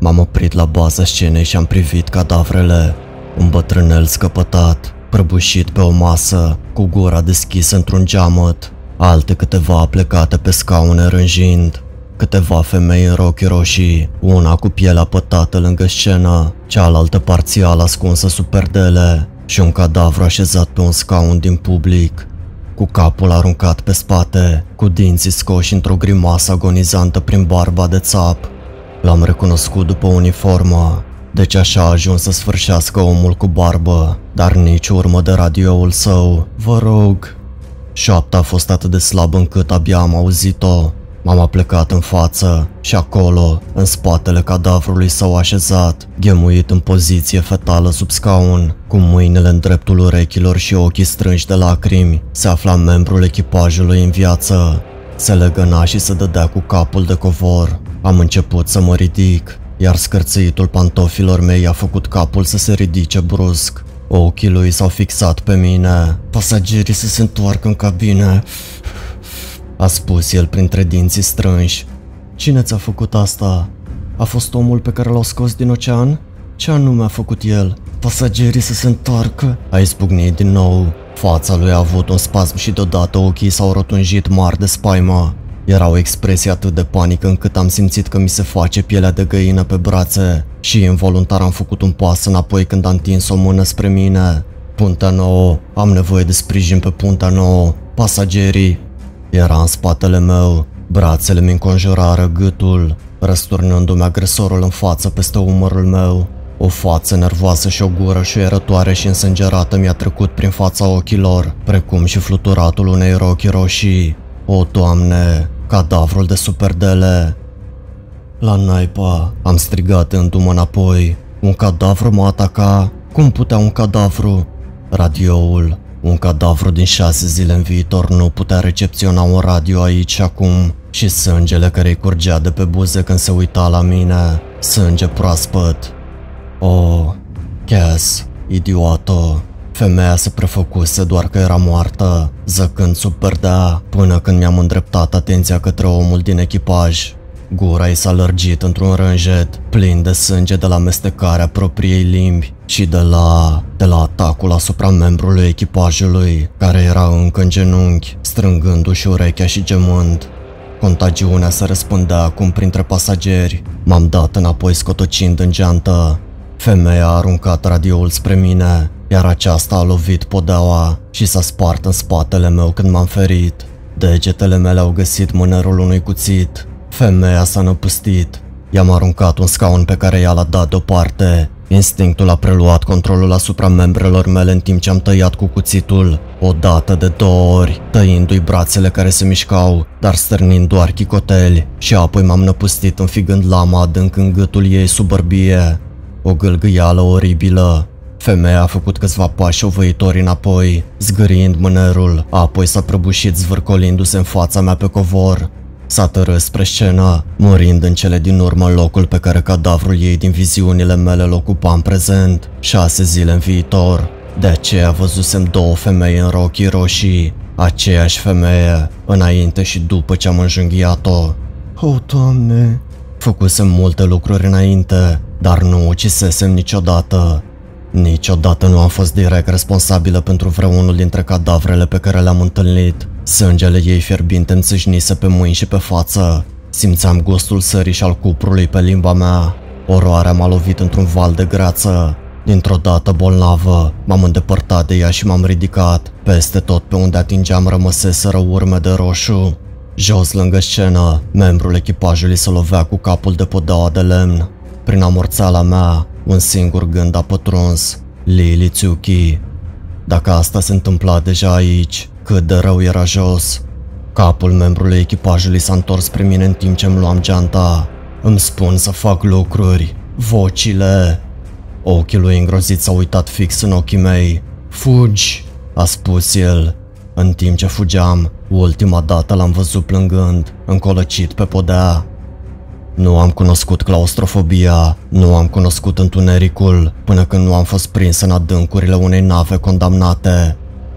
M-am oprit la baza scenei și am privit cadavrele. Un bătrânel scăpătat, prăbușit pe o masă, cu gura deschisă într-un geamăt, alte câteva plecate pe scaune rânjind, câteva femei în rochi roșii, una cu pielea pătată lângă scenă, cealaltă parțial ascunsă sub perdele și un cadavru așezat pe un scaun din public, cu capul aruncat pe spate, cu dinții scoși într-o grimasă agonizantă prin barba de țap. L-am recunoscut după uniformă. Deci așa a ajuns să sfârșească omul cu barbă, dar nici urmă de radioul său. Vă rog. Șoapta a fost atât de slabă încât abia am auzit-o. M-am aplecat în față și acolo, în spatele cadavrului său așezat, ghemuit în poziție fetală sub scaun, cu mâinile în dreptul urechilor și ochii strânși de lacrimi, se afla membrul echipajului în viață. Se legăna și se dădea cu capul de covor. Am început să mă ridic, iar scârțâitul pantofilor mei a făcut capul să se ridice brusc. Ochii lui s-au fixat pe mine. "Pasagerii să se întoarcă în cabine", a spus el printre dinții strânși. "Cine ți-a făcut asta? A fost omul pe care l-au scos din ocean? Ce anume a făcut el? Pasagerii să se întoarcă", a izbucnit din nou. Fața lui a avut un spasm și deodată ochii s-au rotunjit mari de spaimă. Era o expresie atât de panică încât am simțit că mi se face pielea de găină pe brațe și involuntar am făcut un pas înapoi când a întins o mână spre mine. "Puntea nouă, am nevoie de sprijin pe puntea nouă, pasagerii!" Era în spatele meu, brațele mi înconjurară gâtul, răsturnându-mi agresorul în față peste umărul meu. O față nervoasă și o gură șuierătoare și însângerată mi-a trecut prin fața ochilor, precum și fluturatul unei rochii roșii. O, Doamne! Cadavrul de sub perdele. "La naiba", am strigat dându-mă înapoi. "Un cadavru mă ataca? Cum putea un cadavru?" Radioul. Un cadavru din 6 zile în viitor nu putea recepționa un radio aici și acum și sângele care îi curgea de pe buze când se uita la mine, sânge proaspăt. Oh, Cass, idiotă. Femeia se prefăcuse doar că era moartă, zăcând sub părdea, până când mi-am îndreptat atenția către omul din echipaj. Gura i s-a lărgit într-un rânjet, plin de sânge de la amestecarea propriei limbi și de la atacul asupra membrului echipajului, care era încă în genunchi, strângându-și urechea și gemând. Contagiunea se răspândea acum printre pasageri. M-am dat înapoi scotocind în geantă. Femeia a aruncat radioul spre mine, iar aceasta a lovit podeaua și s-a spart în spatele meu când m-am ferit. Degetele mele au găsit mânerul unui cuțit. Femeia s-a năpustit. I-am aruncat un scaun pe care ea l-a dat deoparte. Instinctul a preluat controlul asupra membrelor mele în timp ce am tăiat cu cuțitul, o dată de două ori, tăindu-i brațele care se mișcau, dar stârnind doar chicoteli, și apoi m-am năpustit înfigând lama adânc în gâtul ei sub bărbie. O gâlgâială oribilă. Femeia a făcut câțiva pași ovăitori înapoi, zgâriind mânerul, apoi s-a prăbușit zvârcolindu-se în fața mea pe covor. S-a târât spre scenă, murind în cele din urmă locul pe care cadavrul ei din viziunile mele îl ocupa în prezent, 6 zile în viitor. De aceea văzusem două femei în rochii roșii, aceeași femeie, înainte și după ce am înjunghiat-o. Oh, Doamne! Făcusem multe lucruri înainte, dar nu ucisesem niciodată. Niciodată nu am fost direct responsabilă pentru vreunul dintre cadavrele pe care le-am întâlnit. Sângele ei fierbinte îmi țâșnise pe mâini și pe față. Simțeam gustul sării și al cuprului pe limba mea. Oroarea m-a lovit într-un val de greață. Dintr-o dată bolnavă, m-am îndepărtat de ea și m-am ridicat. Peste tot pe unde atingeam rămăseseră urme de roșu. Jos lângă scenă, membrul echipajului se lovea cu capul de podeaua de lemn. Prin amorțeala mea, un singur gând a pătruns: Lily Tsuki. Dacă asta se întâmpla deja aici, cât de rău era jos. Capul membrului echipajului s-a întors spre mine în timp ce îmi luam geanta. Îmi spun să fac lucruri. Vocile. Ochii lui îngrozit s-au uitat fix în ochii mei. Fugi, a spus el. În timp ce fugeam, ultima dată l-am văzut plângând, încolăcit pe podea. Nu am cunoscut claustrofobia, nu am cunoscut întunericul, până când nu am fost prins în adâncurile unei nave condamnate.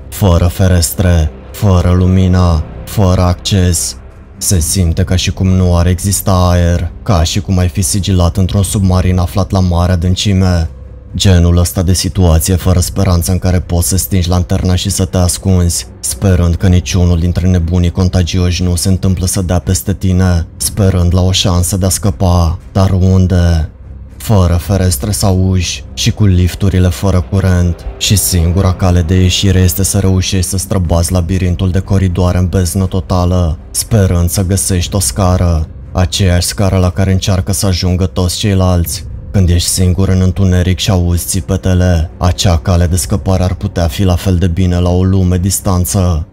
Fără ferestre, fără lumină, fără acces. Se simte ca și cum nu ar exista aer, ca și cum ai fi sigilat într-un submarin aflat la mare adâncime. Genul ăsta de situație fără speranță în care poți să stingi lanterna și să te ascunzi, sperând că niciunul dintre nebunii contagioși nu se întâmplă să dea peste tine, sperând la o șansă de a scăpa, dar unde? Fără ferestre sau uși și cu lifturile fără curent, și singura cale de ieșire este să reușești să străbați labirintul de coridoare în beznă totală, sperând să găsești o scară, aceeași scară la care încearcă să ajungă toți ceilalți. Când ești singur în întuneric și auzi țipetele, acea cale de scăpare ar putea fi la fel de bine la o lume distanță.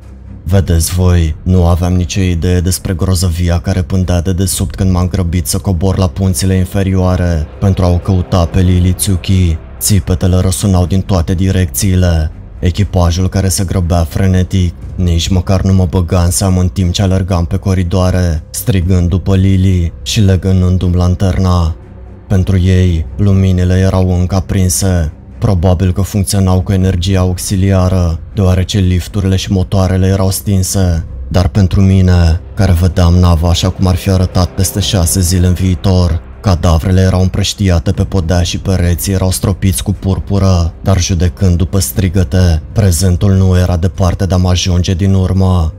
Vedeți voi, nu aveam nicio idee despre grozăvia care pândea de desubt când m-am grăbit să cobor la punțile inferioare pentru a o căuta pe Lily Tsuki. Țipetele răsunau din toate direcțiile. Echipajul care se grăbea frenetic, nici măcar nu mă băga în seamă în timp ce alergam pe coridoare, strigând după Lily și legându-mi lanterna. Pentru ei, luminile erau încă aprinse. Probabil că funcționau cu energia auxiliară, deoarece lifturile și motoarele erau stinse. Dar pentru mine, care vedeam nava așa cum ar fi arătat peste 6 zile în viitor, cadavrele erau împrăștiate pe podea și pereții erau stropiți cu purpură, dar judecând după strigăte, prezentul nu era departe de a mă ajunge din urmă.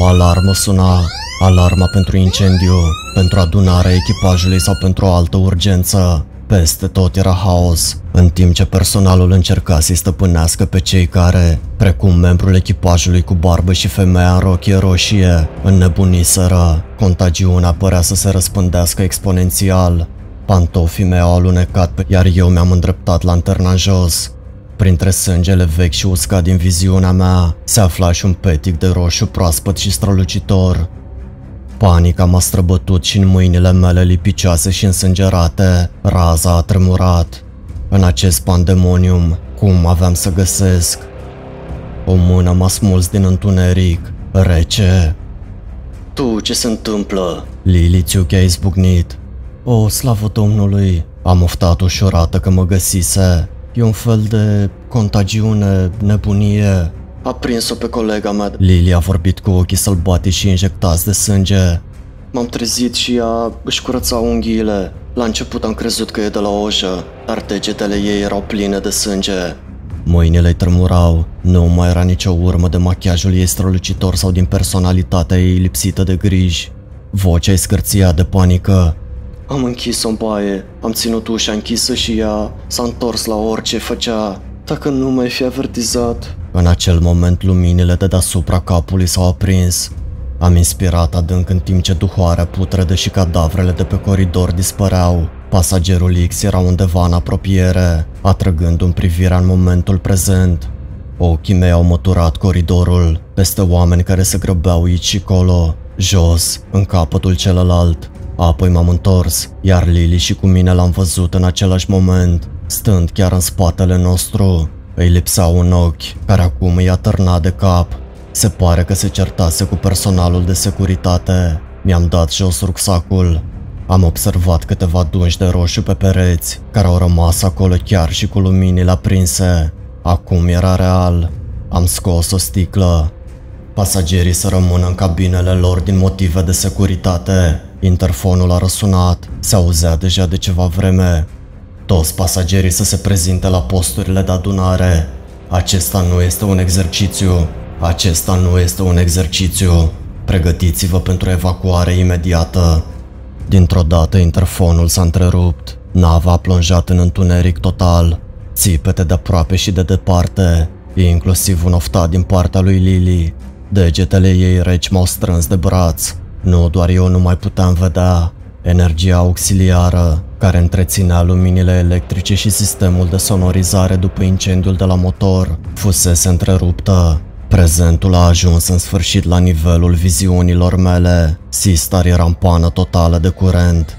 O alarmă suna. Alarma pentru incendiu, pentru adunarea echipajului sau pentru o altă urgență. Peste tot era haos, în timp ce personalul încerca să-i stăpânească pe cei care, precum membrul echipajului cu barbă și femeia în rochie roșie, înnebuniseră. Contagiunea părea să se răspândească exponențial. Pantofii mei au alunecat, iar eu mi-am îndreptat lanterna în jos. Printre sângele vechi și uscat din viziunea mea, se afla și un petic de roșu proaspăt și strălucitor. Panica m-a străbătut și în mâinile mele lipicioase și însângerate, raza a tremurat. În acest pandemonium, cum aveam să găsesc? O mână m-a smuls din întuneric, rece. tu, ce se întâmplă? Lily Tsuki a izbucnit. O, slavă Domnului, am oftat ușorată că mă găsise. E un fel de contagiune, nebunie. A prins-o pe colega mea. Lily a vorbit cu ochii sălbatici și injectați de sânge. M-am trezit și ea își curăța unghiile. La început am crezut că e de la ojă, dar degetele ei erau pline de sânge. Mâinile-i tremurau, nu mai era nicio urmă de machiajul ei strălucitor sau din personalitatea ei lipsită de griji. Vocea-i scârția de panică. Am închis-o în baie, am ținut ușa închisă și ea s-a întors la orice făcea, dacă nu mai fi avertizat. În acel moment luminile de deasupra capului s-au aprins. Am inspirat adânc în timp ce duhoarea putredă și cadavrele de pe coridor dispăreau. Pasagerul X era undeva în apropiere, atrăgându-mi privirea în momentul prezent. Ochii mei au măturat coridorul, peste oameni care se grăbeau aici și colo, jos, în capătul celălalt. Apoi m-am întors, iar Lily și cu mine l-am văzut în același moment, stând chiar în spatele nostru. Îi lipsea un ochi, care acum îi atârna de cap. Se pare că se certase cu personalul de securitate. Mi-am dat jos rucsacul. Am observat câteva dungi de roșu pe pereți, care au rămas acolo chiar și cu luminile aprinse. Acum era real. Am scos o sticlă. Pasagerii să rămână în cabinele lor din motive de securitate. Interfonul a răsunat. Se auzea deja de ceva vreme. Toți pasagerii să se prezinte la posturile de adunare. Acesta nu este un exercițiu. Acesta nu este un exercițiu. Pregătiți-vă pentru evacuare imediată. Dintr-o dată interfonul s-a întrerupt. Nava a plonjat în întuneric total. Țipete de aproape și de departe, inclusiv un oftat din partea lui Lily. Degetele ei reci m-au strâns de braț. Nu doar eu nu mai puteam vedea. Energia auxiliară, care întreținea luminile electrice și sistemul de sonorizare după incendiul de la motor, fusese întreruptă. Prezentul a ajuns în sfârșit la nivelul viziunilor mele. Seastar era în pană totală de curent.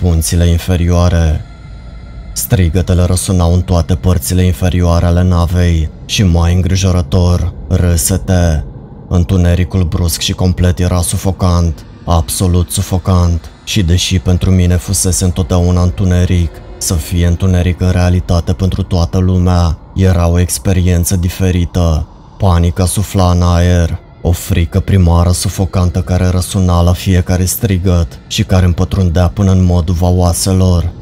Punțile inferioare. Strigătele răsunau în toate părțile inferioare ale navei și, mai îngrijorător, râsete. Întunericul brusc și complet era sufocant, absolut sufocant. Și deși pentru mine fusese întotdeauna întuneric, să fie întuneric în realitate pentru toată lumea era o experiență diferită. Panica sufla în aer, o frică primară sufocantă care răsuna la fiecare strigăt și care împătrundea până în măduva oaselor.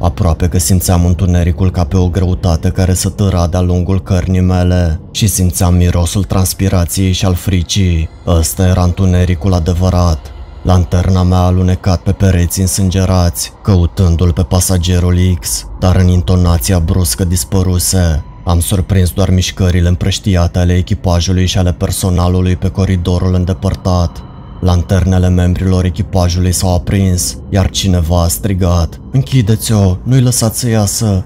Aproape că simțeam întunericul ca pe o greutate care se târa de-a lungul cărnii mele și simțeam mirosul transpirației și al fricii. Ăsta era întunericul adevărat. Lanterna mea a alunecat pe pereții însângerați, căutându-l pe pasagerul X, dar în intonația bruscă dispăruse. Am surprins doar mișcările împrăștiate ale echipajului și ale personalului pe coridorul îndepărtat. Lanternele membrilor echipajului s-au aprins, iar cineva a strigat: "Închideți-o, nu-i lăsați să iasă!"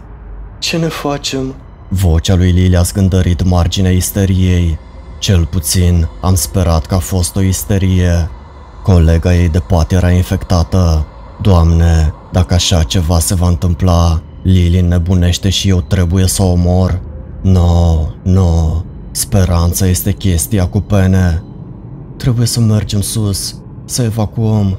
"Ce ne facem?" Vocea lui Lily a zgândărit marginea isteriei. Cel puțin, am sperat că a fost o isterie. Colega ei de pat era infectată. Doamne, dacă așa ceva se va întâmpla, Lily înnebunește și eu trebuie să o omor. Nu, speranța este chestia cu pene. Trebuie să mergem sus, să evacuăm.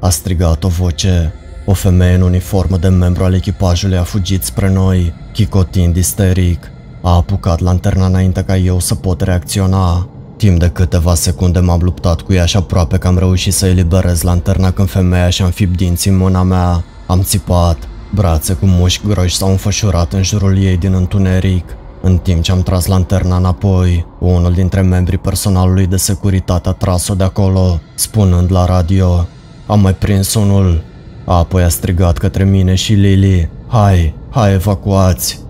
A strigat o voce. O femeie în uniformă de membru al echipajului a fugit spre noi, chicotind isteric. A apucat lanterna înainte ca eu să pot reacționa. Timp de câteva secunde m-am luptat cu ea și aproape că am reușit să eliberez lanterna când femeia și-a înfipt dinții în mâna mea. Am țipat. Brațe cu mușchi groși s-au înfășurat în jurul ei din întuneric. În timp ce am tras lanterna înapoi, unul dintre membrii personalului de securitate a tras-o de acolo, spunând la radio: "Am mai prins unul." Apoi a strigat către mine și Lily: Hai, evacuați!"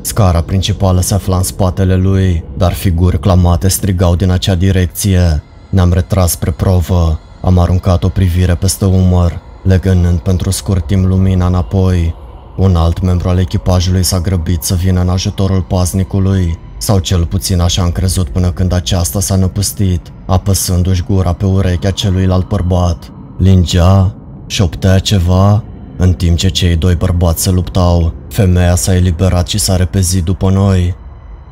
Scara principală se afla în spatele lui, dar figuri clamate strigau din acea direcție. Ne-am retras spre provă, am aruncat o privire peste umăr, legănând pentru scurt timp lumina înapoi. Un alt membru al echipajului s-a grăbit să vină în ajutorul paznicului, sau cel puțin așa am crezut până când aceasta s-a năpustit, apăsându-și gura pe urechea celuilalt bărbat. Lingea, șoptea ceva. În timp ce cei doi bărbați se luptau, femeia s-a eliberat și s-a repezit după noi.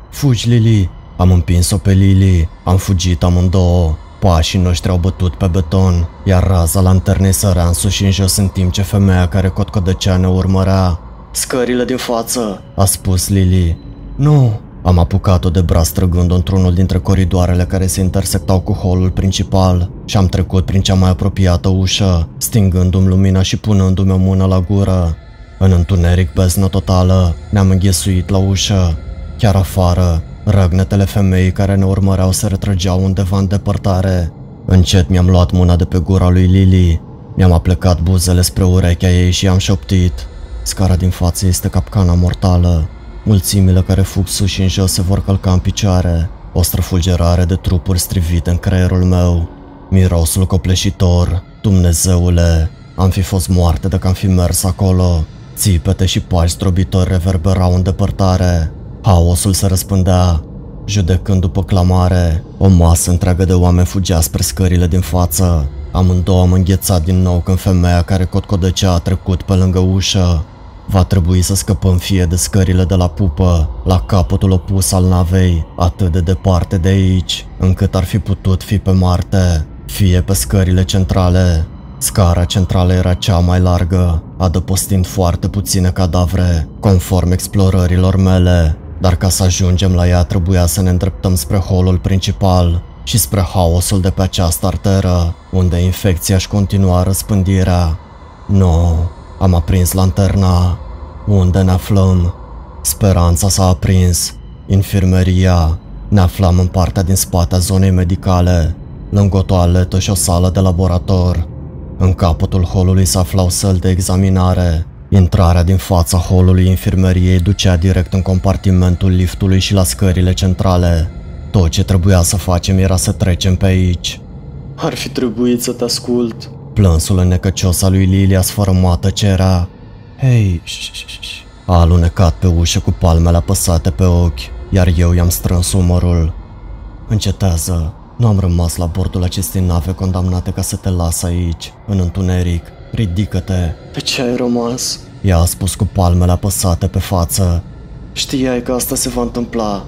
"Fugi, Lily!" Am împins-o pe Lily, am fugit amândouă. Pașii noștri au bătut pe beton, iar raza lanternei săra în sus și în jos în timp ce femeia care cotcodăcea ne urmărea. "Scările din față!" a spus Lily. "Nu!" Am apucat-o de braț trăgând-o într-unul dintre coridoarele care se intersectau cu holul principal și am trecut prin cea mai apropiată ușă, stingându-mi lumina și punându-mi o mână la gură. În întuneric beznă totală, ne-am înghesuit la ușă. Chiar afară, răgnetele femeii care ne urmăreau se retrăgeau undeva în depărtare. Încet mi-am luat mâna de pe gura lui Lily, mi-am aplecat buzele spre urechea ei și am șoptit. "Scara din față este capcana mortală. Mulțimile care fug sus și în jos se vor călca în picioare." O străfulgerare de trupuri strivite în creierul meu. Mirosul copleșitor. Dumnezeule, am fi fost moarte dacă am fi mers acolo. Țipete și pași zdrobitori reverberau în depărtare. Haosul se răspândea. Judecând după clamare, o masă întreagă de oameni fugea spre scările din față. Amândouă am înghețat din nou când femeia care cotcodăcea a trecut pe lângă ușă. Va trebui să scăpăm fie de scările de la pupă, la capătul opus al navei, atât de departe de aici, încât ar fi putut fi pe Marte, fie pe scările centrale. Scara centrală era cea mai largă, adăpostind foarte puține cadavre, conform explorărilor mele, dar ca să ajungem la ea trebuia să ne îndreptăm spre holul principal și spre haosul de pe această arteră, unde infecția își continua răspândirea. Nu. Am aprins lanterna. Unde ne aflăm? Speranța s-a aprins. Infirmeria. Ne aflam în partea din spate a zonei medicale, lângă o toaletă și o sală de laborator. În capătul holului se aflau săli de examinare. Intrarea din fața holului infirmeriei ducea direct în compartimentul liftului și la scările centrale. Tot ce trebuia să facem era să trecem pe aici. "Ar fi trebuit să te ascult." Plânsul înnecăcios al lui Lily a sfărâmat tăcerea. "Hei, a alunecat pe ușă cu palmele apăsate pe ochi, iar eu i-am strâns umărul. "Încetează, nu am rămas la bordul acestei nave condamnate ca să te las aici, în întuneric. Ridică-te." "Pe ce ai rămas?" ea a spus cu palmele apăsate pe față. "Știai că asta se va întâmpla."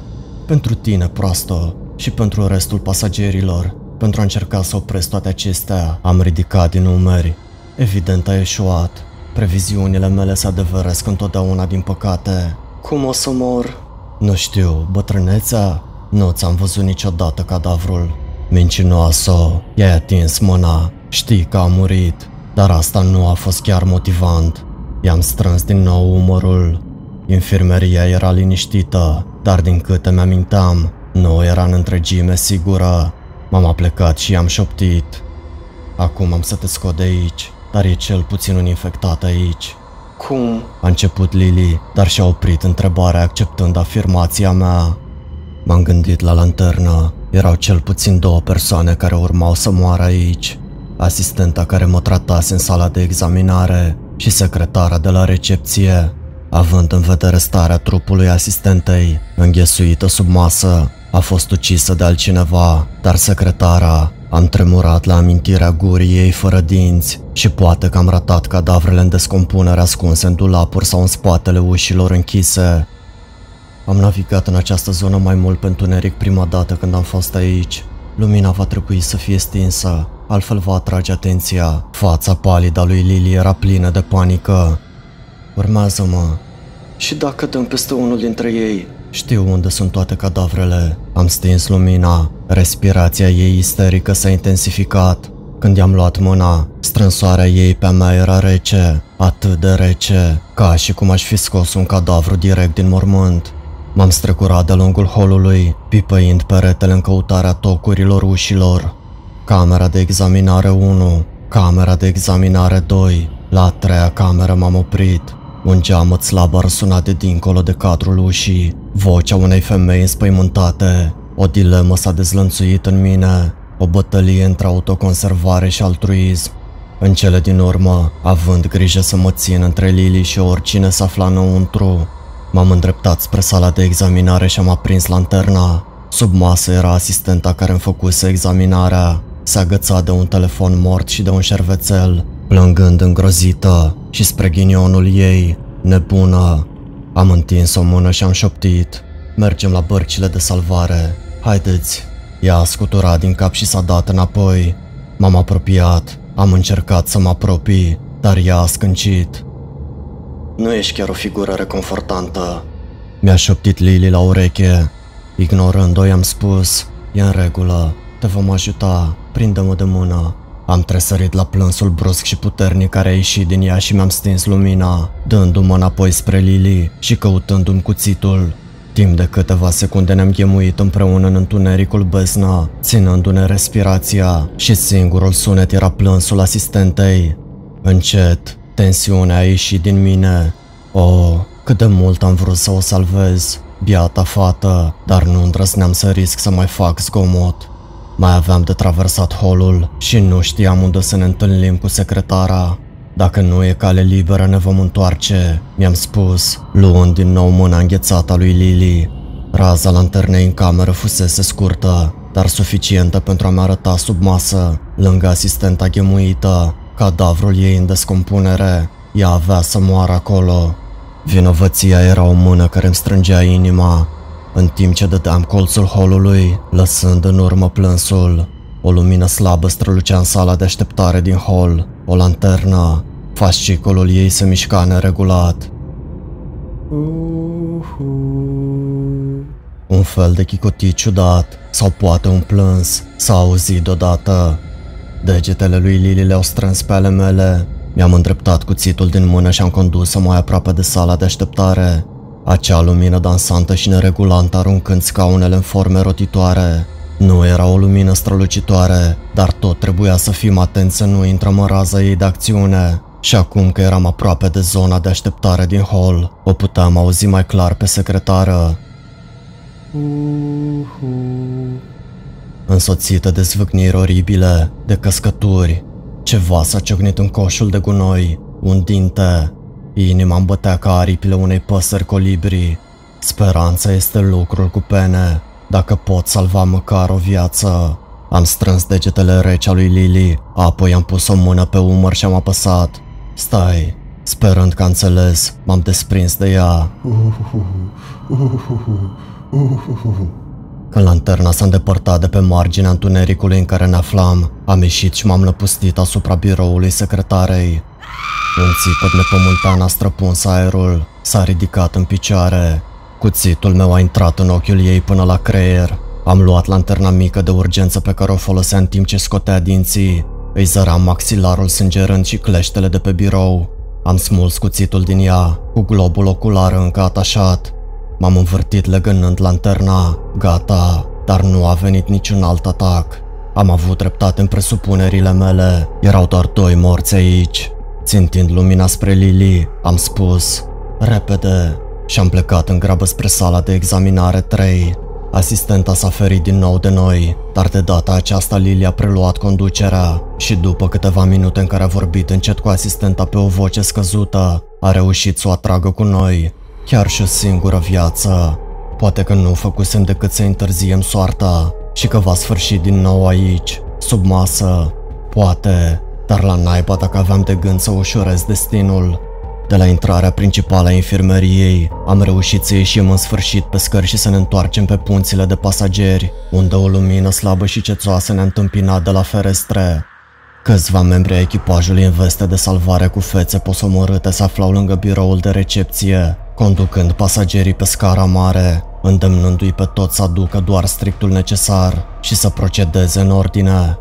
"Pentru tine, proastă, și pentru restul pasagerilor. Pentru a încerca să opresc toate acestea, am ridicat din umeri. Evident a eșuat. Previziunile mele se adeveresc întotdeauna, din păcate." "Cum o să mor?" "Nu știu, bătrânețea? Nu ți-am văzut niciodată cadavrul." "Mincinoasă, i-ai atins mâna. Știi că a murit." Dar asta nu a fost chiar motivant. I-am strâns din nou umărul. Infirmeria era liniștită, dar din câte mi-aminteam, nu era în întregime sigură. M-am aplecat și i-am șoptit. "Acum am să te scot de aici, dar e cel puțin un infectat aici." "Cum?" a început Lily, dar și-a oprit întrebarea acceptând afirmația mea. M-am gândit la lanternă. Erau cel puțin două persoane care urmau să moară aici. Asistenta care mă tratase în sala de examinare și secretara de la recepție. Având în vedere starea trupului asistentei, înghesuită sub masă, a fost ucisă de altcineva, dar secretara, am tremurat la amintirea gurii ei fără dinți și poate că am ratat cadavrele în descompunere ascunse în dulapuri sau în spatele ușilor închise. Am navigat în această zonă mai mult pe întuneric prima dată când am fost aici. Lumina va trebui să fie stinsă, altfel va atrage atenția. Fața palidă a lui Lily era plină de panică. "Urmează-mă." "Și dacă dăm peste unul dintre ei?" "Știu unde sunt toate cadavrele." Am stins lumina. Respirația ei isterică s-a intensificat. Când i-am luat mâna, strânsoarea ei pe-a mea era rece, atât de rece, ca și cum aș fi scos un cadavru direct din mormânt. M-am strecurat de-a lungul holului, pipăind peretele în căutarea tocurilor ușilor. Camera de examinare 1, camera de examinare 2, la a treia cameră m-am oprit. Un geamăt slab a răsunat de dincolo de cadrul ușii, vocea unei femei înspăimântate. O dilemă s-a dezlănțuit în mine, o bătălie între autoconservare și altruism. În cele din urmă, având grijă să mă țin între Lily și oricine se afla înăuntru, m-am îndreptat spre sala de examinare și am aprins lanterna. Sub masă era asistenta care îmi făcuse examinarea. Se agăța de un telefon mort și de un șervețel, plângând îngrozită, și spre ghinionul ei, nebună. Am întins o mână și am șoptit: "Mergem la bărcile de salvare, haideți." Ea a scuturat din cap și s-a dat înapoi. M-am apropiat, am încercat să mă apropii, dar ea a scâncit. Nu ești chiar o figură reconfortantă, mi-a șoptit Lily la ureche. Ignorând-o, i-am spus, e în regulă, te vom ajuta, prinde-mă de mână. Am tresărit la plânsul brusc și puternic care a ieșit din ea și mi-am stins lumina, dându-mă înapoi spre Lily și căutându-mi cuțitul. Timp de câteva secunde ne-am ghemuit împreună în întunericul bezna, ținându-ne respirația, și singurul sunet era plânsul asistentei. Încet, tensiunea a ieșit din mine. Oh, cât de mult am vrut să o salvez, biata fată, dar nu îndrăzneam să risc să mai fac zgomot. Mai aveam de traversat holul și nu știam unde să ne întâlnim cu secretara. Dacă nu e cale liberă, ne vom întoarce, mi-am spus, luând din nou mâna înghețată a lui Lily. Raza lanternei în cameră fusese scurtă, dar suficientă pentru a-mi arăta sub masă, lângă asistenta ghemuită, cadavrul ei în descompunere. Ea avea să moară acolo. Vinovăția era o mână care îmi strângea inima, în timp ce dădeam colțul holului, lăsând în urmă plânsul. O lumină slabă strălucea în sala de așteptare din hol, o lanternă. Fascicolul ei se mișca neregulat. Un fel de chicotit ciudat, sau poate un plâns, s-a auzit deodată. Degetele lui Lily le-au strâns pe ale mele. Mi-am îndreptat cuțitul din mână și am condus-o mai aproape de sala de așteptare. Acea lumină dansantă și neregulantă, aruncând scaunele în forme rotitoare. Nu era o lumină strălucitoare, dar tot trebuia să fim atenți să nu intrăm în raza ei de acțiune. Și acum că eram aproape de zona de așteptare din hol, o puteam auzi mai clar pe secretară. Însoțită de zvâcniri oribile, de căscături, ceva s-a ciocnit în coșul de gunoi, un dinte. Inima-mi bătea ca aripile unei păsări colibri. Speranța este lucrul cu pene. Dacă pot salva măcar o viață. Am strâns degetele rece a lui Lily, apoi am pus o mână pe umăr și am apăsat. Stai. Sperând că a înțeles, m-am desprins de ea. Când lanterna s-a îndepărtat de pe marginea întunericului în care ne aflam, am ieșit și m-am năpustit asupra biroului secretarei. Un țipăt nepământan a străpuns aerul, s-a ridicat în picioare. Cuțitul meu a intrat în ochiul ei până la creier. Am luat lanterna mică de urgență pe care o folosea în timp ce scotea dinții. Îi zăram maxilarul sângerând și cleștele de pe birou. Am smuls cuțitul din ea, cu globul ocular încă atașat. M-am învârtit legănând lanterna. Gata, dar nu a venit niciun alt atac. Am avut dreptate în presupunerile mele. Erau doar doi morți aici. Țintind lumina spre Lily, am spus, repede, și am plecat în grabă spre sala de examinare 3. Asistenta s-a ferit din nou de noi, dar de data aceasta Lily a preluat conducerea și după câteva minute în care a vorbit încet cu asistenta pe o voce scăzută, a reușit să o atragă cu noi, chiar și o singură viață. Poate că nu făcusem decât să întârziem soarta și că va sfârși din nou aici, sub masă, poate, dar la naiba dacă aveam de gând să ușurez destinul. De la intrarea principală a infirmeriei, am reușit să ieșim în sfârșit pe scări și să ne întoarcem pe punțile de pasageri, unde o lumină slabă și cețoasă ne-a întâmpinat de la ferestre. Câțiva membri ai echipajului în veste de salvare cu fețe posomorâte se aflau lângă biroul de recepție, conducând pasagerii pe scara mare, îndemnându-i pe toți să aducă doar strictul necesar și să procedeze în ordine.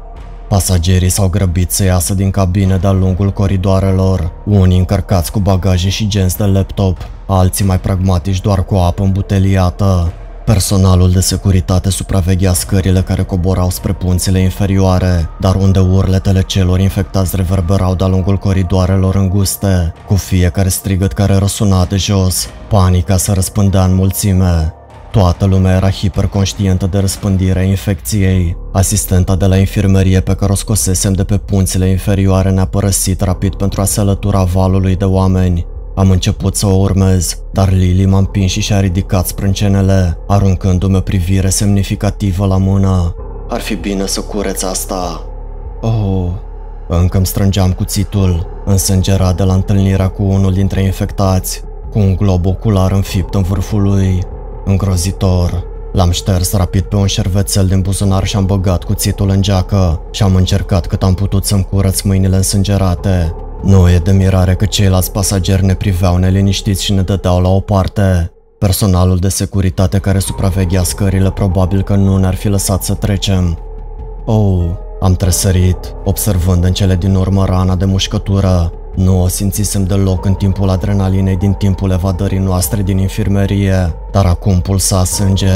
Pasagerii s-au grăbit să iasă din cabine de-a lungul coridoarelor, unii încărcați cu bagaje și genți de laptop, alții mai pragmatici doar cu apă îmbuteliată. Personalul de securitate supraveghea scările care coborau spre punțile inferioare, dar unde urletele celor infectați reverberau de-a lungul coridoarelor înguste, cu fiecare strigăt care răsuna de jos, panica se răspândea în mulțime. Toată lumea era hiperconștientă de răspândirea infecției. Asistenta de la infirmerie pe care o scosesem de pe punțile inferioare ne-a părăsit rapid pentru a se alătura valului de oameni. Am început să o urmez, dar Lily m-a împins și și-a ridicat sprâncenele, aruncându-mi o privire semnificativă la mână. Ar fi bine să cureți asta. Oh, încă îmi strângeam cuțitul, însângerat de la întâlnirea cu unul dintre infectați, cu un glob ocular înfipt în vârful lui. Îngrozitor, L-am șters rapid pe un șervețel din buzunar și am băgat cuțitul în geacă și am încercat cât am putut să-mi curăț mâinile însângerate. Nu e de mirare că ceilalți pasageri ne priveau neliniștiți și ne dădeau la o parte. Personalul de securitate care supraveghea scările probabil că nu ne-ar fi lăsat să trecem. Oh, am tresărit, observând în cele din urmă rana de mușcătură. Nu o simțisem deloc în timpul adrenalinei din timpul evadării noastre din infirmerie, dar acum pulsa sânge.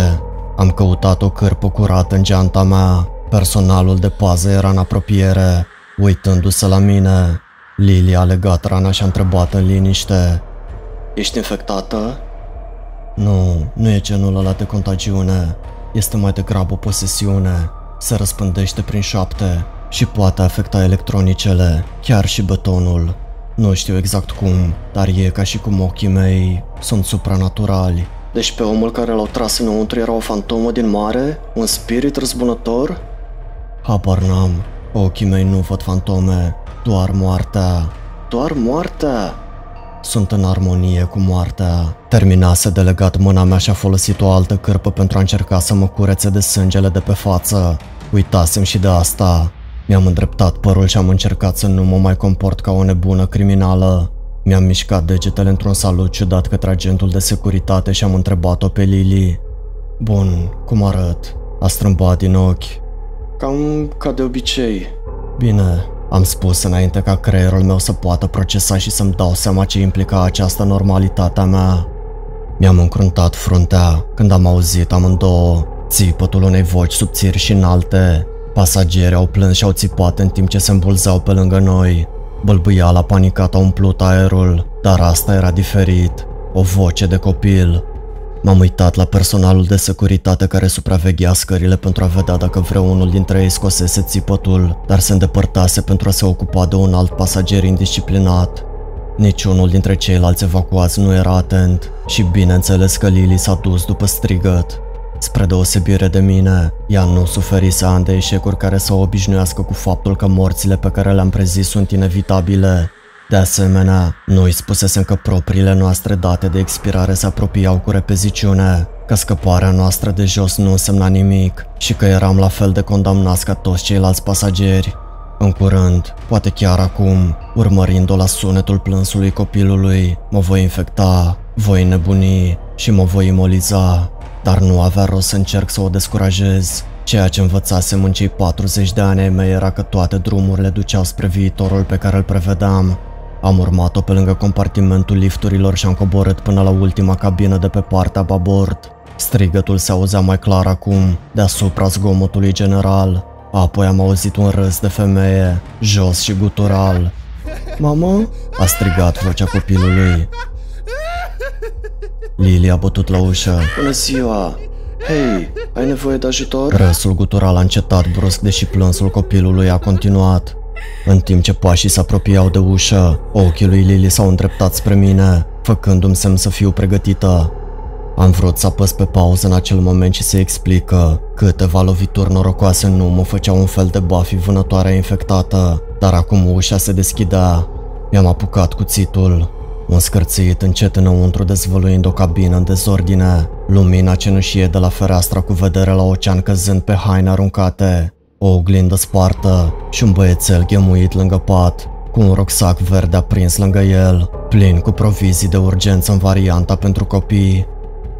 Am căutat o cârpă curată în geanta mea. Personalul de pază era în apropiere, uitându-se la mine. Lily a legat rana și a întrebat în liniște: "Ești infectată?" "Nu, nu e genul ăla de contagiune. Este mai degrabă o posesiune. Se răspândește prin șoapte și poate afecta electronicele, chiar și betonul. Nu știu exact cum, dar e ca și cum ochii mei sunt supranaturali." "Deci pe omul care l-au tras înăuntru era o fantomă din mare? Un spirit răzbunător?" "Habar n-am. Ochii mei nu văd fantome, doar moartea." "Doar moartea?" "Sunt în armonie cu moartea." Terminase de legat mâna mea și a folosit o altă cârpă pentru a încerca să mă curețe de sângele de pe față. Uitasem și de asta. Mi-am îndreptat părul și am încercat să nu mă mai comport ca o nebună criminală. Mi-am mișcat degetele într-un salut ciudat către agentul de securitate și am întrebat-o pe Lily: "Bun, cum arăt?" A strâmbat din ochi. "Cam ca de obicei." "Bine," am spus înainte ca creierul meu să poată procesa și să-mi dau seama ce implica această normalitate a mea. Mi-am încruntat fruntea când am auzit amândouă țipătul unei voci subțiri și înalte. Pasagerii au plâns și au țipat în timp ce se îmbulzeau pe lângă noi. Bâlbâiala panicată a umplut aerul, dar asta era diferit. O voce de copil. M-am uitat la personalul de securitate care supraveghea scările pentru a vedea dacă vreunul dintre ei scosese țipătul, dar se îndepărtase pentru a se ocupa de un alt pasager indisciplinat. Niciunul dintre ceilalți evacuați nu era atent și bineînțeles că Lily s-a dus după strigăt. Spre deosebire de mine, ea nu suferise ani de eșecuri care să o obișnuiască cu faptul că morțile pe care le-am prezis sunt inevitabile. De asemenea, noi spusesem că propriile noastre date de expirare se apropiau cu repeziciune, că scăparea noastră de jos nu însemna nimic și că eram la fel de condamnați ca toți ceilalți pasageri. În curând, poate chiar acum, urmărind-o la sunetul plânsului copilului, mă voi infecta, voi nebuni și mă voi imoliza. Dar nu avea rost să încerc să o descurajez. Ceea ce învățasem în cei 40 de ani ai mei era că toate drumurile duceau spre viitorul pe care îl prevedeam. Am urmat-o pe lângă compartimentul lifturilor și am coborât până la ultima cabină de pe partea babord. Strigătul se auzea mai clar acum, deasupra zgomotului general. Apoi am auzit un râs de femeie, jos și gutural. "Mamă?" a strigat vocea copilului. Lily a bătut la ușă. "Bună ziua! Hei, ai nevoie de ajutor?" Râsul gutural a încetat brusc, deși plânsul copilului a continuat. În timp ce pașii se apropiau de ușă, ochii lui Lily s-au îndreptat spre mine, făcându-mi semn să fiu pregătită. Am vrut să apăs pe pauză în acel moment și să explic că câteva lovituri norocoase nu mă făceau un fel de Buffy vânătoarea infectată, dar acum ușa se deschidea. Mi-am apucat cuțitul. Un scârțit încet înăuntru, dezvăluind o cabină în dezordine, lumina cenușie de la fereastra cu vedere la ocean căzând pe haine aruncate, o oglindă spartă și un băiețel ghemuit lângă pat, cu un rucsac verde aprins lângă el, plin cu provizii de urgență în varianta pentru copii.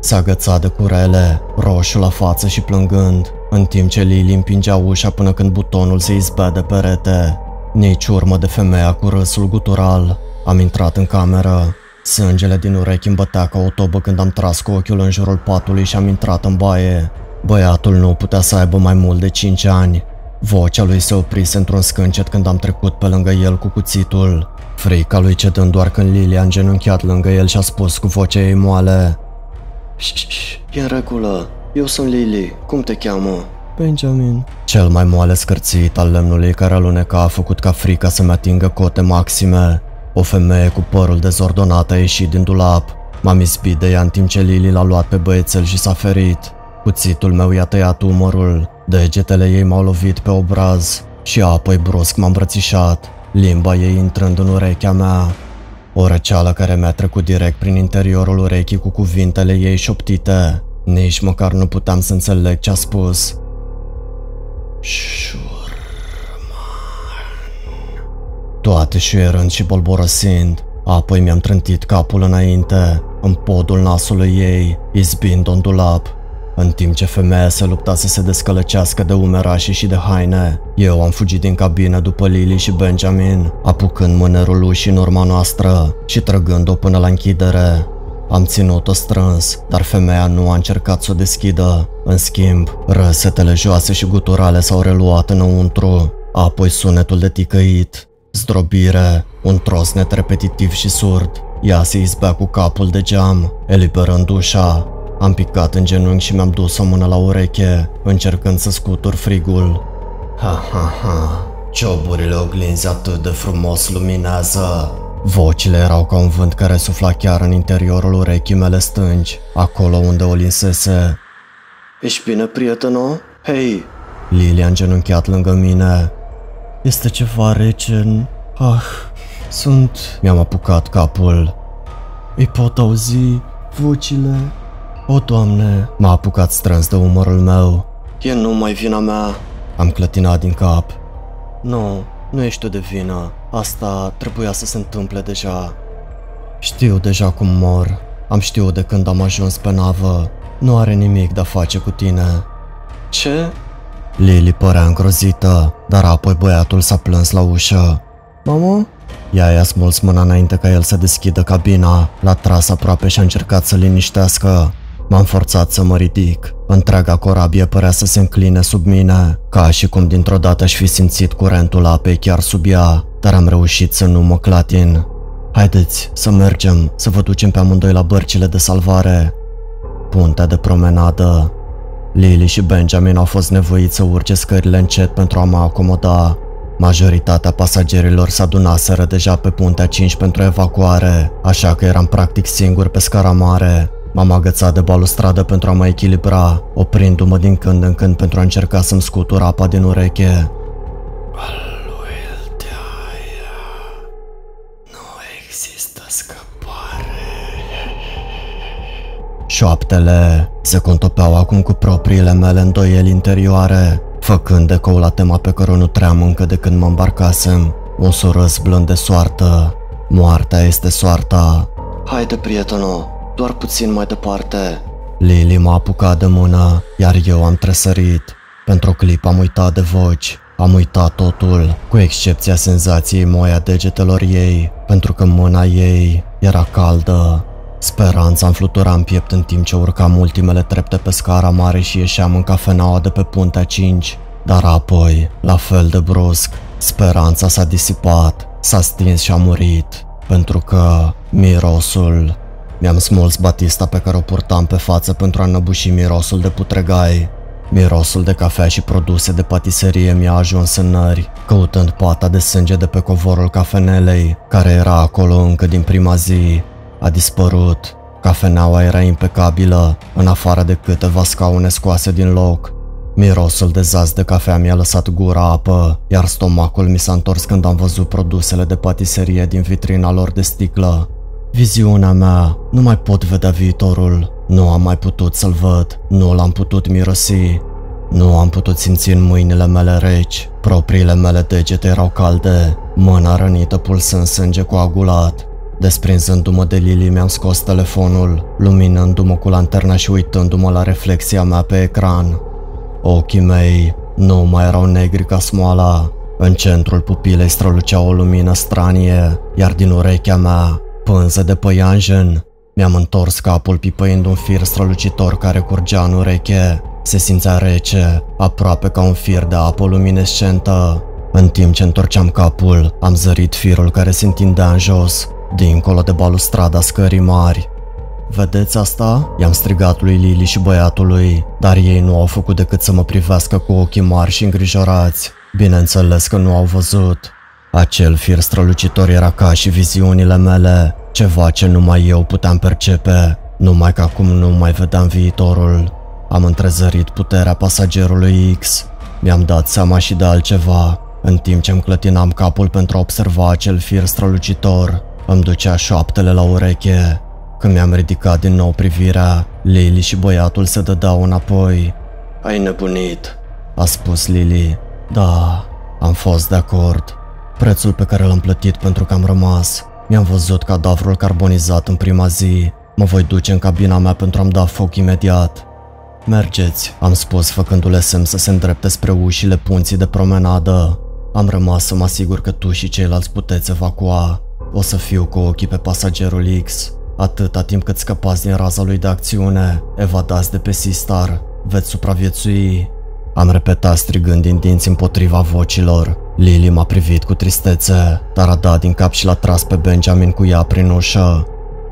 S-a agățat de curele, roșu la față și plângând, în timp ce Lily împingea ușa până când butonul se izbea de perete. Nici urmă de femeia cu râsul gutural. Am intrat în cameră. Sângele din urechi îmi bătea ca o tobă când am tras cu ochiul în jurul patului și am intrat în baie. Băiatul nu putea să aibă mai mult de 5 ani. Vocea lui se oprise într-un scâncet când am trecut pe lângă el cu cuțitul. Frica lui cedând doar când Lily a îngenunchiat lângă el și a spus cu vocea ei moale: "E în regulă, eu sunt Lily, cum te cheamă?" "Benjamin." Cel mai moale scârțit al lemnului care aluneca a făcut ca frica să-mi atingă cote maxime. O femeie cu părul dezordonat a ieșit din dulap. M-am izbit de ea în timp ce Lily l-a luat pe băiețel și s-a ferit. Cuțitul meu i-a tăiat umărul, degetele ei m-au lovit pe obraz și apoi brusc m-am îmbrățișat, limba ei intrând în urechea mea. O răceală care mi-a trecut direct prin interiorul urechii cu cuvintele ei șoptite. Nici măcar nu puteam să înțeleg ce a spus. Șurman. Toate șuierând și bolborosind, apoi mi-am trântit capul înainte, în podul nasului ei, izbind un dulap. În timp ce femeia se lupta să se descălăcească de umerașii și de haine, eu am fugit din cabină după Lily și Benjamin, apucând mânerul ușii în urma noastră și trăgând-o până la închidere. Am ținut-o strâns, dar femeia nu a încercat să o deschidă. În schimb, răsetele joase și guturale s-au reluat înăuntru, apoi sunetul de ticăit, zdrobire, un trosnet repetitiv și surd. Ea se izbea cu capul de geam, eliberând ușa. Am picat în genunchi și mi-am dus o mână la ureche, încercând să scutur frigul. Ha, ha, ha, cioburile oglinzi atât de frumos luminează. Vocile erau ca un vânt care sufla chiar în interiorul urechii mele stângi, acolo unde o linsese. Ești bine, prieteno? Hei! Lily a îngenunchiat lângă mine. Este ceva rece în... Ah, sunt... Mi-am apucat capul. Îi pot auzi vocile... O, Doamne, m-a apucat strâns de umărul meu. E numai vina mea. Am clătinat din cap. Nu, nu ești tu de vină. Asta trebuia să se întâmple deja. Știu deja cum mor. Am știut de când am ajuns pe navă. Nu are nimic de-a face cu tine. Ce? Lily părea îngrozită, dar apoi băiatul s-a plâns la ușă. Mamă? Ea i-a smuls mâna înainte ca el să deschidă cabina. L-a tras aproape și a încercat să-l liniștească. M-am forțat să mă ridic. Întreaga corabie părea să se încline sub mine, ca și cum dintr-o dată aș fi simțit curentul apei chiar sub ea, dar am reușit să nu mă clatin. Haideți să mergem, să vă ducem pe amândoi la bărcile de salvare. Puntea de promenadă. Lily și Benjamin au fost nevoiți să urce scările încet pentru a mă acomoda. Majoritatea pasagerilor se adunaseră deja pe puntea 5 pentru evacuare, așa că eram practic singur pe scara mare. M-am agățat de balustradă pentru a mă echilibra, oprindu-mă din când în când pentru a încerca să-mi scutur apa din ureche. Al lui de aia, nu există scăpare. Șoaptele se contopeau acum cu propriile mele îndoieli interioare, făcând ecou la tema pe care o nutream încă de când mă îmbarcasem. Un surâs blând de soartă. Moartea este soarta. Haide, prieteno! Doar puțin mai departe. Lily m-a apucat de mână, iar eu am tresărit. Pentru o clipă am uitat de voci, am uitat totul, cu excepția senzației moi a degetelor ei, pentru că mâna ei era caldă. Speranța îmi flutura în piept în timp ce urcam ultimele trepte pe scara mare și ieșeam în cafeneaua de pe puntea 5, dar apoi, la fel de brusc, speranța s-a disipat, s-a stins și a murit, pentru că mirosul... Mi-am smuls batista pe care o purtam pe față pentru a înăbuși mirosul de putregai. Mirosul de cafea și produse de patiserie mi-a ajuns în nări, căutând pata de sânge de pe covorul cafenelei, care era acolo încă din prima zi. A dispărut. Cafeneaua era impecabilă, în afară de câteva scaune scoase din loc. Mirosul de zaz de cafea mi-a lăsat gura apă, iar stomacul mi s-a întors când am văzut produsele de patiserie din vitrina lor de sticlă. Viziunea mea, nu mai pot vedea viitorul, nu am mai putut să-l văd, nu l-am putut mirosi, nu am putut simți în mâinile mele reci, propriile mele degete erau calde, mâna rănită pulsând sânge coagulat. Desprinzându-mă de Lily, mi-am scos telefonul, luminându-mă cu lanterna și uitându-mă la reflexia mea pe ecran. Ochii mei nu mai erau negri ca smoala, în centrul pupilei strălucea o lumină stranie, iar din urechea mea, pânză de păianjen. Mi-am întors capul pipăind un fir strălucitor care curgea în ureche. Se simțea rece, aproape ca un fir de apă luminescentă. În timp ce întorceam capul, am zărit firul care se întindea în jos, dincolo de balustrada scării mari. Vedeți asta? I-am strigat lui Lily și băiatului, dar ei nu au făcut decât să mă privească cu ochii mari și îngrijorați. Bineînțeles că nu au văzut. Acel fir strălucitor era ca și viziunile mele, ceva ce numai eu puteam percepe, numai că acum nu mai vedeam viitorul. Am întrezărit puterea pasagerului X. Mi-am dat seama și de altceva. În timp ce îmi clătinam capul pentru a observa acel fir strălucitor, îmi ducea șoaptele la ureche. Când mi-am ridicat din nou privirea, Lily și băiatul se dădeau înapoi. "Ai nebunit," a spus Lily. "Da, am fost de acord. Prețul pe care l-am plătit pentru că am rămas. Mi-am văzut cadavrul carbonizat în prima zi. Mă voi duce în cabina mea pentru a-mi da foc imediat." "Mergeți," am spus, făcându-le semn să se îndrepte spre ușile punții de promenadă. "Am rămas să mă asigur că tu și ceilalți puteți evacua. O să fiu cu ochii pe pasagerul X. Atâta timp cât scăpați din raza lui de acțiune, evadați de pe Seastar. Veți supraviețui." Am repetat strigând din dinți împotriva vocilor. Lily m-a privit cu tristețe, dar a dat din cap și l-a tras pe Benjamin cu ea prin ușă.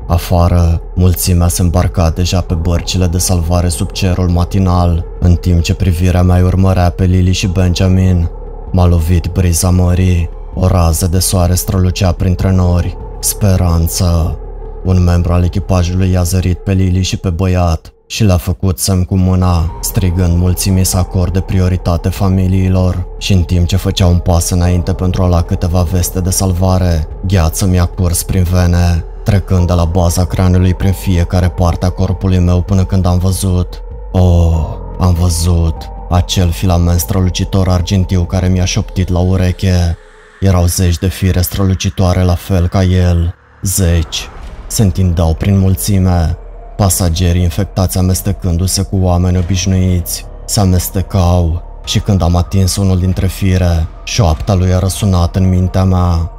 Afară, mulțimea se îmbarca deja pe bărcile de salvare sub cerul matinal, în timp ce privirea mea urmărea pe Lily și Benjamin. M-a lovit briza mării. O rază de soare strălucea printre nori. Speranță. Un membru al echipajului i-a zărit pe Lily și pe băiat și le-a făcut semn cu mâna, strigând mulțimii să acorde prioritate familiilor, și în timp ce făcea un pas înainte pentru a lua câteva veste de salvare, gheață mi-a curs prin vene, trecând de la baza craniului prin fiecare parte a corpului meu până când am văzut. Oh, am văzut acel filament strălucitor argintiu care mi-a șoptit la ureche. Erau zeci de fire strălucitoare la fel ca el. Zeci. Se întindeau prin mulțime, pasagerii infectați amestecându-se cu oameni obișnuiți. Se amestecau și când am atins unul dintre fire, șoapta lui a răsunat în mintea mea.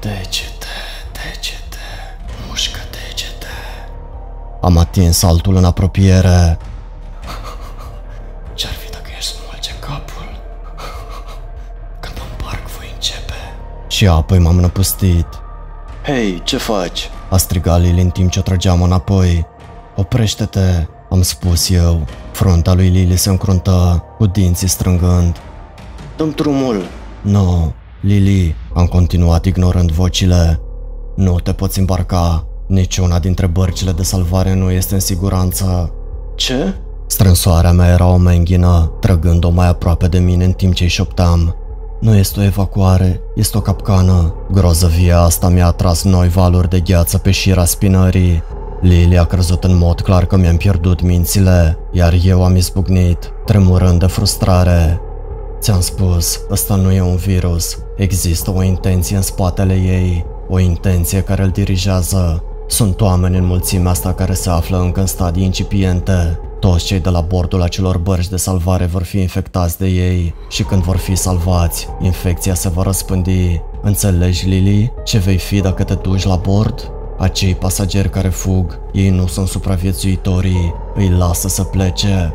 "Degete, degete, mușcă degete." Am atins altul în apropiere. "Ce-ar fi dacă ești smulge capul? Când un parc voi începe." Și apoi m-am năpustit. "Hei, ce faci?" a strigat Lily în timp ce o trăgeam înapoi. "Oprește-te," am spus eu. Fruntea lui Lily se încruntă, cu dinții strângând. "Dă-mi drumul." "No, Lily," am continuat ignorând vocile. "Nu te poți îmbarca. Niciuna dintre bărcile de salvare nu este în siguranță." "Ce?" Strânsoarea mea era o menghină, trăgând-o mai aproape de mine în timp ce îi șopteam. "Nu este o evacuare, este o capcană." Grozăvia asta mi-a atras noi valuri de gheață pe șira spinării. Lily a crezut în mod clar că mi-am pierdut mințile, iar eu am izbucnit, tremurând de frustrare. "Ți-am spus, ăsta nu e un virus. Există o intenție în spatele ei, o intenție care îl dirigează. Sunt oameni în mulțimea asta care se află încă în stadii incipiente. Toți cei de la bordul acelor bărci de salvare vor fi infectați de ei și când vor fi salvați, infecția se va răspândi. Înțelegi, Lily, ce vei fi dacă te duci la bord? Acei pasageri care fug, ei nu sunt supraviețuitorii, îi lasă să plece."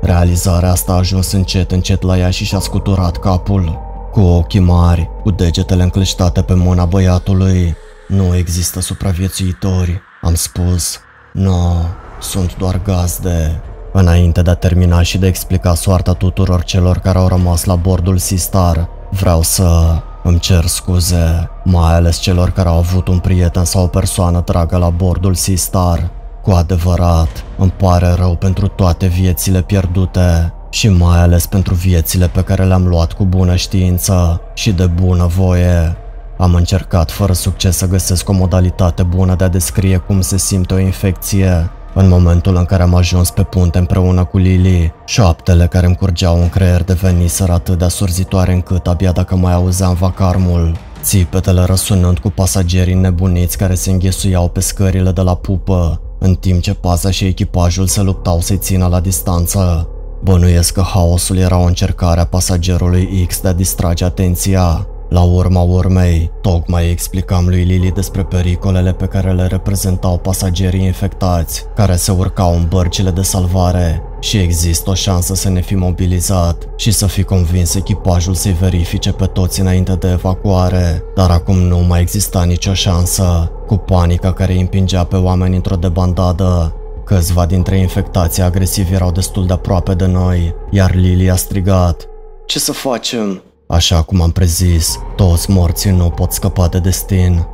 Realizarea asta a ajuns încet, încet la ea și și-a scuturat capul. Cu ochii mari, cu degetele încleștate pe mâna băiatului. "Nu există supraviețuitori," am spus. "No. Sunt doar gazde." Înainte de a termina și de a explica soarta tuturor celor care au rămas la bordul Seastar, vreau să îmi cer scuze, mai ales celor care au avut un prieten sau o persoană dragă la bordul Seastar. Cu adevărat, îmi pare rău pentru toate viețile pierdute și mai ales pentru viețile pe care le-am luat cu bună știință și de bună voie. Am încercat fără succes să găsesc o modalitate bună de a descrie cum se simte o infecție. În momentul în care am ajuns pe punte împreună cu Lily, șoaptele care îmi curgeau în creier deveniseră atât de asurzitoare încât abia dacă mai auzeam vacarmul, țipetele răsunând cu pasagerii nebuniți care se înghesuiau pe scările de la pupă, în timp ce paza și echipajul se luptau să-i țină la distanță. Bănuiesc că haosul era o încercare a pasagerului X de a distrage atenția. La urma urmei, tocmai explicam lui Lily despre pericolele pe care le reprezentau pasagerii infectați, care se urcau în bărcile de salvare și există o șansă să ne fi mobilizat și să fi convins echipajul să-i verifice pe toți înainte de evacuare, dar acum nu mai exista nicio șansă, cu panica care îi împingea pe oameni într-o debandadă. Câțiva dintre infectații agresivi erau destul de aproape de noi, iar Lily a strigat: "Ce să facem?" Așa cum am prezis, toți morții nu pot scăpa de destin.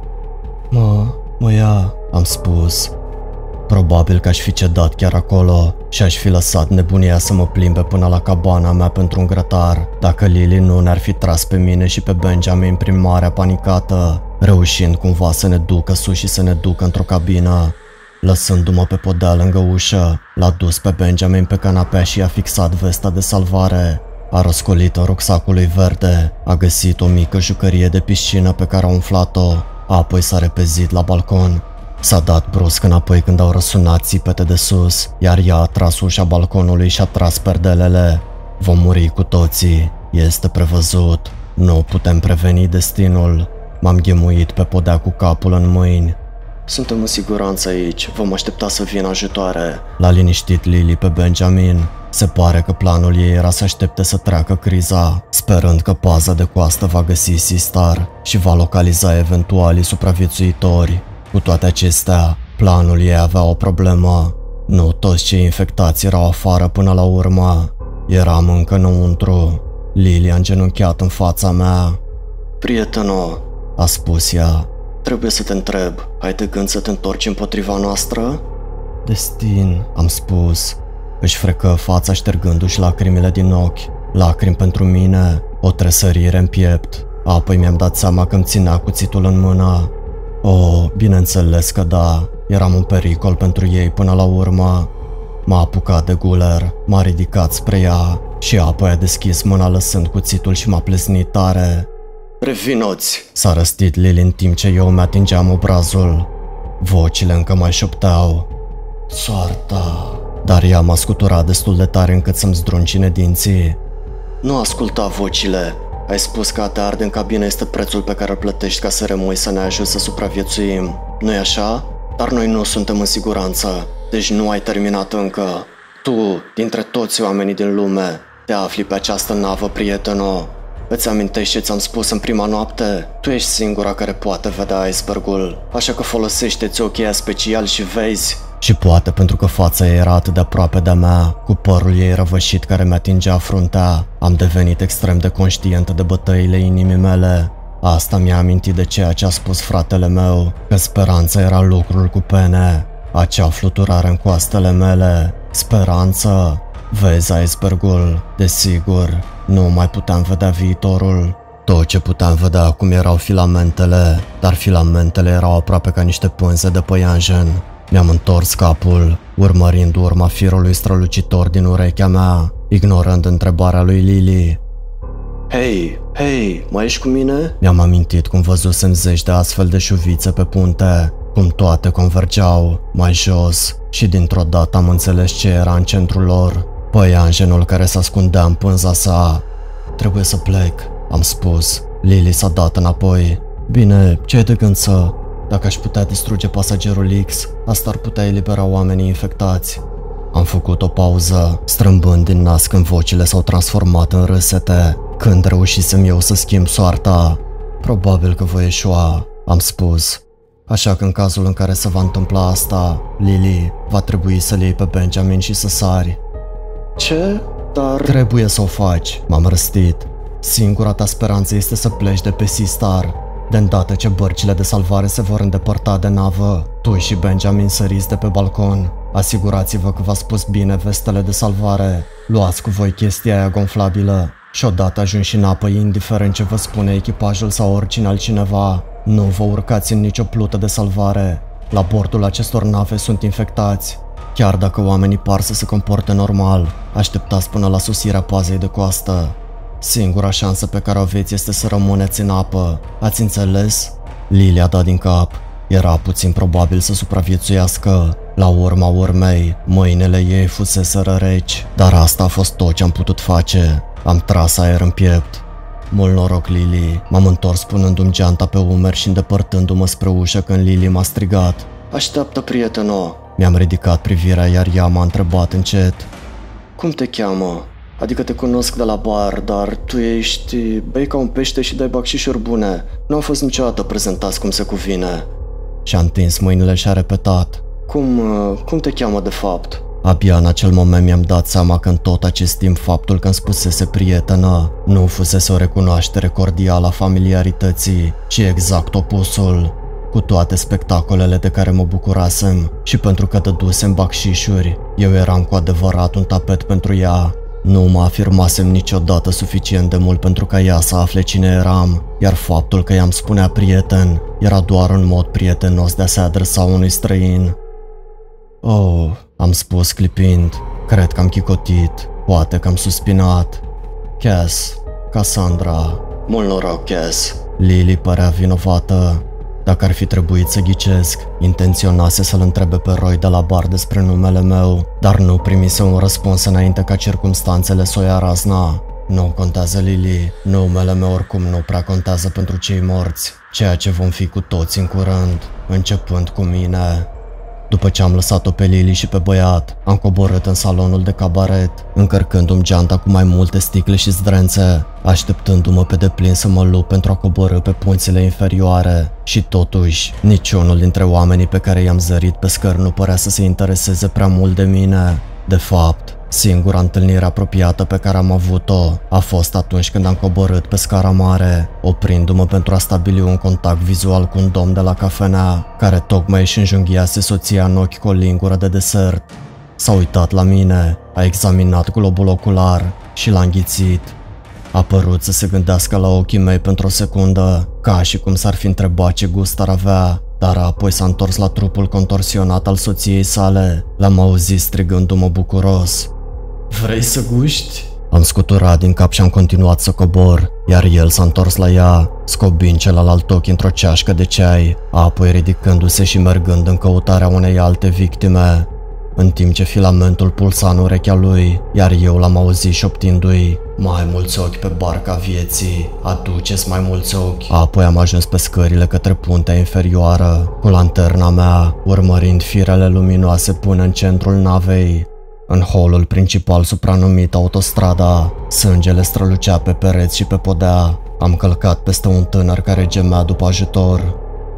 Mă ia," am spus. Probabil că aș fi cedat chiar acolo și aș fi lăsat nebunia să mă plimbe până la cabana mea pentru un grătar, dacă Lily nu ne-ar fi tras pe mine și pe Benjamin prin marea panicată, reușind cumva să ne ducă sus și să ne ducă într-o cabină. Lăsându-mă pe podea lângă ușă, l-a dus pe Benjamin pe canapea și i-a fixat vesta de salvare. A răscolit-o rucsacului verde, a găsit o mică jucărie de piscină pe care a umflat-o, apoi s-a repezit la balcon. S-a dat brusc înapoi când au răsunat țipete de sus, iar ea a tras ușa balconului și a tras perdelele. Vom muri cu toții, este prevăzut, nu putem preveni destinul. M-am ghemuit pe podea cu capul în mâini. Suntem în siguranță aici, vom aștepta să vină ajutoare, l-a liniștit Lily pe Benjamin. Se pare că planul ei era să aștepte să treacă criza, sperând că paza de coastă va găsi Seastar și va localiza eventualii supraviețuitori. Cu toate acestea, planul ei avea o problemă. Nu toți cei infectați erau afară până la urmă. Eram încă înăuntru. Lily a îngenunchiat în fața mea. Prieteno, a spus ea, trebuie să te întreb, ai de gând să te întorci împotriva noastră? Destin, am spus. Își frecă fața ștergându-și lacrimile din ochi. Lacrimi pentru mine, o tresărire în piept. Apoi mi-am dat seama că îmi ținea cuțitul în mână. Oh, bineînțeles că da, eram un pericol pentru ei până la urmă. M-a apucat de guler, m-a ridicat spre ea și apoi a deschis mâna lăsând cuțitul și m-a plesnit tare. Revinoți! S-a răstit Lily în timp ce eu mi-atingeam obrazul. Vocile încă mai șopteau. Soarta! Dar ea m-a scuturat destul de tare încât să-mi zdruncine dinții. Nu asculta vocile. Ai spus că a te arde în cabină este prețul pe care îl plătești ca să rămâi să ne ajut să supraviețuim. Nu-i așa? Dar noi nu suntem în siguranță. Deci nu ai terminat încă. Tu, dintre toți oamenii din lume, te afli pe această navă, prieteno. Îți amintești ce ți-am spus în prima noapte? Tu ești singura care poate vedea icebergul, așa că folosește-ți ochii aia special și vezi. Și poate pentru că fața ei era atât de aproape de-a mea, cu părul ei răvășit care mi-atingea fruntea, am devenit extrem de conștientă de bătăile inimii mele. Asta mi-a amintit de ceea ce a spus fratele meu, că speranța era lucrul cu pene, acea fluturare în coastele mele. Speranță! Vezi icebergul, desigur, nu mai puteam vedea viitorul. Tot ce puteam vedea acum erau filamentele, dar filamentele erau aproape ca niște pânze de păianjen. Mi-am întors capul, urmărind urma firului strălucitor din urechea mea, ignorând întrebarea lui Lily. Hei, hei, mai ești cu mine? Mi-am amintit cum văzusem zeci de astfel de șuvițe pe punte, cum toate convergeau, mai jos, și dintr-o dată am înțeles ce era în centrul lor. Păianjenul care se ascundea în pânza sa. Trebuie să plec, am spus. Lily s-a dat înapoi. Bine, ce ai de gând să... Dacă aș putea distruge pasagerul X, asta ar putea elibera oamenii infectați. Am făcut o pauză, strâmbând din nas când vocile s-au transformat în râsete, când reușisem eu să schimb soarta. Probabil că voi eșua, am spus. Așa că în cazul în care se va întâmpla asta, Lily, va trebui să-l iei pe Benjamin și să sari. Ce? Dar... Trebuie să o faci, m-am răstit. Singura ta speranță este să pleci de pe Seastar. De îndată ce bărcile de salvare se vor îndepărta de navă, tu și Benjamin săriți de pe balcon. Asigurați-vă că v-ați pus bine vestele de salvare. Luați cu voi chestia aia gonflabilă și odată ajunși în apă, indiferent ce vă spune echipajul sau oricine altcineva, nu vă urcați în nicio plută de salvare. La bordul acestor nave sunt infectați. Chiar dacă oamenii par să se comporte normal, așteptați până la sosirea pazei de coastă. Singura șansă pe care o aveți este să rămâneți în apă. Ați înțeles? Lily a dat din cap. Era puțin probabil să supraviețuiască. La urma urmei, mâinile ei fuseseră reci, dar asta a fost tot ce am putut face. Am tras aer în piept. Mult noroc, Lily. M-am întors punându-mi geanta pe umeri și îndepărtându-mă spre ușă când Lily m-a strigat. Așteaptă, prieteno! Mi-am ridicat privirea, iar ea m-a întrebat încet. Cum te cheamă? Adică te cunosc de la bar, dar tu ești... bei ca un pește și dai bacșișuri bune. Nu am fost niciodată prezentați cum se cuvine. Și-a întins mâinile și-a repetat. Cum te cheamă de fapt? Abia în acel moment mi-am dat seama că în tot acest timp faptul că îmi spusese prietenă nu fusese o recunoaștere cordială a familiarității, ci exact opusul. Cu toate spectacolele de care mă bucurasem și pentru că dădusem bacșișuri, eu eram cu adevărat un tapet pentru ea. Nu mă afirmasem niciodată suficient de mult pentru ca ea să afle cine eram, iar faptul că i-am spunea prieten era doar un mod prietenos de a se adresa unui străin. Oh, am spus clipind. Cred că am chicotit. Poate că am suspinat. Cass, Cassandra. Mult noroc, Cass. Lily părea vinovată. Dacă ar fi trebuit să ghicesc, intenționase să-l întrebe pe Roy de la bar despre numele meu, dar nu primise un răspuns înainte ca circumstanțele să o ia razna. Nu contează, Lily, numele meu oricum nu prea contează pentru cei morți, ceea ce vom fi cu toți în curând, începând cu mine. După ce am lăsat-o pe Lily și pe băiat, am coborât în salonul de cabaret, încărcându-mi geanta cu mai multe sticle și zdrențe, așteptându-mă pe deplin să mă lupt pentru a coborî pe punțile inferioare. Și totuși, niciunul dintre oamenii pe care i-am zărit pe scări nu părea să se intereseze prea mult de mine. De fapt, singura întâlnire apropiată pe care am avut-o a fost atunci când am coborât pe scara mare, oprindu-mă pentru a stabili un contact vizual cu un domn de la cafenea, care tocmai își înjunghiase soția în ochi cu o lingură de desert. S-a uitat la mine, a examinat globul ocular și l-a înghițit. A părut să se gândească la ochii mei pentru o secundă, ca și cum s-ar fi întrebat ce gust ar avea, dar apoi s-a întors la trupul contorsionat al soției sale. L-am auzit strigându-mă bucuros. Vrei să guști? Am scuturat din cap și am continuat să cobor, iar el s-a întors la ea, scobind celălalt ochi într-o ceașcă de ceai, apoi ridicându-se și mergând în căutarea unei alte victime. În timp ce filamentul pulsa în urechea lui, iar eu l-am auzit șoptindu-i: mai mulți ochi pe barca vieții, aduceți mai mulți ochi. Apoi am ajuns pe scările către puntea inferioară, cu lanterna mea, urmărind firele luminoase până în centrul navei. În holul principal, supranumit Autostrada, sângele strălucea pe pereți și pe podea. Am călcat peste un tânăr care gemea după ajutor.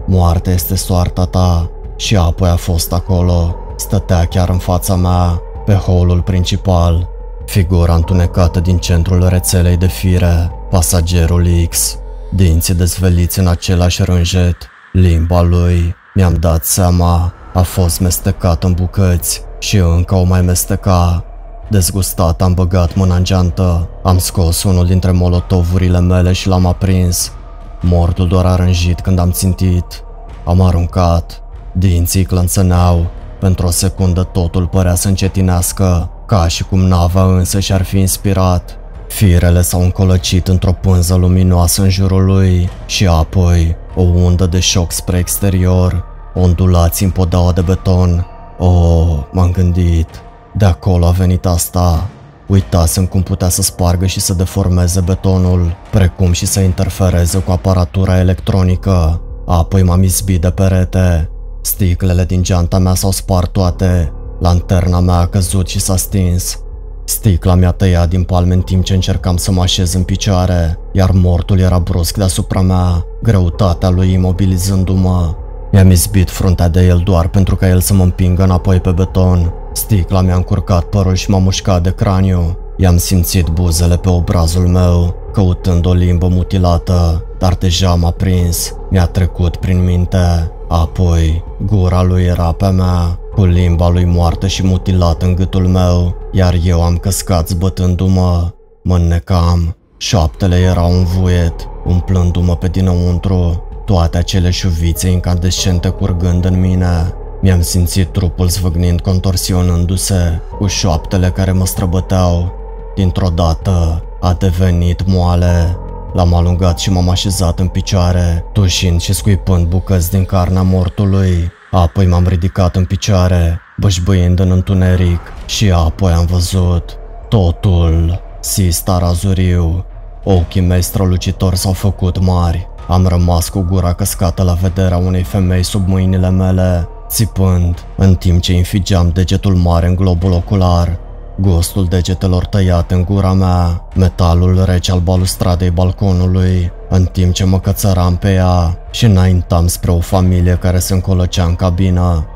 Moartea este soarta ta. Și apoi a fost acolo. Stătea chiar în fața mea, pe holul principal, figura întunecată din centrul rețelei de fire, pasagerul X. Dinții dezveliți în același rânjet, limba lui, mi-am dat seama, a fost mestecată în bucăți și încă o mai mesteca. Dezgustat, am băgat mâna în geantă, am scos unul dintre molotovurile mele și l-am aprins. Mortul doar a rânjit când am țintit. Am aruncat. Dinții clănțăneau. Pentru o secundă totul părea să încetinească, ca și cum nava însă și-ar fi inspirat. Firele s-au încolăcit într-o pânză luminoasă în jurul lui și apoi o undă de șoc spre exterior, ondulați în podaua de beton. Oh, m-am gândit, de acolo a venit asta. Uitasem cum putea să spargă și să deformeze betonul, precum și să interfereze cu aparatura electronică. Apoi m-am izbit de perete. Sticlele din geanta mea s-au spart toate, lanterna mea a căzut și s-a stins. Sticla mi-a tăiat din palme în timp ce încercam să mă așez în picioare, iar mortul era brusc deasupra mea, greutatea lui imobilizându-mă. Mi-am izbit fruntea de el doar pentru ca el să mă împingă înapoi pe beton. Sticla mi-a încurcat părul și m-a mușcat de craniu. I-am simțit buzele pe obrazul meu, căutând o limbă mutilată, dar deja m-a prins, mi-a trecut prin minte. Apoi, gura lui era pe mea, cu limba lui moartă și mutilată în gâtul meu, iar eu am căscat zbătându-mă. Mă înnecam, șoaptele erau în vuiet, umplându-mă pe dinăuntru, toate acele șuvițe incandescente curgând în mine. Mi-am simțit trupul zvâgnind, contorsionându-se, cu șoaptele care mă străbăteau. Dintr-o dată, a devenit moale. L-am alungat și m-am așezat în picioare, tușind și scuipând bucăți din carnea mortului. Apoi m-am ridicat în picioare, bășbâind în întuneric, și apoi am văzut totul. Seastar azuriu. Ochii mei strălucitori s-au făcut mari. Am rămas cu gura căscată la vederea unei femei sub mâinile mele, țipând, în timp ce infigeam degetul mare în globul ocular. Gustul degetelor tăiate în gura mea, metalul rece al balustradei balconului, în timp ce mă cățăram pe ea și înaintam spre o familie care se încolăcea în cabină.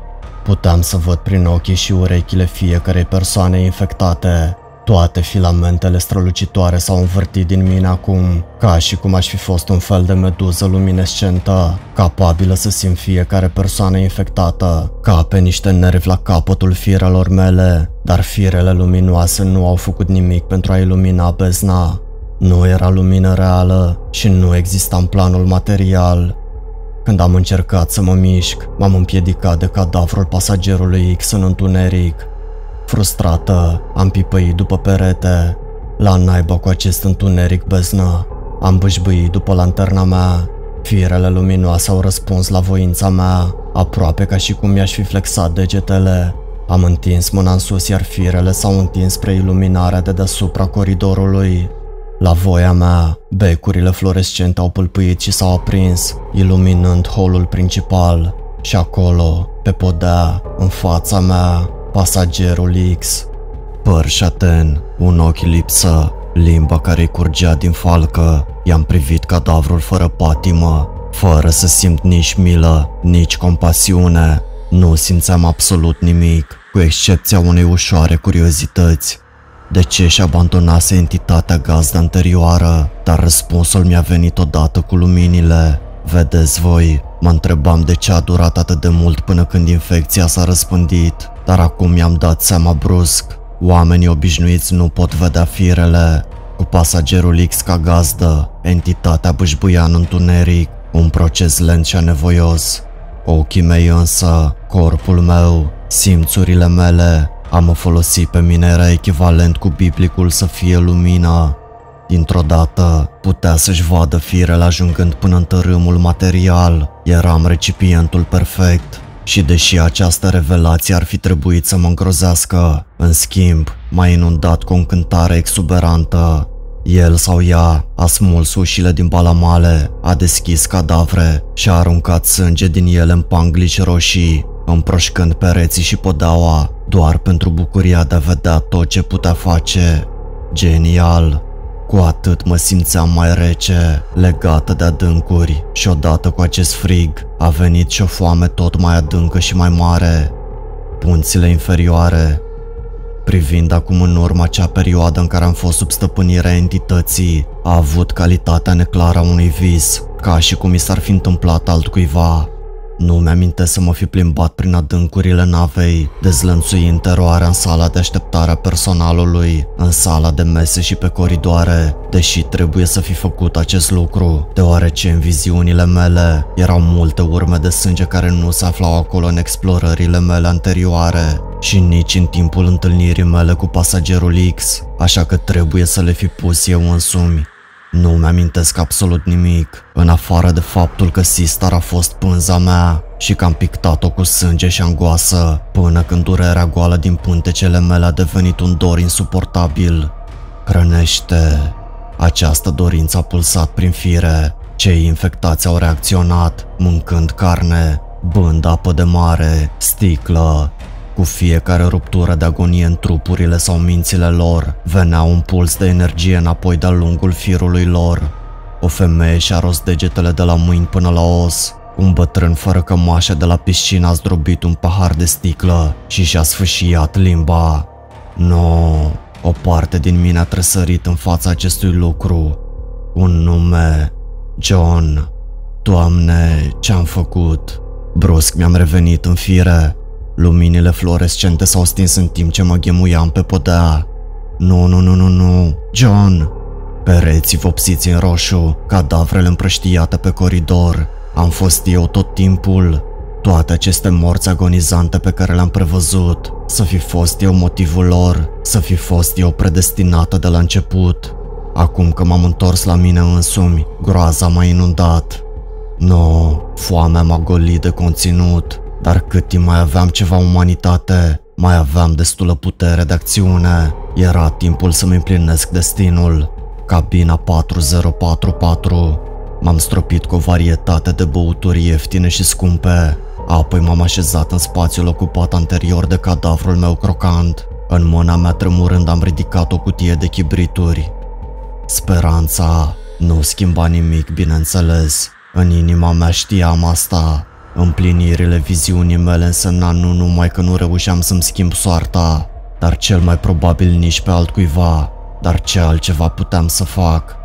Puteam să văd prin ochii și urechile fiecărei persoane infectate. Toate filamentele strălucitoare s-au învârtit din mine acum, ca și cum aș fi fost un fel de meduză luminescentă, capabilă să simt fiecare persoană infectată, ca pe niște nervi la capătul firelor mele, dar firele luminoase nu au făcut nimic pentru a ilumina bezna. Nu era lumină reală și nu exista în planul material. Când am încercat să mă mișc, m-am împiedicat de cadavrul pasagerului X în întuneric. Frustrată, am pipăit după perete. La naiba cu acest întuneric beznă. Am bâșbâit după lanterna mea. Firele luminoase au răspuns la voința mea, aproape ca și cum mi-aș fi flexat degetele. Am întins mâna în sus, iar firele s-au întins spre iluminarea de deasupra coridorului. La voia mea, becurile fluorescente au pâlpâit și s-au aprins, iluminând holul principal. Și acolo, pe podea, în fața mea, pasagerul X. Părșaten, un ochi lipsă, limba care-i curgea din falcă, i-am privit cadavrul fără patimă, fără să simt nici milă, nici compasiune. Nu simțeam absolut nimic, cu excepția unei ușoare curiozități. De ce și abandonase entitatea gazda anterioară? Dar răspunsul mi-a venit odată cu luminile. Vedeți voi, mă întrebam de ce a durat atât de mult până când infecția s-a răspândit, dar acum mi-am dat seama brusc. Oamenii obișnuiți nu pot vedea firele. Cu pasagerul X ca gazdă, entitatea bâșbuia în întuneric, un proces lent și anevoios. Ochii mei însă, corpul meu, simțurile mele, a mă folosi pe mine era echivalent cu biblicul să fie lumina. Dintr-o dată, putea să-și vadă firele ajungând până în tărâmul material. Eram recipientul perfect. Și deși această revelație ar fi trebuit să mă îngrozească, în schimb, m-a inundat cu o încântare exuberantă. El sau ea a smuls ușile din balamale, a deschis cadavre și a aruncat sânge din ele în panglici roșii, împroșcând pereții și podeaua, doar pentru bucuria de a vedea tot ce putea face. Genial! Cu atât mă simțeam mai rece, legată de adâncuri, și odată cu acest frig a venit și o foame tot mai adâncă și mai mare. Punțile inferioare. Privind acum în urmă acea perioadă în care am fost sub stăpânirea entității, a avut calitatea neclară a unui vis, ca și cum i s-ar fi întâmplat altcuiva. Nu mi-amintesc să mă fi plimbat prin adâncurile navei, dezlănțuind teroarea în sala de așteptare a personalului, în sala de mese și pe coridoare, deși trebuie să fi făcut acest lucru, deoarece în viziunile mele erau multe urme de sânge care nu se aflau acolo în explorările mele anterioare și nici în timpul întâlnirii mele cu pasagerul X, așa că trebuie să le fi pus eu însumi. Nu mi-amintesc absolut nimic, în afară de faptul că Seastar a fost pânza mea și că am pictat-o cu sânge și angoasă, până când durerea goală din pântecele mele a devenit un dor insuportabil. Hrănește! Această dorință a pulsat prin fire. Cei infectați au reacționat, mâncând carne, bând apă de mare, sticlă. Cu fiecare ruptură de agonie în trupurile sau mințile lor, venea un puls de energie înapoi de-a lungul firului lor. O femeie și-a rost degetele de la mâini până la os. Un bătrân fără cămașă de la piscină a zdrobit un pahar de sticlă și și-a sfâșiat limba. No, o parte din mine a tresărit în fața acestui lucru. Un nume. John. Doamne, ce-am făcut? Brusc mi-am revenit în fire. Luminile fluorescente s-au stins în timp ce mă ghemuiam pe podea. Nu, John! Pereții vopsiți în roșu, cadavrele împrăștiate pe coridor. Am fost eu tot timpul. Toate aceste morți agonizante pe care le-am prevăzut. Să fi fost eu motivul lor, să fi fost eu predestinată de la început. Acum că m-am întors la mine însumi, groaza m-a inundat. Nu, foamea m-a golit de conținut. Dar cât timp mai aveam ceva umanitate, mai aveam destulă putere de acțiune, era timpul să-mi împlinesc destinul. Cabina 4044. M-am stropit cu o varietate de băuturi ieftine și scumpe, apoi m-am așezat în spațiul ocupat anterior de cadavrul meu crocant. În mâna mea tremurând am ridicat o cutie de chibrituri. Speranța nu schimba nimic, bineînțeles. În inima mea știam asta. Împlinirile viziunii mele însemna nu numai că nu reușeam să-mi schimb soarta, dar cel mai probabil nici pe altcuiva, dar ce altceva puteam să fac?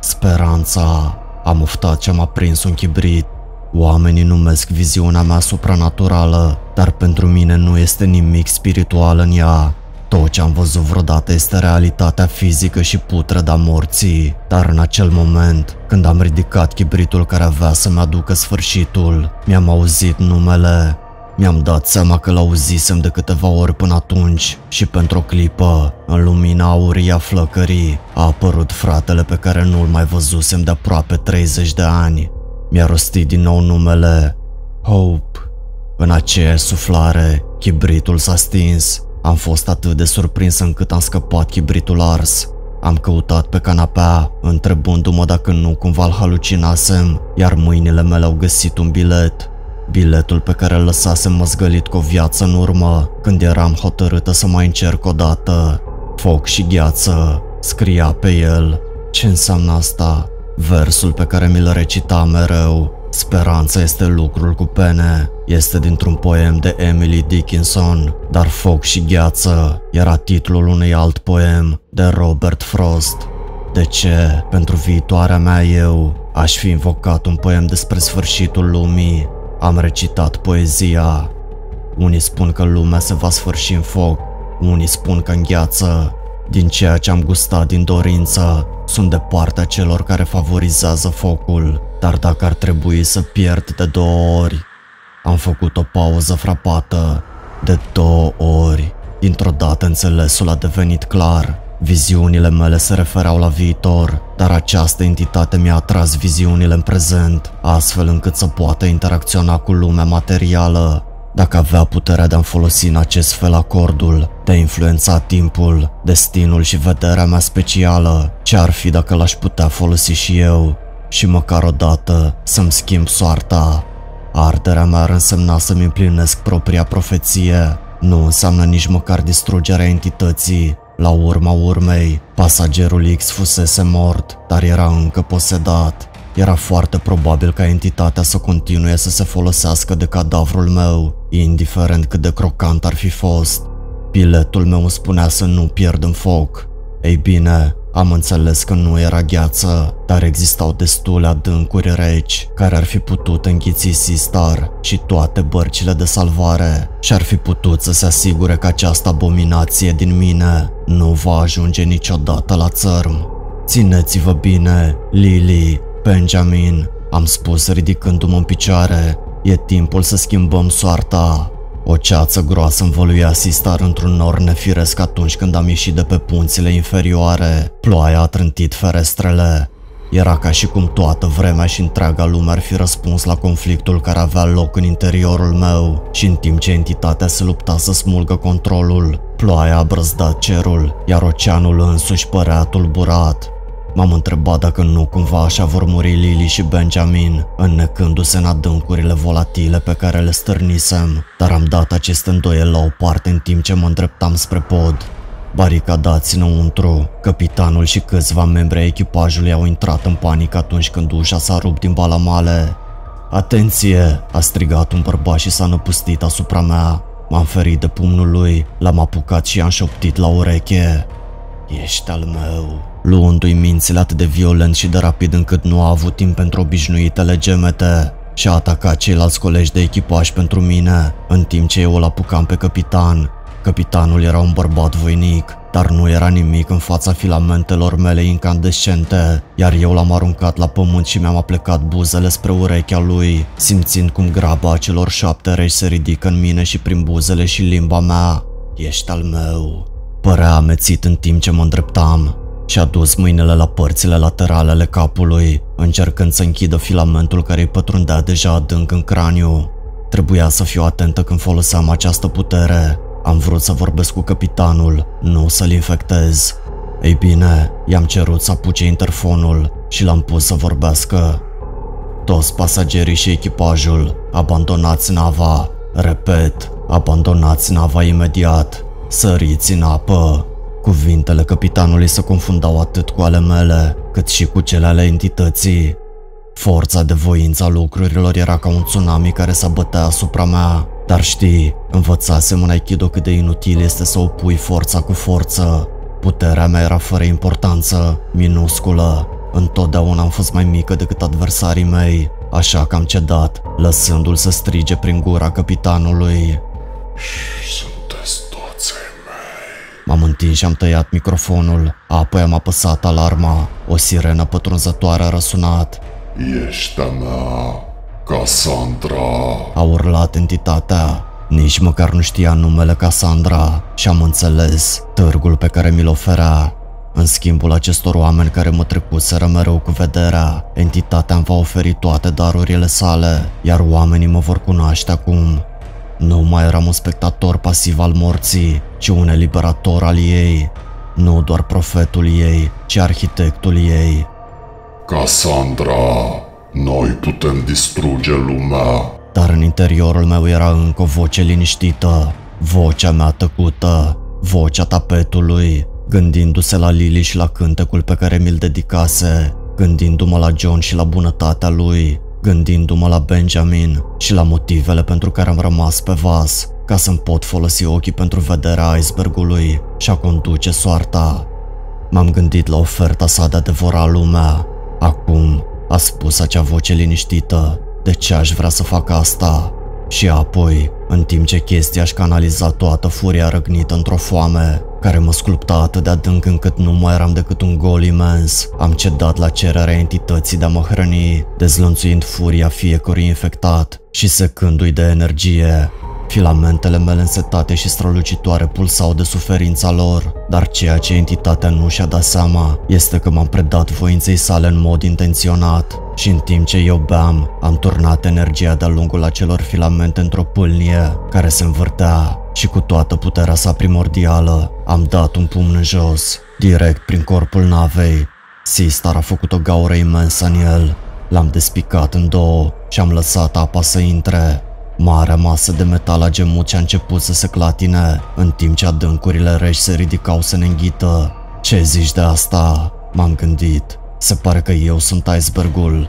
Speranța. Am oftat și am aprins un chibrit. Oamenii numesc viziunea mea supranaturală, dar pentru mine nu este nimic spiritual în ea. Tot ce am văzut vreodată este realitatea fizică și putredă a morții, dar în acel moment, când am ridicat chibritul care avea să-mi aducă sfârșitul, mi-am auzit numele. Mi-am dat seama că l-auzisem de câteva ori până atunci și pentru o clipă, în lumina aurie a flăcării, a apărut fratele pe care nu-l mai văzusem de aproape 30 de ani. Mi-a rostit din nou numele Hope. În aceeași suflare, chibritul s-a stins. Am fost atât de surprins încât am scăpat chibritul ars. Am căutat pe canapea, întrebându-mă dacă nu cumva-l halucinasem, iar mâinile mele au găsit un bilet. Biletul pe care îl lăsasem măzgălit cu o viață în urmă, când eram hotărâtă să mai încerc o dată. Foc și gheață, scria pe el. Ce înseamnă asta? Versul pe care mi-l recita mereu. Speranța este lucrul cu pene. Este dintr-un poem de Emily Dickinson, dar Foc și gheață era titlul unui alt poem de Robert Frost. De ce, pentru viitoarea mea eu, aș fi invocat un poem despre sfârșitul lumii? Am recitat poezia. Unii spun că lumea se va sfârși în foc, unii spun că în gheață. Din ceea ce am gustat din dorință, sunt de partea celor care favorizează focul, dar dacă ar trebui să pierd de două ori... Am făcut o pauză frapată. De două ori. Dintr-o dată înțelesul a devenit clar. Viziunile mele se refereau la viitor, dar această entitate mi-a atras viziunile în prezent, astfel încât să poată interacționa cu lumea materială. Dacă avea puterea de a-mi folosi în acest fel acordul, de a influența timpul, destinul și vederea mea specială, ce ar fi dacă l-aș putea folosi și eu? Și măcar odată să-mi schimb soarta. Arderea mea ar însemna să-mi împlinesc propria profeție. Nu înseamnă nici măcar distrugerea entității. La urma urmei, pasagerul X fusese mort, dar era încă posedat. Era foarte probabil ca entitatea să continue să se folosească de cadavrul meu, indiferent cât de crocant ar fi fost. Biletul meu îmi spunea să nu pierd în foc. Ei bine, am înțeles că nu era gheață, dar existau destule adâncuri reci care ar fi putut înghiți Seastar și toate bărcile de salvare și ar fi putut să se asigure că această abominație din mine nu va ajunge niciodată la țărm. Țineți-vă bine, Lily, Benjamin, am spus ridicându-mă în picioare, e timpul să schimbăm soarta. O ceață groasă învăluia Seastar într-un nor nefiresc atunci când am ieșit de pe punțile inferioare. Ploaia a trântit ferestrele. Era ca și cum toată vremea și întreaga lume ar fi răspuns la conflictul care avea loc în interiorul meu și în timp ce entitatea se lupta să smulgă controlul, ploaia a brăzdat cerul, iar oceanul însuși părea tulburat. M-am întrebat dacă nu cumva așa vor muri Lily și Benjamin, înnecându-se în adâncurile volatile pe care le stârnisem, dar am dat aceste îndoieli la o parte în timp ce mă îndreptam spre pod. Baricadați înăuntru, capitanul și câțiva membri ai echipajului au intrat în panică atunci când ușa s-a rupt din balamale. "Atenție!" a strigat un bărbat și s-a năpustit asupra mea. M-am ferit de pumnul lui, l-am apucat și i-am șoptit la ureche. "Ești al meu!" luându-i mințile atât de violent și de rapid încât nu a avut timp pentru obișnuitele gemete și a atacat ceilalți colegi de echipaj pentru mine, în timp ce eu îl apucam pe capitan. Capitanul era un bărbat voinic, dar nu era nimic în fața filamentelor mele incandescente, iar eu l-am aruncat la pământ și mi-am aplecat buzele spre urechea lui, simțind cum graba acelor șapte regi se ridică în mine și prin buzele și limba mea. "Ești al meu!" părea amețit în timp ce mă îndreptam. Și-a dus mâinile la părțile laterale ale capului, încercând să închidă filamentul care îi pătrundea deja adânc în craniu. Trebuia să fiu atentă când foloseam această putere. Am vrut să vorbesc cu capitanul, nu să-l infectez. Ei bine, i-am cerut să apuce interfonul și l-am pus să vorbească. "Toți pasagerii și echipajul, abandonați nava. Repet, abandonați nava imediat. Săriți în apă." Cuvintele capitanului se confundau atât cu ale mele, cât și cu cele ale entității. Forța de voință a lucrurilor era ca un tsunami care se bătea asupra mea. Dar știi, învățasem în Aikido cât de inutil este să opui forța cu forță. Puterea mea era fără importanță, minusculă. Întotdeauna am fost mai mică decât adversarii mei, așa că am cedat, lăsându-l să strige prin gura capitanului. M-am întins și am tăiat microfonul, apoi am apăsat alarma. O sirenă pătrunzătoare a răsunat. Ești a mea, Cassandra, a urlat entitatea. Nici măcar nu știa numele Cassandra și am înțeles târgul pe care mi-l oferea. În schimbul acestor oameni care mă trecuseră mereu cu vederea, entitatea îmi va oferi toate darurile sale, iar oamenii mă vor cunoaște acum. Nu mai eram un spectator pasiv al morții, ci un eliberator al ei. Nu doar profetul ei, ci arhitectul ei. Cassandra, noi putem distruge lumea. Dar în interiorul meu era încă o voce liniștită, vocea mea tăcută, vocea tapetului, gândindu-se la Lily și la cântecul pe care mi-l dedicase, gândindu-mă la John și la bunătatea lui, gândindu-mă la Benjamin și la motivele pentru care am rămas pe vas, ca să-mi pot folosi ochii pentru vederea icebergului și a conduce soarta. M-am gândit la oferta sa de a devora lumea. Acum, a spus acea voce liniștită, de ce aș vrea să fac asta? Și apoi, în timp ce chestia își canaliza toată furia răgnită într-o foame, care mă sculpta atât de adânc încât nu mai eram decât un gol imens, am cedat la cererea entității de a mă hrăni, dezlănțuind furia fiecărui infectat și secându-i de energie. Filamentele mele însetate și strălucitoare pulsau de suferința lor, dar ceea ce entitatea nu și-a dat seama este că m-am predat voinței sale în mod intenționat și în timp ce eu beam, am turnat energia de-a lungul acelor filamente într-o pâlnie care se învârtea și cu toată puterea sa primordială am dat un pumn în jos, direct prin corpul navei. Seastar a făcut o gaură imensă în el, l-am despicat în două și am lăsat apa să intre. Marea masă de metal a gemut și a început să se clatine, în timp ce adâncurile reci se ridicau să ne înghită. Ce zici de asta? M-am gândit. Se pare că eu sunt icebergul.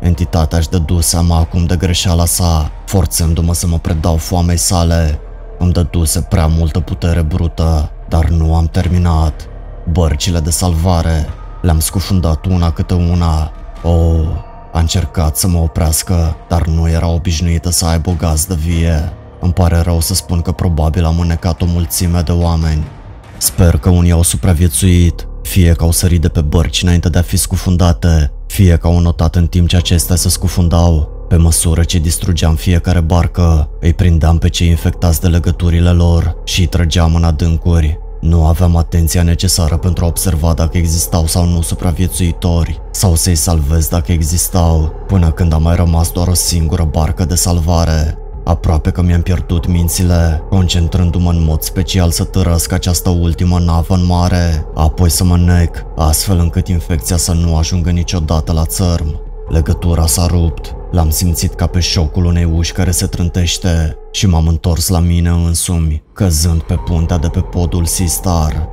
Entitatea își dădu seama acum de greșeala sa, forțându-mă să mă predau foamei sale. Îmi dăduse prea multă putere brută, dar nu am terminat. Bărcile de salvare, le-am scufundat una câte una. A încercat să mă oprească, dar nu era obișnuită să aibă o gazdă vie. Îmi pare rău să spun că probabil am înecat o mulțime de oameni. Sper că unii au supraviețuit, fie că au sărit de pe bărci înainte de a fi scufundate, fie că au notat în timp ce acestea se scufundau. Pe măsură ce distrugeam fiecare barcă, îi prindeam pe cei infectați de legăturile lor și îi trăgeam în adâncuri. Nu aveam atenția necesară pentru a observa dacă existau sau nu supraviețuitori, sau să-i salvez dacă existau, până când a mai rămas doar o singură barcă de salvare. Aproape că mi-am pierdut mințile, concentrându-mă în mod special să târăsc această ultimă navă în mare, apoi să mă nec, astfel încât infecția să nu ajungă niciodată la țărm. Legătura s-a rupt, l-am simțit ca pe șocul unei uși care se trântește și m-am întors la mine însumi, căzând pe puntea de pe podul Seastar.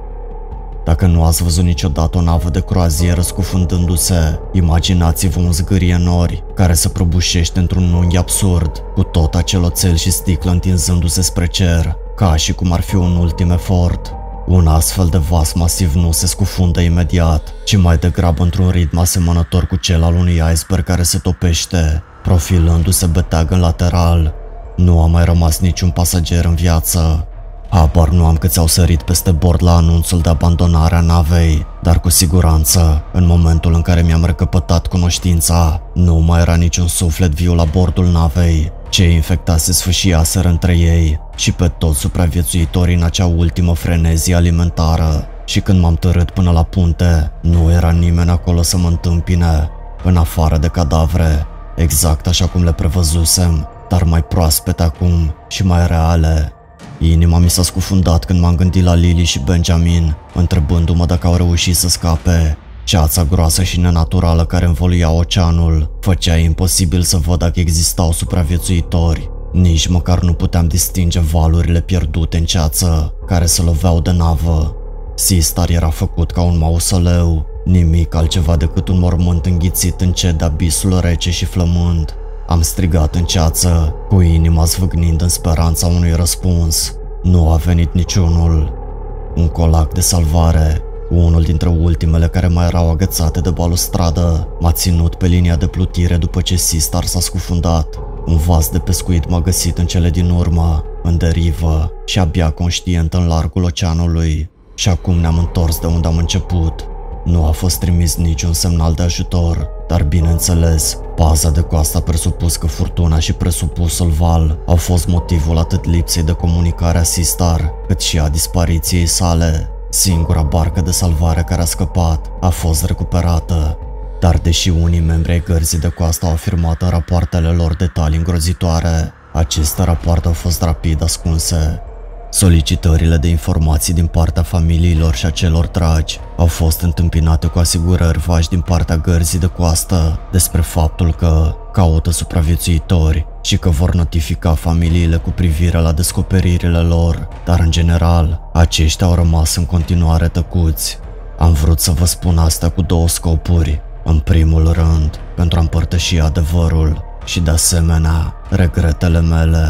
Dacă nu ați văzut niciodată o navă de croazieră scufundându-se, imaginați-vă un zgârie nori care se prăbușește într-un unghi absurd, cu tot acel oțel și sticlă întinzându-se spre cer, ca și cum ar fi un ultim efort. Un astfel de vas masiv nu se scufundă imediat, ci mai degrabă într-un ritm asemănător cu cel al unui iceberg care se topește, profilându-se beteag în lateral. Nu a mai rămas niciun pasager în viață. Habar nu am câți au sărit peste bord la anunțul de abandonare a navei, dar cu siguranță, în momentul în care mi-am recăpătat cunoștința, nu mai era niciun suflet viu la bordul navei. Cei infectați se sfâșiaseră între ei și pe toți supraviețuitorii în acea ultimă frenezie alimentară. Și când m-am târât până la punte, nu era nimeni acolo să mă întâmpine, în afară de cadavre, exact așa cum le prevăzusem, dar mai proaspete acum și mai reale. Inima mi s-a scufundat când m-am gândit la Lily și Benjamin, întrebându-mă dacă au reușit să scape. Ceața groasă și nenaturală care învăluia oceanul făcea imposibil să văd dacă existau supraviețuitori. Nici măcar nu puteam distinge valurile pierdute în ceață, care se loveau de navă. Seastar era făcut ca un mausoleu, nimic altceva decât un mormânt înghițit încet de abisul rece și flămând. Am strigat în ceață, cu inima zvâgnind în speranța unui răspuns. Nu a venit niciunul. Un colac de salvare, unul dintre ultimele care mai erau agățate de balustradă, m-a ținut pe linia de plutire după ce Seastar s-a scufundat. Un vas de pescuit m-a găsit în cele din urmă, în derivă și abia conștient în largul oceanului. Și acum ne-am întors de unde am început. Nu a fost trimis niciun semnal de ajutor, dar bineînțeles, paza de coastă a presupus că furtuna și presupusul val au fost motivul atât lipsei de comunicare a Seastar, cât și a dispariției sale. Singura barcă de salvare care a scăpat a fost recuperată. Dar deși unii membri ai gărzii de coastă au afirmat în rapoartele lor detalii îngrozitoare, aceste rapoarte au fost rapid ascunse. Solicitările de informații din partea familiilor și a celor dragi au fost întâmpinate cu asigurări vagi din partea gărzii de coastă despre faptul că caută supraviețuitori și că vor notifica familiile cu privire la descoperirile lor, dar în general, aceștia au rămas în continuare tăcuți. Am vrut să vă spun asta cu două scopuri. În primul rând, pentru a împărtăși adevărul și, de asemenea, regretele mele.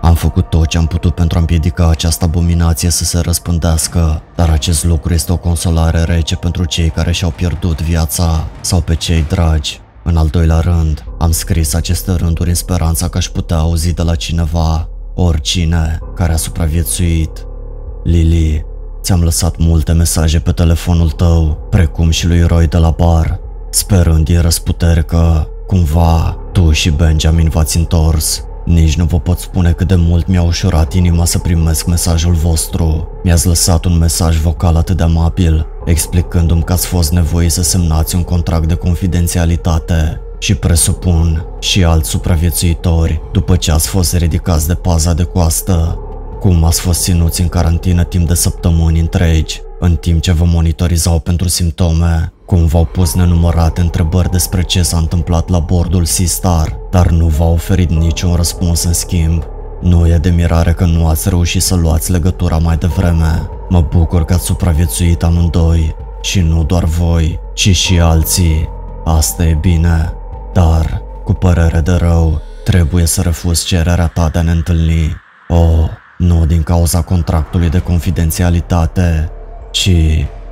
Am făcut tot ce am putut pentru a împiedica această abominație să se răspândească, dar acest lucru este o consolare rece pentru cei care și-au pierdut viața sau pe cei dragi. În al doilea rând, am scris aceste rânduri în speranța că aș putea auzi de la cineva, oricine, care a supraviețuit. Lily, ți-am lăsat multe mesaje pe telefonul tău, precum și lui Roy de la bar, sperând din răzputere că, cumva, tu și Benjamin v-ați întors. Nici nu vă pot spune cât de mult mi-a ușurat inima să primesc mesajul vostru. Mi-ați lăsat un mesaj vocal atât de amabil, explicându-mi că ați fost nevoie să semnați un contract de confidențialitate și presupun și alți supraviețuitori după ce ați fost ridicați de paza de coastă. Cum ați fost ținuți în carantină timp de săptămâni întregi, în timp ce vă monitorizau pentru simptome, cum v-au pus nenumărate întrebări despre ce s-a întâmplat la bordul Seastar, dar nu v-au oferit niciun răspuns în schimb. Nu e de mirare că nu ați reușit să luați legătura mai devreme. Mă bucur că ați supraviețuit amândoi, și nu doar voi, ci și alții. Asta e bine, dar, cu părere de rău, trebuie să refuz cererea ta de a ne întâlni. Oh, nu din cauza contractului de confidențialitate, ci,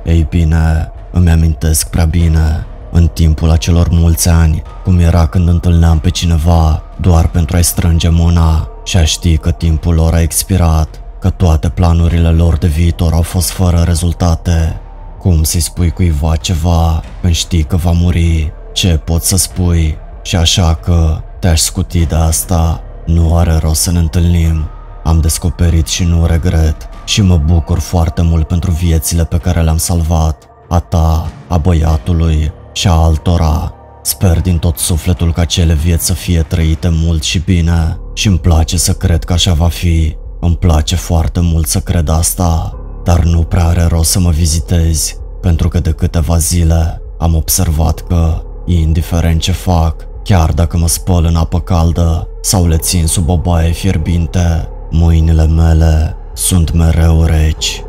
ei bine, îmi amintesc prea bine, în timpul acelor mulți ani, cum era când întâlneam pe cineva doar pentru a-i strânge mâna și a ști că timpul lor a expirat, că toate planurile lor de viitor au fost fără rezultate. Cum să-i spui cuiva ceva când știi că va muri? Ce poți să spui? Și așa că te-aș scuti de asta. Nu are rost să ne întâlnim. Am descoperit și nu regret și mă bucur foarte mult pentru viețile pe care le-am salvat. A ta, a băiatului și a altora. Sper din tot sufletul că acele vieți să fie trăite mult și bine și îmi place să cred că așa va fi. Îmi place foarte mult să cred asta, dar nu prea are rost să mă vizitezi, pentru că de câteva zile am observat că, indiferent ce fac, chiar dacă mă spăl în apă caldă sau le țin sub o baie fierbinte, mâinile mele sunt mereu reci.